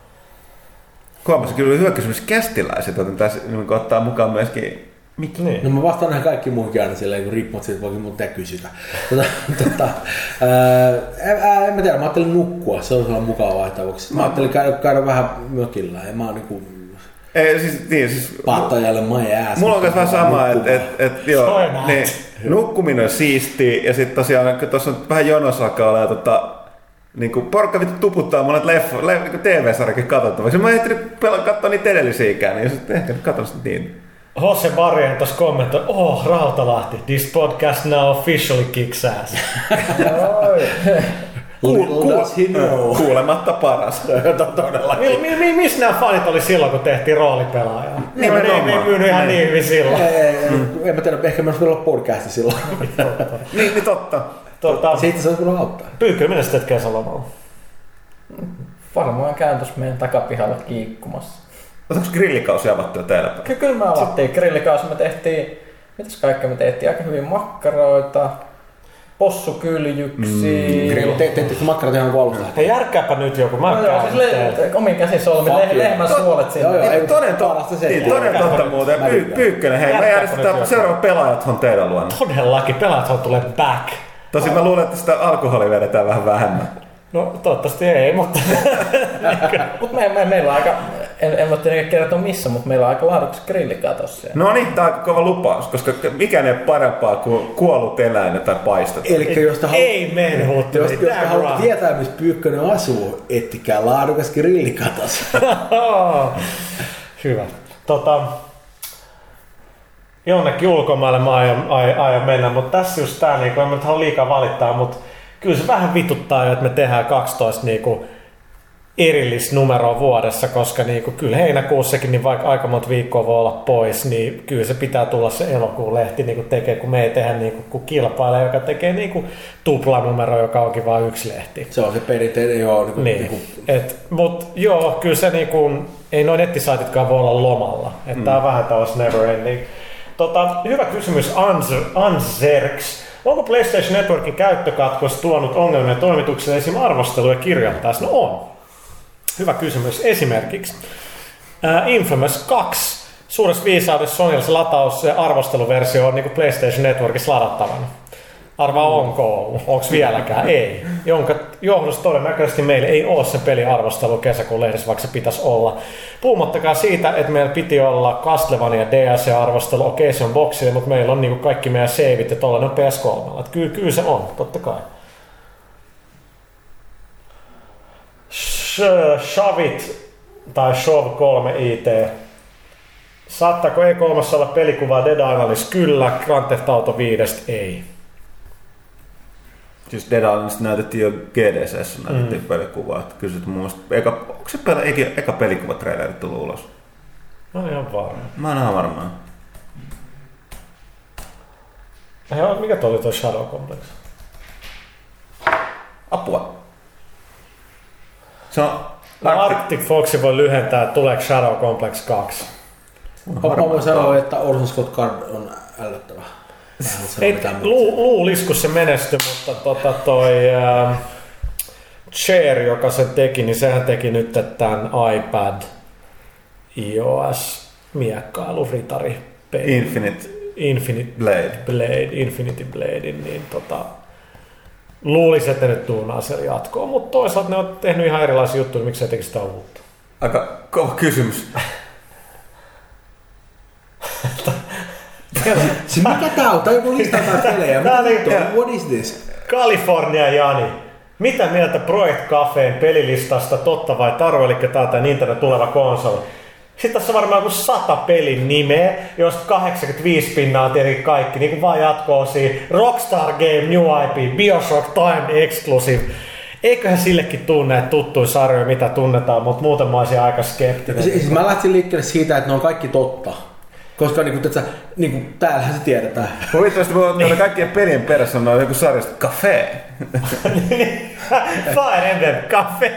Huomasin kyllä hyvä kysymys kästiläiset, joten tässä ottaa mukaan myöskin... Niin. No mä vastaan näihin kaikki muihinkin aina silleen, kun riippuu siitä, voikin mun tekysytä. En mä tiedä, mä ajattelin nukkua, se on sellainen mukavaa aitavaksi. Mä ajattelin käydä vähän mökillä ja mä oon niinku... Pattajalle mä jääs. Mulla on vähän sama, että joo, niin, nukkuminen on siistiä ja sitten tosiaan, kun tuossa on vähän jonossa alkaa olla ja niinku porukka vittu tuputtaa monet leffo, niinku TV-sarjakin katsottavaksi. Mä en ehtinyt katsoa niitä edellisiä ikään, niin jos ehkä katson sitä niin. Jose Barrien tuossa kommentoi, Rautalahti, this podcast now officially kicks ass. Kuulematta paras. Todellakin. Missä nämä fanit oli silloin, kun tehtiin roolipelaajaa? Niin, ei myynyt ihan niin hyvin silloin. En mä tiedä, ehkä myös olla podcasti silloin. Niin, totta. Siitä se olisi voinut auttaa. Pyykköä, minä sitten kesälomalla? Varmaan käyn tuossa meidän takapihalla kiikkumassa. Onko grillikausi avattu täällä? Kyllä me avattiin grillikausi. Me tehtiin, mitäs kaikkea me tehtiin? Aika hyvin makkaroita. Possukyljyksiä. Teettekö makkarat ihan valmiita? Hei, järkkääpä nyt joku, mä oon käynyt. Omin käsin solmin, lehmän suolet siinä. Toden totta muuten. Pyykkönen, hei, me järjestetään seuraava Pelaajathan teidän luona. Todellakin, Pelaajathan tulee back. Tosin mä luulen, että sitä alkoholia vedetään vähän vähemmän. No toivottavasti ei, mutta... Mutta meillä on aika... En voi tietenkään kertoa missä, mutta meillä on aika laadukas grillikatossa. No niin, tämä on kova lupaus, koska mikään ei ole parempaa kuin kuollut eläin tai paistettu. Elikkä jos te haluat tietää, missä Pyykkönen asuu, ettikää laadukas grillikatossa. Hyvä. Jonnekin ulkomaille mä aion mennä, mutta tässä just tää, niin en mä nyt halua liikaa valittaa, mutta kyllä se vähän vituttaa jo, että me tehdään 12 niinku... erillisnumeroa vuodessa, koska niinku, kyllä heinäkuussakin, niin vaikka aika monta viikkoa voi olla pois, niin kyllä se pitää tulla se elokuun lehti niinku tekee, kun me ei tehdä niinku kilpailija, joka tekee niinku tuplanumero, joka onkin vain yksi lehti. Se on se perinteinen, joo. Mutta joo, kyllä se niinku, ei noin nettisaititkaan voi olla lomalla. Tämä on vähän tällaista never ending. Hyvä kysymys Anzerks. Onko PlayStation Networkin käyttökatkos tuonut ongelmia toimitukselle esim. Arvosteluja kirjoittaessa? No on. Hyvä kysymys. Esimerkiksi Infamous 2 suuressa viisaudessa Sonylla se lataus- ja arvosteluversio on niin kuin PlayStation Networkissa ladattavana. Harva onko ollut, onks vieläkään, ei. Jonka johdosta todennäköisesti meillä ei ole se peliarvostelu kesäkuun lehdessä, vaikka se pitäisi olla. Puhumattakaan siitä, että meillä piti olla Castlevania DLC-arvostelu, okei se on boksille, mutta meillä on niin kuin kaikki meidän saveit ja tollainen on PS3. Kyllä se on, totta kai. Shavit tai Shov 3 IT. Saattaako E3 olla pelikuvaa Dead Islandissa? Kyllä, Grand Theft Auto 5 ei. Siis Dead Islandista näytettiin jo GDC:ssä näytettiin pelikuvaa. Kysyt muun muassa, onko se eka pelikuvatraileri tullut ulos? Mä en ihan varma. Mä en ihan varma. Mikä toi oli toi Shadow Complex? Apua. Se on... Arctic Foxi voi lyhentää, että tuleeko Shadow Complex 2? Mä voin sanoa, että Orson Scott Card on ällöttävä. Luulisku se menestyi, mutta Cher, joka sen teki, niin sehän teki nyt tämän iPad iOS miekkailuritari Infinity Bladein, niin luulisi, että ne nyt tuunaa sen jatkoon, mutta toisaalta ne on tehnyt ihan erilaisia juttuja, miksi se teki sitä uutta. Aika kova kysymys. Se mikä tää on? Tää on joku listaa tai pelejä. What is this? California Jani. Mitä mieltä Project Cafeen pelilistasta totta vai taro? Eli tää on tää Nintendo tuleva konsoli. Sitten tässä on varmaan joku 100 pelin nimeä, joista 85% on tietenkin kaikki. Niin kuin vaan jatko-osia. Rockstar Game, New IP, Bioshock, Time Exclusive. Eiköhän sillekin tunne, että tuttuja sarjoja mitä tunnetaan, mutta muuten mä olisin aika skeptinen. Mä lähtin liikkeelle siitä, että ne on kaikki totta. Koska niinku täällähän se tiedetään. Huvittavasti voi ottaa kaikkien pelien perässä on joku sarjasta Café. Fire Emblem Café.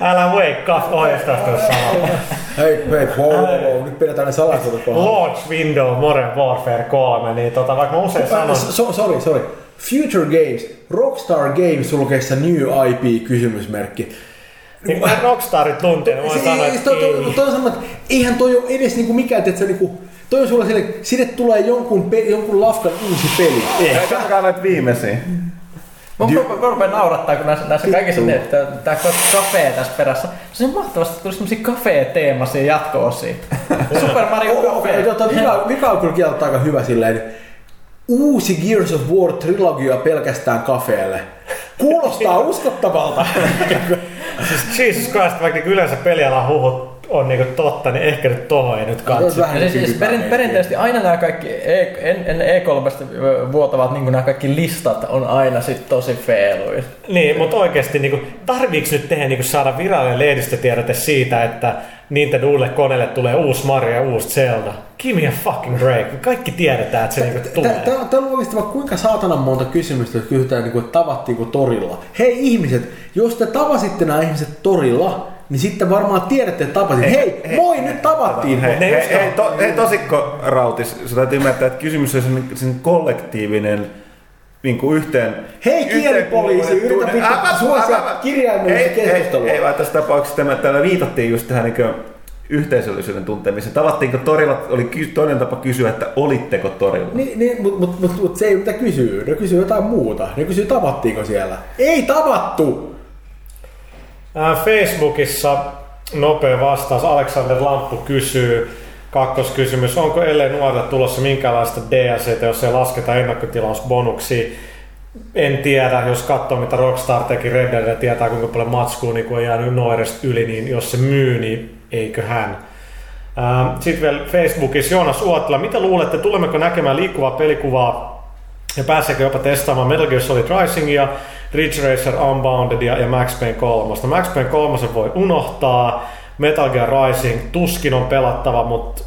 Älä wake up, ohjastaa sitä sanaa. Hei, nyt pidetään ne salaisuudet kohdalla. Launch Window Modern Warfare 3, niin vaikka mä usein sanon... Sorry. Future Games, Rockstar Games sulkeessa New IP kysymysmerkki. Niin kun Rockstarit tuntien, voin sanoa, että eihän toi ole edes niinku mikään, että toi on sulla siellä, sinne tulee jonkun lafkan uusi peli. Katsotaan näitä viimeisiä. Mä rupean naurattaa, kun näissä kaikissa tää kafee tässä perässä. Se on mahtavasti, että tuli semmosia kafee-teemaisia jatko-osia. Super Mario Kafee. Mika on kyllä kieltä aika hyvä silleen. Uusi Gears of War -trilogia pelkästään kafeelle. Kuulostaa uskottavalta. Siis Jesus Christ, vaikka yleensä pelialan huhut on niinku totta, niin ehkä nyt tohon ei nyt katso. Siis perinteisesti aina nämä kaikki E3:sta vuotavat niinku nämä kaikki listat on aina sit tosi feiluja. Niin, mutta oikeesti niinku tarviiks nyt tehdä niinku saada virallinen lehdistötiedote siitä, että Nintendo uudelle koneelle tulee uusi Mario ja uusi Zelda. Give me a fucking break. Kaikki tiedetään, että se niinku tulee. Täällä on oikeasti vaikka kuinka saatanan monta kysymystä, jotka yhtään niinku tavattiinko torilla. Hei ihmiset, jos te tavasitte nämä ihmiset torilla, niin sitten varmaan tiedätte, että tapasit. Hei, moi, nyt tavattiin. Hei, tosikko Rautis, sä täytyy ymmärtää, että kysymys on sen kollektiivinen niinku yhteen... Hei kielipoliisi, yritä pitää suosia kirjaimellista keskustelua. Ei vaan tässä tapauksessa, täällä viitattiin just tähän niinkö yhteisöllisyyden tuntemiseen. Tavattiinko torilla, oli toinen tapa kysyä, että olitteko torilla. Niin mutta se ei mitä kysyy, ne kysyy jotain muuta. Ne kysyy tavattiinko siellä. Ei tavattu! Facebookissa nopea vastaus. Alexander Lamppu kysyy, kakkoskysymys, onko L.A. Noirelle tulossa minkälaista DLCtä, jos ei lasketa ennakkotilausbonuksi? En tiedä, jos katsoo mitä Rockstar teki Red Deadillä, tietää kuinka paljon matskua niin kun on jäänyt Noiresta yli, niin jos se myy, niin eiköhän. Sitten vielä Facebookissa Joonas Uotila, mitä luulette, tulemmeko näkemään liikkuvaa pelikuvaa ja pääseekö jopa testaamaan Metal Gear Solid Risingia, Ridge Racer Unboundedia ja Max Payne 3. Max Payne 3 voi unohtaa. Metal Gear Rising tuskin on pelattava, mutta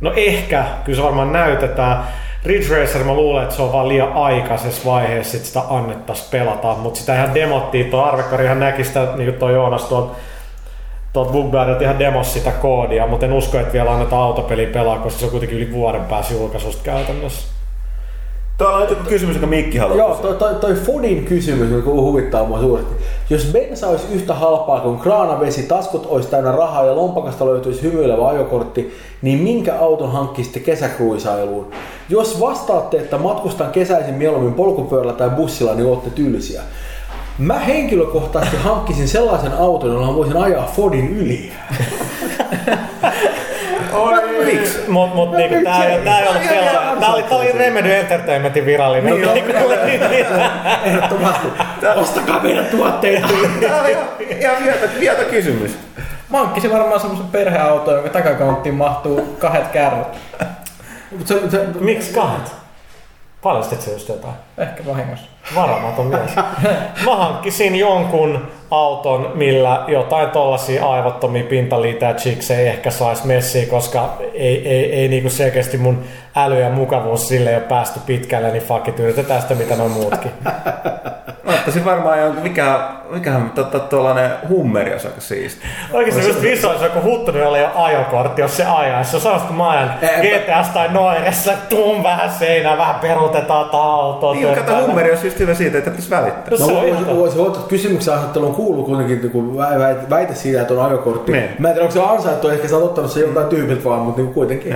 no ehkä, kyllä se varmaan näytetään. Ridge Racer mä luulen, että se on vaan liian aikaisessa vaiheessa, että sitä annettaisiin pelata, mutta sitä ihan demottiin, tuo Arvekkari ihan näki sitä, niin kuin tuo Joonas tuolta Bugbeardelta ihan demos sitä koodia, mutta en usko, että vielä annetaan autopeliä pelaa, koska se on kuitenkin yli vuoden päässä julkaisusta käytännössä. Tuolla on kysymys, joka Mikki haluaa. Joo, toi Fodin kysymys, joka huvittaa mua suuresti. Jos bensa olisi yhtä halpaa kuin kraanavesi, taskut olisi täynnä rahaa ja lompakasta löytyisi hymyilevä ajokortti, niin minkä auton hankkisitte kesäkruisailuun? Jos vastaatte, että matkustan kesäisin mieluummin polkupyörällä tai bussilla, niin olette tylsiä. Mä henkilökohtaisesti hankkisin sellaisen auton, jolla voisin ajaa Fordin yli. Miksi? Mutta niinku tää ei ollut sellainen. Tää oli Remedy Entertainmentin virallinen. Ehdottomasti. Ostakaa meidän tuotteita. Tää oli ihan vieto kysymys. Mä hankkisin varmaan semmosen perheauton, jonka takakanttiin mahtuu kahdet kärryt. Miksi kahdet? Paljastit se just jotain? Ehkä vahingossa. Varamaton mies. Mä hankkisin jonkun auton, millä jotain tollasia aivottomia pintaliitä chiksejä ei ehkä saisi messiä, koska ei niinku selkeästi mun äly ja mukavuus sille ei ole päästy pitkälle, niin fuckit yritetään sitä mitä noin muutkin. Mä ottaisin varmaan jonkun, mikähän tuollainen hummeri olisi aika siisti. Oikeasti se just visuaalis joku Huttunen, jolla ei ole ajokortti, jos se ajaisi. Se on sellaista, kun mä ajan GTS tai Noiressa, tuun vähän seinään, vähän peruutetaan tai autoa. Niin, kato hummeri olisi just hyvä siitä, että pitäisi välittää. No, mä voisin ottaa kysymyksen haastattelun kuuluu kuitenkin niin väite siitä, että on ajokortti. Niin. Mä en tiedä, onko se ansaittu, ehkä sä oot ottanut sen jotain tyypiltä vaan, mutta niin kuitenkin.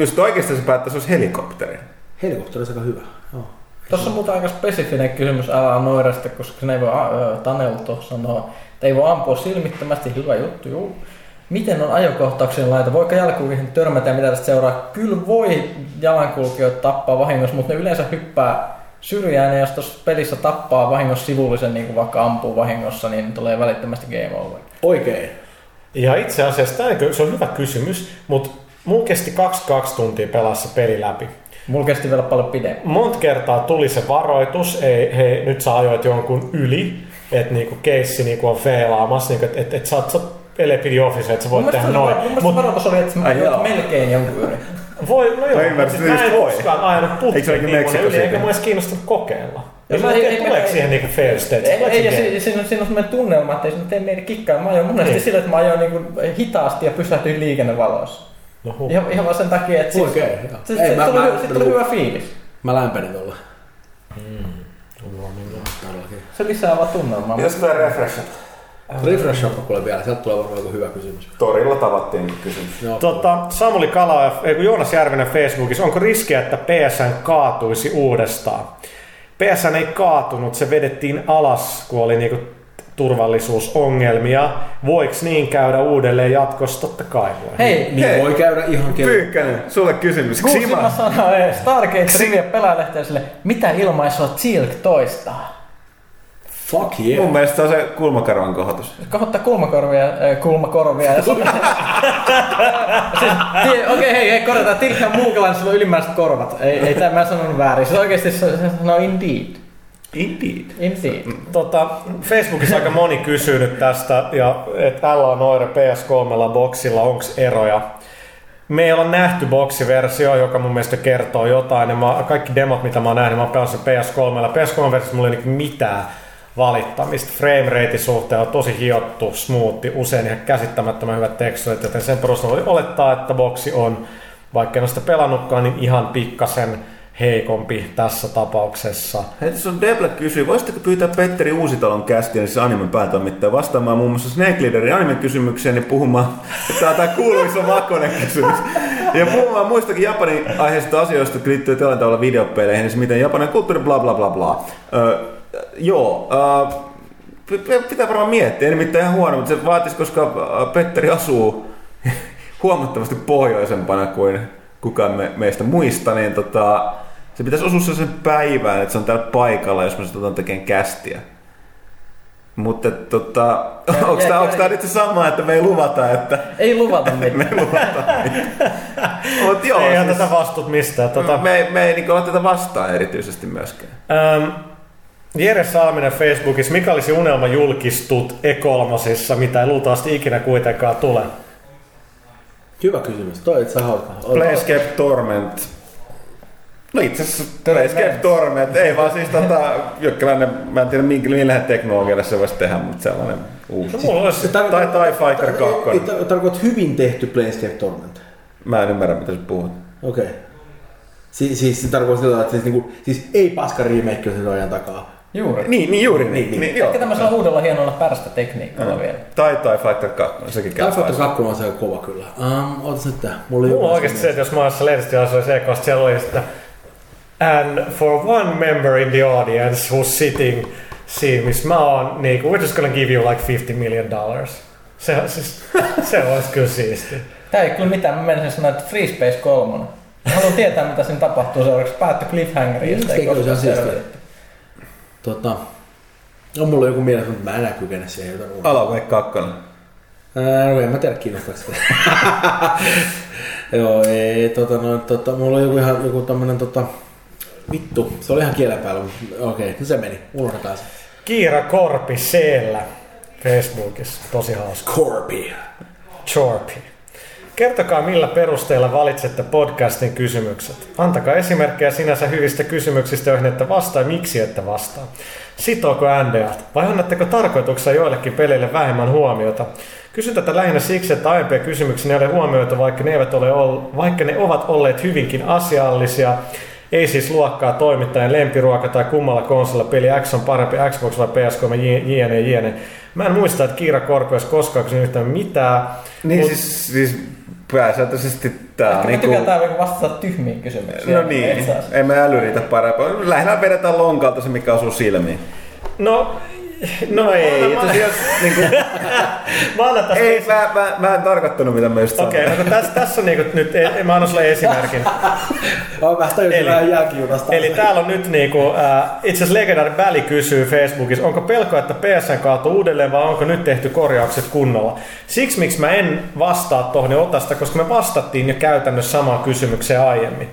Just oikeastaan se päättäisi olisi helikopteri. Helikopteri on aika hyvä. No. Tuossa on muuten aika spesifinen kysymys L.A. Noiresta, koska ne ei voi Tanelto sanoa, että ei voi ampua silmittömästi, hyvä juttu, juu. Miten on ajokohtauksien laita? Voiko jalankulkijoihin törmätä ja mitä tästä seuraa? Kyllä voi jalankulkijoita tappaa vahingossa, mutta ne yleensä hyppää syrjään ja jos tuossa pelissä tappaa vahingossa sivullisen, niin kuin vaikka ampuu vahingossa, niin tulee välittömästi game over. Oikein. Ja itse asiassa se on hyvä kysymys, mutta mulla kesti 22 tuntia pelaa se peli läpi. Mulla kesti vielä paljon pidempään. Monta kertaa tuli se varoitus, hei, nyt sä ajoit jonkun yli, että niinku keissi niinku on feilaamassa, niinku, että et sä pidi office, että sä voit tehdä noin. Mun mielestä varoitus oli, että melkein jonkun yli. Voi, no joo, mutta siis mä en koskaan ajanut putkin niinku yli, eikä mä edes kiinnostanut kokeilla. Jos mä tiedän, tuleeko siihen niinku fail state? Ei, ja siinä on semmoinen tunnelma, että ei sinne tee meidän kikkaa. Mä ajoin monesti sillä, että mä ajoin hitaasti ja pysähtyin liikennevaloissa. No, ihan vaan sen takia, että sitten tuli hyvä fiilis. Mä lämpenin tuolla. Se lisää vaan tunnelmaa. Pitäis tulee refreshat? Refreshatko kuule vielä, sieltä tulee varmaan joku hyvä kysymys. Torilla tavattiin kysymys. No. Samuli Kala, Joonas Järvinen Facebookissa, onko riskiä, että PSN kaatuisi uudestaan? PSN ei kaatunut, se vedettiin alas, kun oli niinku turvallisuusongelmia. Voiko niin käydä uudelleen jatkossa? Totta kai voi. Hei, voi käydä ihan kerran. Pyykkänen, sulle kysymys. Kuusin mä sanoa Stargate-riviä pelaajalehteen sille, mitä ilmaisua Silk toistaa? Fuck yeah. Mun mielestä se on se kulmakarvan kohotus. Kohottaa kulmakorvia. Okei, korjataan. Tilkki on muukalainen, sillä on ylimääräiset korvat. Ei tämä mä sanonut väärin. Se oikeasti sanoo indeed. Indeed. Facebookissa aika moni kysynyt tästä, että L.A. Noire PS3-boksilla onko eroja. Me ei olla nähty boksiversio, joka mun mielestä kertoo jotain. Kaikki demot, mitä mä oon nähnyt, mä oon pelannut PS3. PS3-versiossa mulla ei ole mitään valittamista. Framerate suhteen on tosi hiottu, smoothi, usein ihan käsittämättömän hyvät teksturit, joten sen perusteella voi olettaa, että boksi on, vaikka en ole sitä pelannutkaan, niin ihan pikkasen heikompi tässä tapauksessa. Hei, tässä on Debla kysyy, voisitteko pyytää Petteri Uusitalon kästiä, siis animen päätoimittaja, vastaamaan muun muassa Snake Leaderin animekysymykseen ja puhumaan, että tämä kuuluisa makonen kysymys. Ja puhumaan muistakin Japanin aiheista asioista, jotka liittyy tällä tavalla videopeleihin, siis miten Japanin kulttuuri bla bla bla bla. Pitää varmaan miettiä, ei nimittäin ihan huono, mutta se vaatisi, koska Petteri asuu huomattavasti pohjoisempana kuin kukaan meistä muista, niin se pitäisi osua sellaisen päivään, että se on täällä paikalla, jos mä sitä otan tekemään kästiä. Mutta onko tämä nyt se sama, että me ei luvata, että... Ei luvata mitään. Me ei luvata mitään. Eihän siis, tätä vastuut mistään. Me ei niin ole tätä vastaan erityisesti myöskään. Jere Salminen Facebookissa, mikä olisi unelma julkistut E3:ssa, mitä ei luultavasti ikinä kuitenkaan tule? Hyvä kysymys. Toi itse hauska. Planescape Torment. No itse asiassa Planescape Torment. Ei vaan siis mä en tiedä millä teknologialla se voisi tehdä, mutta sellainen uusi. No, mulla olisi tai TIE Fighter 2. Tarkoitat hyvin tehty Planescape Torment? Mä en ymmärrä mitä sä puhut. Okei. Siis se tarkoittaa, että ei paska remake on sen ajan takaa. Juuri. Niin, juuri. Niin. Ehkä tämmöisellä uudella hienolla pärstä tekniikalla vielä. Tai Fighter 2, sekin käy. Fighter 2 on se kova kyllä. Ootas nyt tää. Mulla on oikeesti se, että jos mä oon tässä lehdistössä oli se, koska siellä oli sitä and for one member in the audience who's sitting siinä, missä mä oon, niin we're just gonna give you like $50 million. Se olisi kyllä siistiä. Tää ei kyllä mitään, mä menisin sanoa, että Free Space 3. Mä haluan tietää, mitä siinä tapahtuu seuraavaksi. Päättö cliffhangeriin. On mulla joku mielessä, mutta mä enää kykene siihen jotain uudestaan. Alaveik 2. No en mä tiedä kiinnostaako sitä. Joo, ei, mulla oli joku tämmönen vittu, se oli ihan kielen päällä, mutta okei, no se meni, unohdetaan se. Kiira Korpi siellä Facebookissa, tosi hauska. Korpi. Kertokaa, millä perusteella valitsette podcastin kysymykset. Antakaa esimerkkejä sinänsä hyvistä kysymyksistä, joihin ette vastaa ja miksi ette vastaa. Sitooko NDAt? Vai annatteko tarkoituksena joillekin peleille vähemmän huomiota? Kysyn tätä lähinnä siksi, että aiempien kysymyksiä ei ole huomioita, vaikka ne ovat olleet hyvinkin asiallisia. Ei siis luokkaa toimittajan lempiruoka tai kummalla konsolilla peli X on parempi, Xbox vai PS3, jne. Mä en muista, että Kiira Korpi olisi koskaan kysynyt yhtään mitään. Niin siis pääsääntöisesti tää ehkä niinku... Ehkä me tykätään vastata tyhmiin kysymyksiin. No niin, ei mä äly niitä parempaa. Lähinnä vedetään lonkalta se, mikä osuu silmiin. No ei. Mä en tarkoittanut mitä mä just sanoin. Okei, no tässä on niinku nyt, mä annan sulle esimerkin. Eli täällä on nyt niinku, itse asiassa Legendary Väli kysyy Facebookissa, onko pelkoa, että PSN kaatuu uudelleen vai onko nyt tehty korjaukset kunnolla? Siksi miksi mä en vastaa tohon otasta, koska me vastattiin jo käytännössä samaan kysymykseen aiemmin.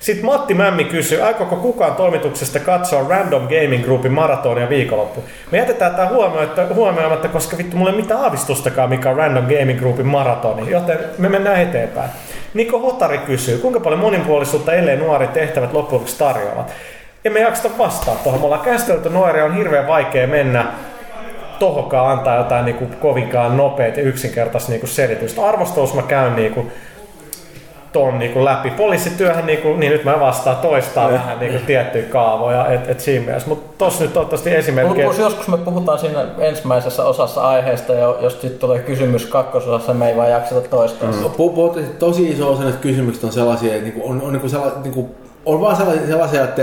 Sitten Matti Mämmi kysyy, aikooko kukaan toimituksesta katsoa Random Gaming Groupin maratonia viikonloppu? Me jätetään tämä huomioimatta, koska vittu mulla ei ole mitään aavistustakaan, mikä on Random Gaming Groupin maratoni, joten me mennään eteenpäin. Niko Hotari kysyy, kuinka paljon monipuolisuutta L.A. Noire tehtävät loppuksi tarjoavat? Emme jaksa vastaa tuohon, me ollaan käsitelty Noirea, on hirveän vaikea mennä tohonkaan antaa jotain niin kuin kovinkaan nopeat ja yksinkertaista niin kuin selitystä. Arvostelus mä käyn niinku... ton niinku läpi. Poliisityöhän niinku, niin nyt mä vastaan toistaan vähän niinku tiettyjä kaavoja, et siinä mielessä. Mut tossa nyt ottavasti esimerkkejä. Mut joskus me puhutaan siinä ensimmäisessä osassa aiheesta, ja jos sit tulee kysymys kakkososassa, me ei vaan jakseta toistaa. Tosi iso osa näistä kysymyksistä on sellaisia, että on vaan sellaisia, että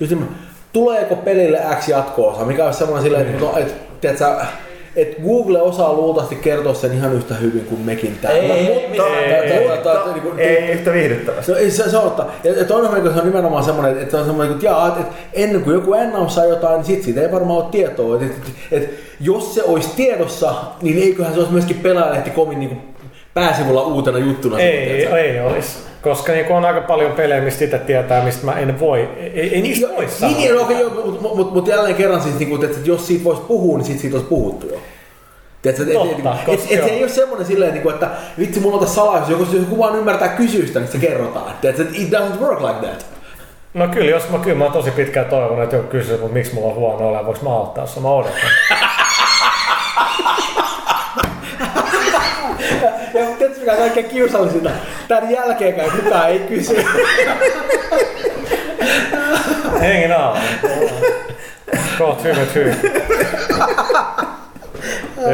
just niin, tuleeko pelille X jatko-osa, mikä on semmoinen silleen, että Google osaa luultavasti kertoa sen ihan yhtä hyvin kuin mekin täällä. Ei yhtä viihdyttävästi. Se on totta. Ja toinen se on nimenomaan semmoinen, että ennen kuin joku announceaa jotain, niin siitä ei varmaan ole tietoa. Et jos se olisi tiedossa, niin eiköhän se olisi myöskin pelaajalehti.comin niin pääsivulla uutena juttuna. Ei olisi. Koska niin on aika paljon pelejä, mistä itse tietää, mistä mä en voi. Ei niistä voi sanoa. Mutta jälleen kerran, siis, niin, että jos siitä voisi puhua, niin siitä olisi puhuttu jo. Se ei ole semmoinen silleen, että vitsi, mulla on tässä salaisuus, jos joku vaan ymmärtää kysyistä, niin se kerrotaan. It doesn't work like that. No kyllä, mä oon tosi pitkään toivonut, että joku kysyy, mutta miksi mulla on huono ole, voiko mä auttaa, jos mä odotan. Ja tietysti mikä on kaikkein kiusallisinta. Tän jälkeenkään mitään ei kysy. Hengin alla. Koot hymyt hyy.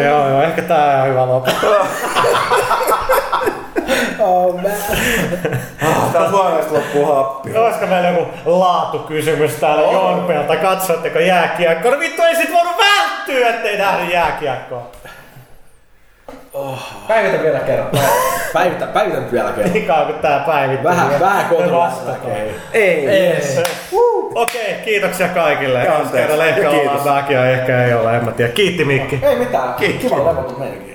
Joo, ehkä tää on ihan hyvä lopettaa. Oh man. Tää on suorasta loppuu happi. Olisiko meillä joku laatukysymys täällä Jonpeelta? Katsotteko jääkiekkoa? No vittu ei sit voinut välttyä, ettei nähnyt jääkiekkoa. Päivitä vielä kerran. Päivitä nyt vielä kerran. Ikään kuin tää päivittyy. Vähän kotoa. Ei. Okei, kiitoksia kaikille. Ehkä kerran ehkä ollaan väkiä, ehkä ei ole, en mä tiedä. Kiitti Mikki. Ei mitään. Kiitti. Kiva lepo meininki.